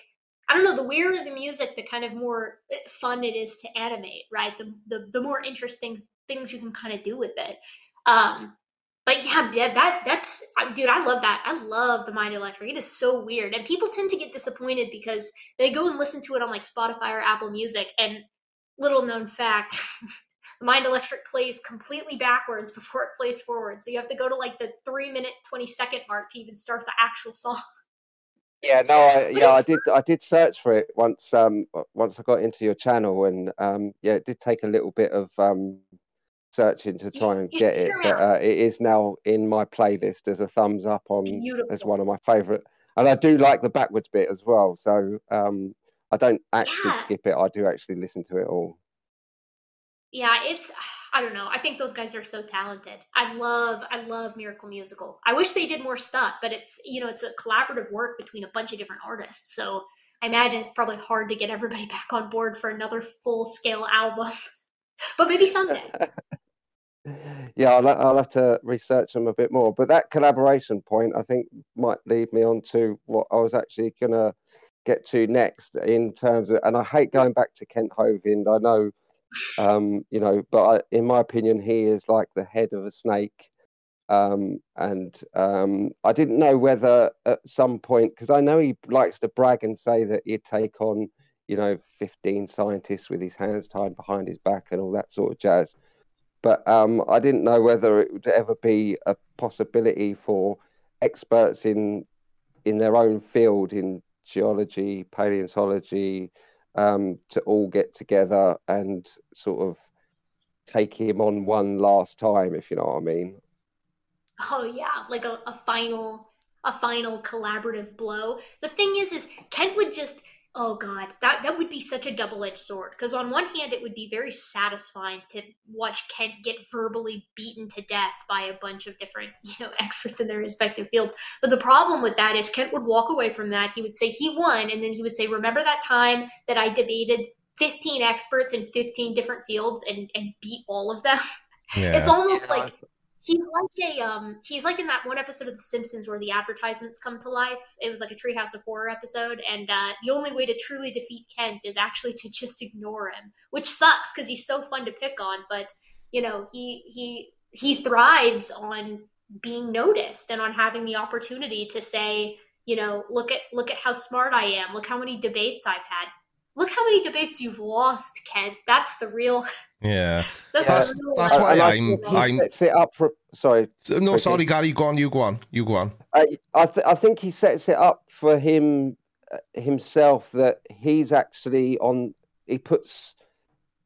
I don't know, the weirder the music, the kind of more fun it is to animate, right? The the, the more interesting things you can kind of do with it. Um, but yeah, that that's, dude, I love that. I love The Mind Electric. It is so weird. And people tend to get disappointed because they go and listen to it on like Spotify or Apple Music. And little known fact... The Mind Electric plays completely backwards before it plays forward. So you have to go to like the three minute, twenty second mark to even start the actual song. Yeah, no, I, yeah, I did I did search for it once um, once I got into your channel. And um, yeah, it did take a little bit of um, searching to try and get it. But uh, it is now in my playlist as a thumbs up on Beautiful. as one of my favorite. And I do like the backwards bit as well. So um, I don't actually yeah. skip it. I do actually listen to it all. Yeah, it's, I don't know. I think those guys are so talented. I love, I love Miracle Musical. I wish they did more stuff, but it's, you know, it's a collaborative work between a bunch of different artists. So I imagine it's probably hard to get everybody back on board for another full-scale album, but maybe someday. yeah, I'll, I'll have to research them a bit more. But that collaboration point, I think, might lead me on to what I was actually going to get to next in terms of, and I hate going back to Kent Hovind. I know. Um, you know, but I, in my opinion, he is like the head of a snake. Um, and um, I didn't know whether at some point, because I know he likes to brag and say that he'd take on, you know, fifteen scientists with his hands tied behind his back and all that sort of jazz. But um, I didn't know whether it would ever be a possibility for experts in in their own field, in geology, paleontology, Um, to all get together and sort of take him on one last time, if you know what I mean. Oh yeah, like a, a final, a final collaborative blow. The thing is, is Kent would just, oh god, that that would be such a double-edged sword. Because on one hand, it would be very satisfying to watch Kent get verbally beaten to death by a bunch of different, you know, experts in their respective fields. But the problem with that is Kent would walk away from that. He would say he won, and then he would say, remember that time that I debated fifteen experts in fifteen different fields and, and beat all of them? Yeah. It's almost yeah. like he's like a um he's like in that one episode of The Simpsons where the advertisements come to life. It was like a Treehouse of Horror episode, and uh, the only way to truly defeat Kent is actually to just ignore him, which sucks because he's so fun to pick on. But you know, he he he thrives on being noticed and on having the opportunity to say, you know, look at look at how smart I am. Look how many debates I've had. Look how many debates you've lost, Kent. That's the real. Yeah. That's, that's, the real that's why I'm. I'm sets it up for. Sorry. No, okay. sorry, Gary. Go on. You go on. You go on. I I, th- I think he sets it up for him uh, himself that he's actually on. He puts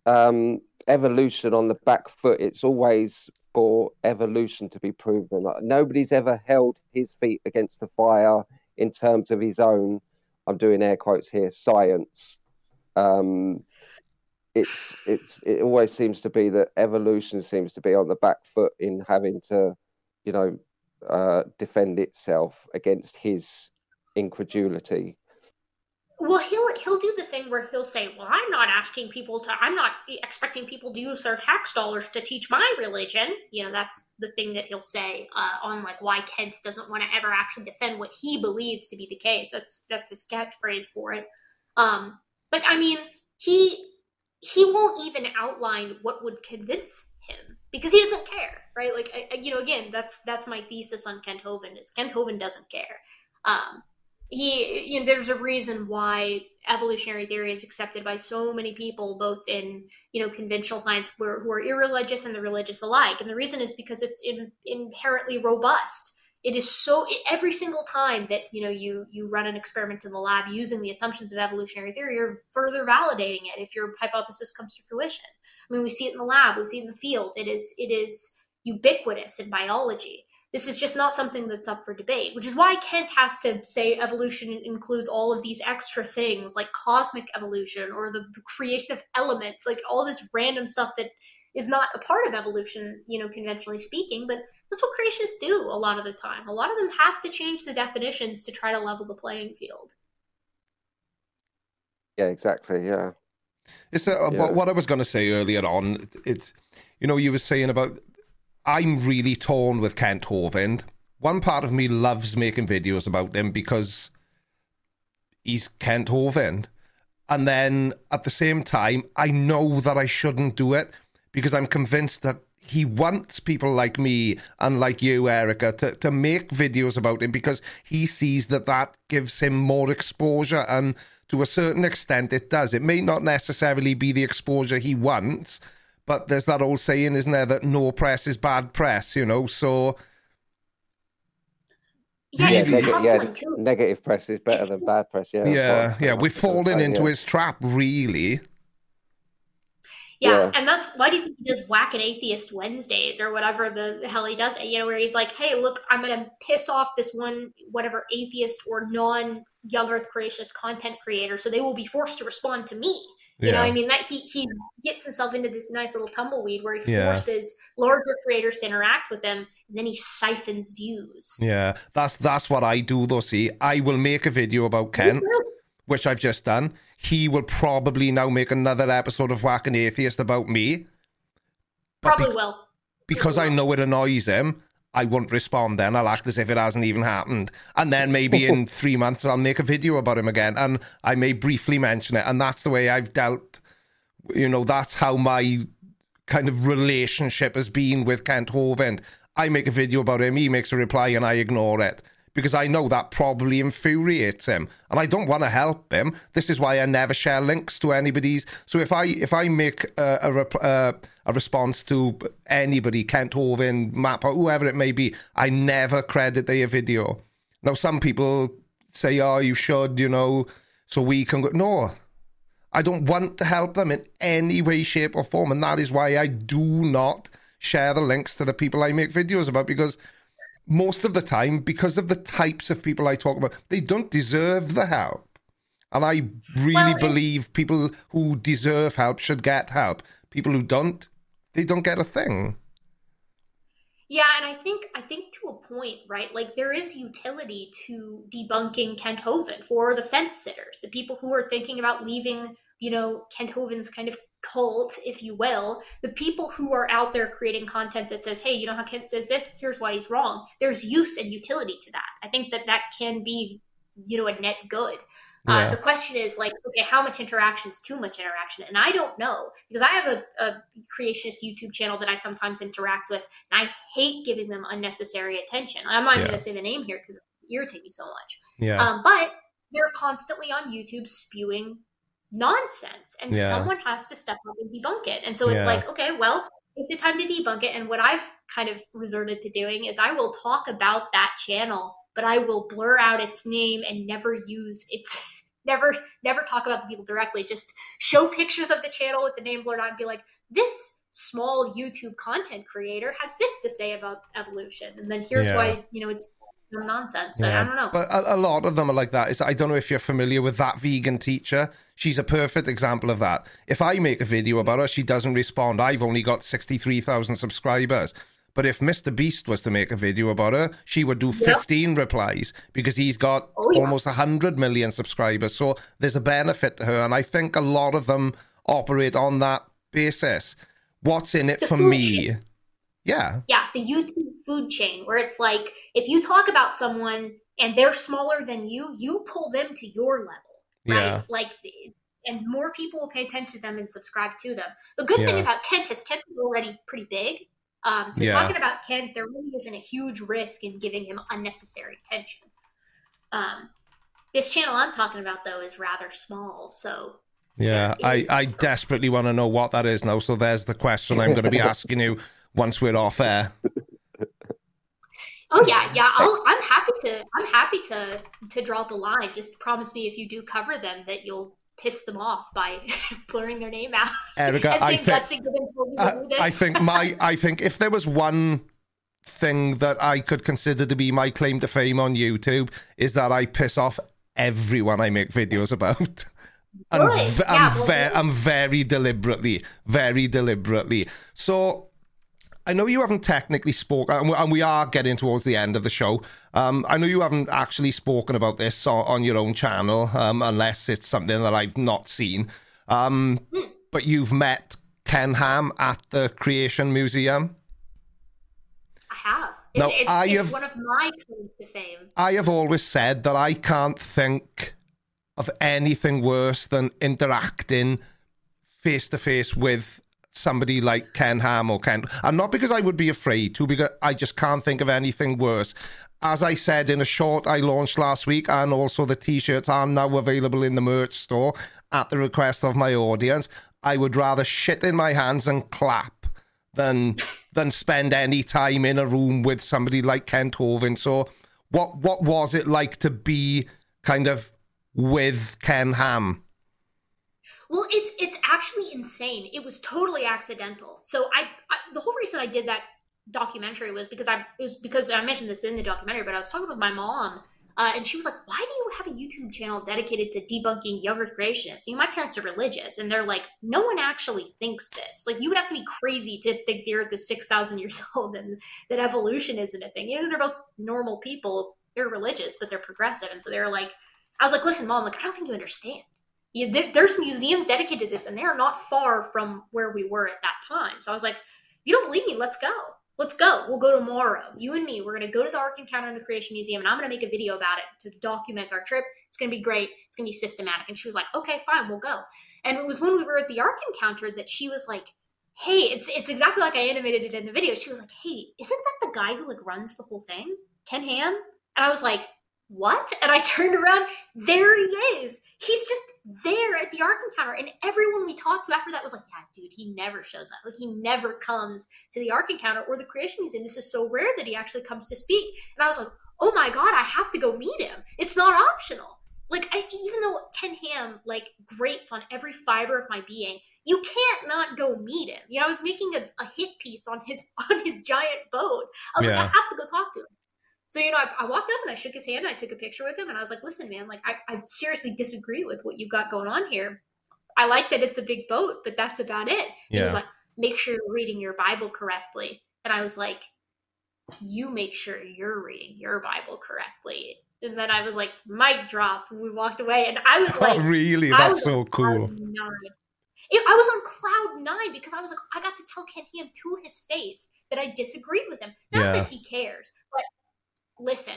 um, evolution on the back foot. It's always for evolution to be proven. Like, nobody's ever held his feet against the fire in terms of his own. I'm doing air quotes here. Science. Um, it's it's it always seems to be that evolution seems to be on the back foot in having to, you know, uh, defend itself against his incredulity. Well, he'll he'll do the thing where he'll say, well, I'm not asking people to, I'm not expecting people to use their tax dollars to teach my religion. You know, that's the thing that he'll say uh, on like why Kent doesn't want to ever actually defend what he believes to be the case. That's that's his catchphrase for it. Um, but I mean, he he won't even outline what would convince him because he doesn't care, right? Like, I, you know, again, that's that's my thesis on Kent Hovind is Kent Hovind doesn't care. Um, He, you know, there's a reason why evolutionary theory is accepted by so many people, both in, you know, conventional science who are, who are irreligious and the religious alike. And the reason is because it's in, inherently robust. It is so every single time that, you know, you, you run an experiment in the lab using the assumptions of evolutionary theory, you're further validating it if your hypothesis comes to fruition. I mean, we see it in the lab, we see it in the field. It is, it is ubiquitous in biology. This is just not something that's up for debate, which is why Kent has to say evolution includes all of these extra things like cosmic evolution or the creation of elements, like all this random stuff that is not a part of evolution, you know, conventionally speaking, but that's what creationists do a lot of the time. A lot of them have to change the definitions to try to level the playing field. Yeah, exactly. Yeah. It's a, yeah. What I was going to say earlier on, it's, you know, you were saying about I'm really torn with Kent Hovind. One part of me loves making videos about him because he's Kent Hovind. And then at the same time, I know that I shouldn't do it because I'm convinced that he wants people like me and like you, Erica, to, to make videos about him because he sees that that gives him more exposure. And to a certain extent, it does. It may not necessarily be the exposure he wants, but there's that old saying, isn't there, that no press is bad press, you know, so... Yeah, it's a tough yeah, one too. Negative press is better it's... than bad press, yeah. Yeah, yeah, we're falling into yeah. his trap, really. Yeah, yeah, and that's, why do you think he does Whack an Atheist Wednesdays or whatever the hell he does, you know, where he's like, hey, look, I'm going to piss off this one, whatever, atheist or non-young earth creationist content creator, so they will be forced to respond to me. You yeah. know, I mean, that he, he gets himself into this nice little tumbleweed where he forces yeah. larger creators to interact with them, and then he siphons views. Yeah, that's that's what I do, though, see. I will make a video about Kent, which I've just done. He will probably now make another episode of Whack an Atheist about me. Probably be- will. Because probably I know it annoys him, I won't respond then. I'll act as if it hasn't even happened. And then maybe in three months, I'll make a video about him again. And I may briefly mention it. And that's the way I've dealt. You know, that's how my kind of relationship has been with Kent Hovind. I make a video about him. He makes a reply and I ignore it because I know that probably infuriates him. And I don't want to help him. This is why I never share links to anybody's. So if I if I make a, a, rep, uh, a response to anybody, Kent Hovind, Matt Powell, whoever it may be, I never credit their video. Now, some people say, oh, you should, you know, so we can go. No, I don't want to help them in any way, shape or form. And that is why I do not share the links to the people I make videos about, because most of the time, because of the types of people I talk about, they don't deserve the help. And I really well, it, believe people who deserve help should get help. People who don't, they don't get a thing. Yeah, and I think I think to a point, right? Like, there is utility to debunking Kent Hovind for the fence sitters, the people who are thinking about leaving, you know, Kent Hovind's kind of cult, if you will, the people who are out there creating content that says, hey, you know how Kent says this, here's why he's wrong. There's use and utility to that. I think that that can be, you know, a net good. Yeah. Uh, the question is like, okay, how much interaction is too much interaction? And I don't know, because I have a, a creationist YouTube channel that I sometimes interact with, and I hate giving them unnecessary attention. I'm not yeah. going to say the name here because it irritates me so much. Yeah. Um, but they're constantly on YouTube spewing nonsense, and yeah. someone has to step up and debunk it. And so it's yeah. like, okay, well, take the time to debunk it. And what I've kind of resorted to doing is I will talk about that channel, but I will blur out its name and never use its never never talk about the people directly. Just show pictures of the channel with the name blurred out and be like, this small YouTube content creator has this to say about evolution, and then here's yeah. why, you know, it's nonsense. Yeah. I don't know. But a, a lot of them are like that. It's, I don't know if you're familiar with That Vegan Teacher. She's a perfect example of that. If I make a video about her, she doesn't respond. I've only got sixty-three thousand subscribers. But if Mister Beast was to make a video about her, she would do fifteen yep. replies, because he's got oh, yeah. almost one hundred million subscribers. So there's a benefit to her. And I think a lot of them operate on that basis. What's in it the for me? Chain. Yeah. Yeah. The YouTube food chain, where it's like, if you talk about someone and they're smaller than you, you pull them to your level. Right? Yeah. Like, and more people will pay attention to them and subscribe to them. The good yeah. thing about Kent is Kent is already pretty big. Um, so yeah. talking about Kent, there really isn't a huge risk in giving him unnecessary attention. Um, this channel I'm talking about, though, is rather small. So yeah, I, I desperately want to know what that is now. So there's the question I'm going to be asking you once we're off air. Oh yeah, yeah. I'll, I'm happy to. I'm happy to to draw the line. Just promise me if you do cover them that you'll piss them off by blurring their name out. Erica, and I think uh, I think my I think if there was one thing that I could consider to be my claim to fame on YouTube, is that I piss off everyone I make videos about. And really? v- yeah, I'm, well, ve- really. I'm very deliberately, very deliberately. So. I know you haven't technically spoken, and we are getting towards the end of the show. Um, I know you haven't actually spoken about this on, on your own channel, um, unless it's something that I've not seen. Um, mm. But you've met Ken Ham at the Creation Museum. I have. It, now, it's I it's have, one of my claims to fame. I have always said that I can't think of anything worse than interacting face-to-face with somebody like Ken Ham or Ken, and not because I would be afraid to, because I just can't think of anything worse. As I said in a short I launched last week, and also the t-shirts are now available in the merch store at the request of my audience, I would rather shit in my hands and clap than than spend any time in a room with somebody like Kent Hovind. So what what was it like to be kind of with Ken Ham? Well, it's it's actually insane. It was totally accidental. So I, I the whole reason I did that documentary was because I it was because I mentioned this in the documentary, but I was talking with my mom, uh, and she was like, "Why do you have a YouTube channel dedicated to debunking young Earth creationists?" You know, my parents are religious, and they're like, "No one actually thinks this. Like, you would have to be crazy to think the Earth is six thousand years old and that evolution isn't a thing." You know, they're both normal people. They're religious, but they're progressive, and so they're like, "I was like, listen, Mom, like I don't think you understand." You know, there's museums dedicated to this, and they're not far from where we were at that time. So I was like, if you don't believe me, let's go. Let's go. We'll go tomorrow. You and me, we're going to go to the Ark Encounter in the Creation Museum, and I'm going to make a video about it to document our trip. It's going to be great. It's going to be systematic. And she was like, okay, fine, we'll go. And it was when we were at the Ark Encounter that she was like, hey, it's it's exactly like I animated it in the video. She was like, hey, isn't that the guy who like runs the whole thing? Ken Ham? And I was like, what? And I turned around. There he is. He's just there at the Ark Encounter, and everyone we talked to after that was like, yeah, dude, he never shows up. Like, he never comes to the Ark Encounter or the Creation Museum. This is so rare that he actually comes to speak. And I was like, oh my God, I have to go meet him. It's not optional. Like, I, even though Ken Ham, like, grates on every fiber of my being, you can't not go meet him. You know, I was making a, a hit piece on his on his giant boat. I was yeah. like, I have to go talk to him. So, you know, I, I walked up and I shook his hand and I took a picture with him. And I was like, listen, man, like, I, I seriously disagree with what you've got going on here. I like that it's a big boat, but that's about it. Yeah. He was like, make sure you're reading your Bible correctly. And I was like, you make sure you're reading your Bible correctly. And then I was like, mic drop. And we walked away. And I was like, oh, really? That's so cool. It, I was on cloud nine because I was like, I got to tell Ken Ham to his face that I disagreed with him. Not yeah. that he cares, but listen,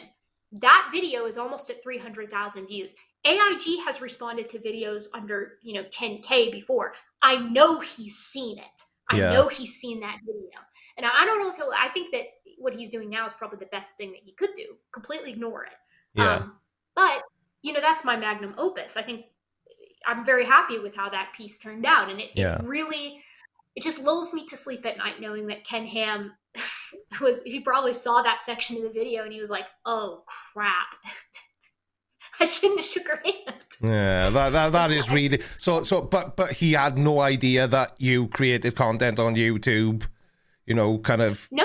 that video is almost at three hundred thousand views. A I G has responded to videos under, you know, ten K before. I know he's seen it. I yeah. know he's seen that video. And I don't know if he'll, I think that what he's doing now is probably the best thing that he could do. Completely ignore it. Yeah. Um, but, you know, that's my magnum opus. I think I'm very happy with how that piece turned out. And it, yeah. it really, it just lulls me to sleep at night knowing that Ken Ham was, he probably saw that section of the video and he was like, oh crap, I shouldn't have shook her hand. Yeah, that that, that is really, so, so, but, but he had no idea that you created content on YouTube, you know, kind of. No.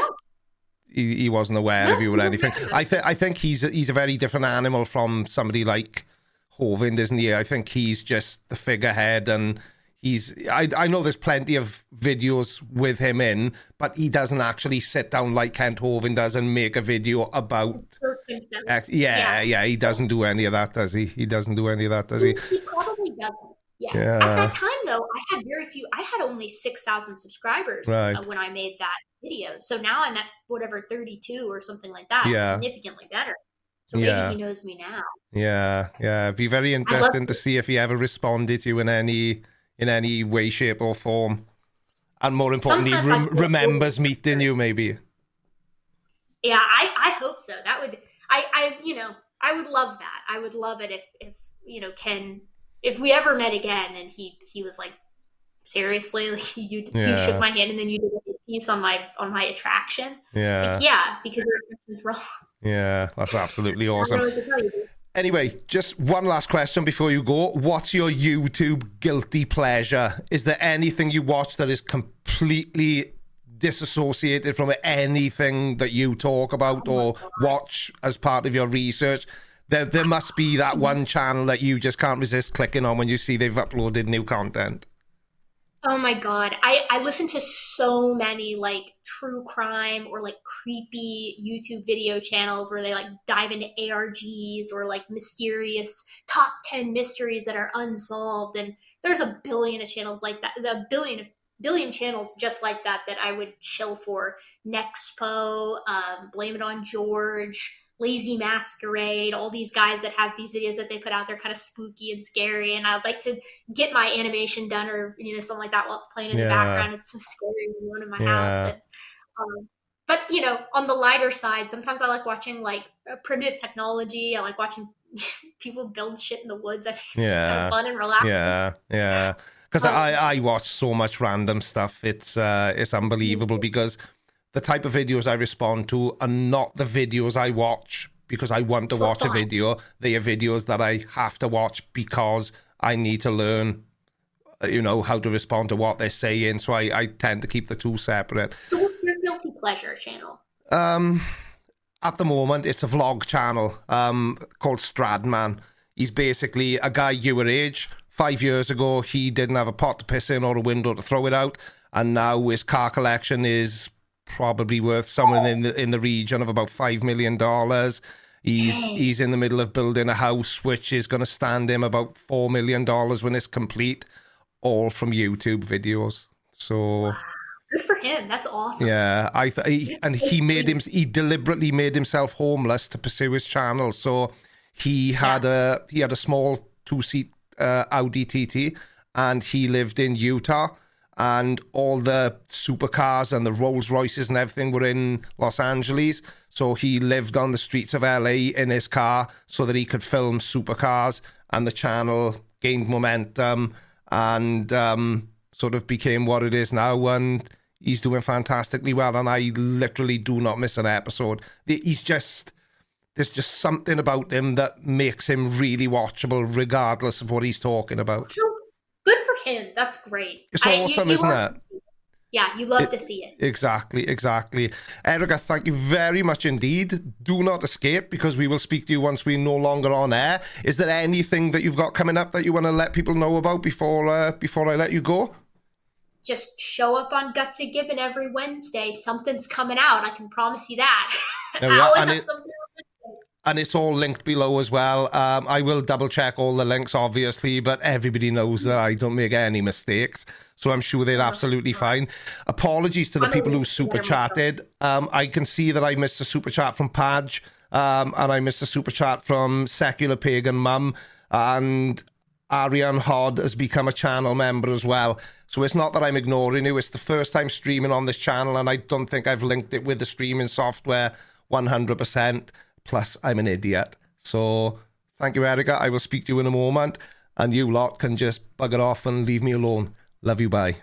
He, he wasn't aware no, of you or anything. No, no. I, th- I think he's a, he's a very different animal from somebody like Hovind, isn't he? I think he's just the figurehead and he's I, I know there's plenty of videos with him in, but he doesn't actually sit down like Kent Hovind does and make a video about himself. Uh, yeah, yeah, yeah, he doesn't do any of that, does he? He doesn't do any of that, does he? He probably doesn't. Yeah. yeah. At that time, though, I had very few. I had only six thousand subscribers right. uh, when I made that video. So now I'm at whatever, thirty-two or something like that. Yeah. Significantly better. So yeah. maybe he knows me now. Yeah, yeah. It'd be very interesting to see if he ever responded to you in any in any way, shape, or form. And more importantly, rem- remembers meeting you, maybe. Yeah, I, I hope so. That would, I, I, you know, I would love that. I would love it if, if you know, Ken... if we ever met again and he, he was like, seriously, like you, yeah. you shook my hand and then you did a piece on my, on my attraction. Yeah. It's like, yeah, because your attraction is wrong. Yeah, that's absolutely awesome. Anyway, just one last question before you go. What's your YouTube guilty pleasure? Is there anything you watch that is completely disassociated from anything that you talk about oh or God. watch as part of your research? There, there must be that one channel that you just can't resist clicking on when you see they've uploaded new content. Oh my God. I, I listen to so many like true crime or like creepy YouTube video channels where they like dive into A R Gs or like mysterious top ten mysteries that are unsolved. And there's a billion of channels like that, a billion of billion channels just like that, that I would chill for. Nexpo, um, Blame It on George, Lazy Masquerade, all these guys that have these videos that they put out, they're kind of spooky and scary, and I'd like to get my animation done or, you know, something like that while it's playing in yeah. the background. It's so scary when you're in my yeah. house. And, um, but, you know, on the lighter side, sometimes I like watching, like, primitive technology. I like watching people build shit in the woods. I think it's yeah. just kind of fun and relaxing. Yeah, yeah. Because um, I, I watch so much random stuff. It's uh, it's unbelievable because... the type of videos I respond to are not the videos I watch because I want to watch a video. They are videos that I have to watch because I need to learn, you know, how to respond to what they're saying. So I, I tend to keep the two separate. So what's your guilty pleasure channel? Um, at the moment, it's a vlog channel um, called Stradman. He's basically a guy your age. Five years ago, he didn't have a pot to piss in or a window to throw it out. And now his car collection is... probably worth somewhere in the in the region of about five million dollars. He's he's in the middle of building a house which is going to stand him about four million dollars when it's complete, all from YouTube videos. So good for him. That's awesome. Yeah, I th- he, and he made him he deliberately made himself homeless to pursue his channel. So he had yeah. a he had a small two seat uh, Audi T T, and he lived in Utah. And all the supercars and the Rolls Royces and everything were in Los Angeles. So he lived on the streets of L A in his car so that he could film supercars. And the channel gained momentum and um, sort of became what it is now. And he's doing fantastically well. And I literally do not miss an episode. He's just, there's just something about him that makes him really watchable regardless of what he's talking about. Good for him. That's great. It's awesome, I, you, you isn't it? it? Yeah, you love it, to see it. Exactly, exactly. Erica, thank you very much indeed. Do not escape because we will speak to you once we're no longer on air. Is there anything that you've got coming up that you want to let people know about before uh, before I let you go? Just show up on Gutsick Gibbon every Wednesday. Something's coming out. I can promise you that. There we are. I always and have it- something else. And it's all linked below as well. Um, I will double check all the links, obviously, but everybody knows that I don't make any mistakes. So I'm sure they're absolutely fine. Apologies to the people who super chatted. Um, I can see that I missed a super chat from Padge, um, and I missed a super chat from Secular Pagan Mum, and Ariane Hod has become a channel member as well. So it's not that I'm ignoring you. It's the first time streaming on this channel, and I don't think I've linked it with the streaming software one hundred percent. Plus, I'm an idiot. So thank you, Erica. I will speak to you in a moment. And you lot can just bugger off and leave me alone. Love you. Bye.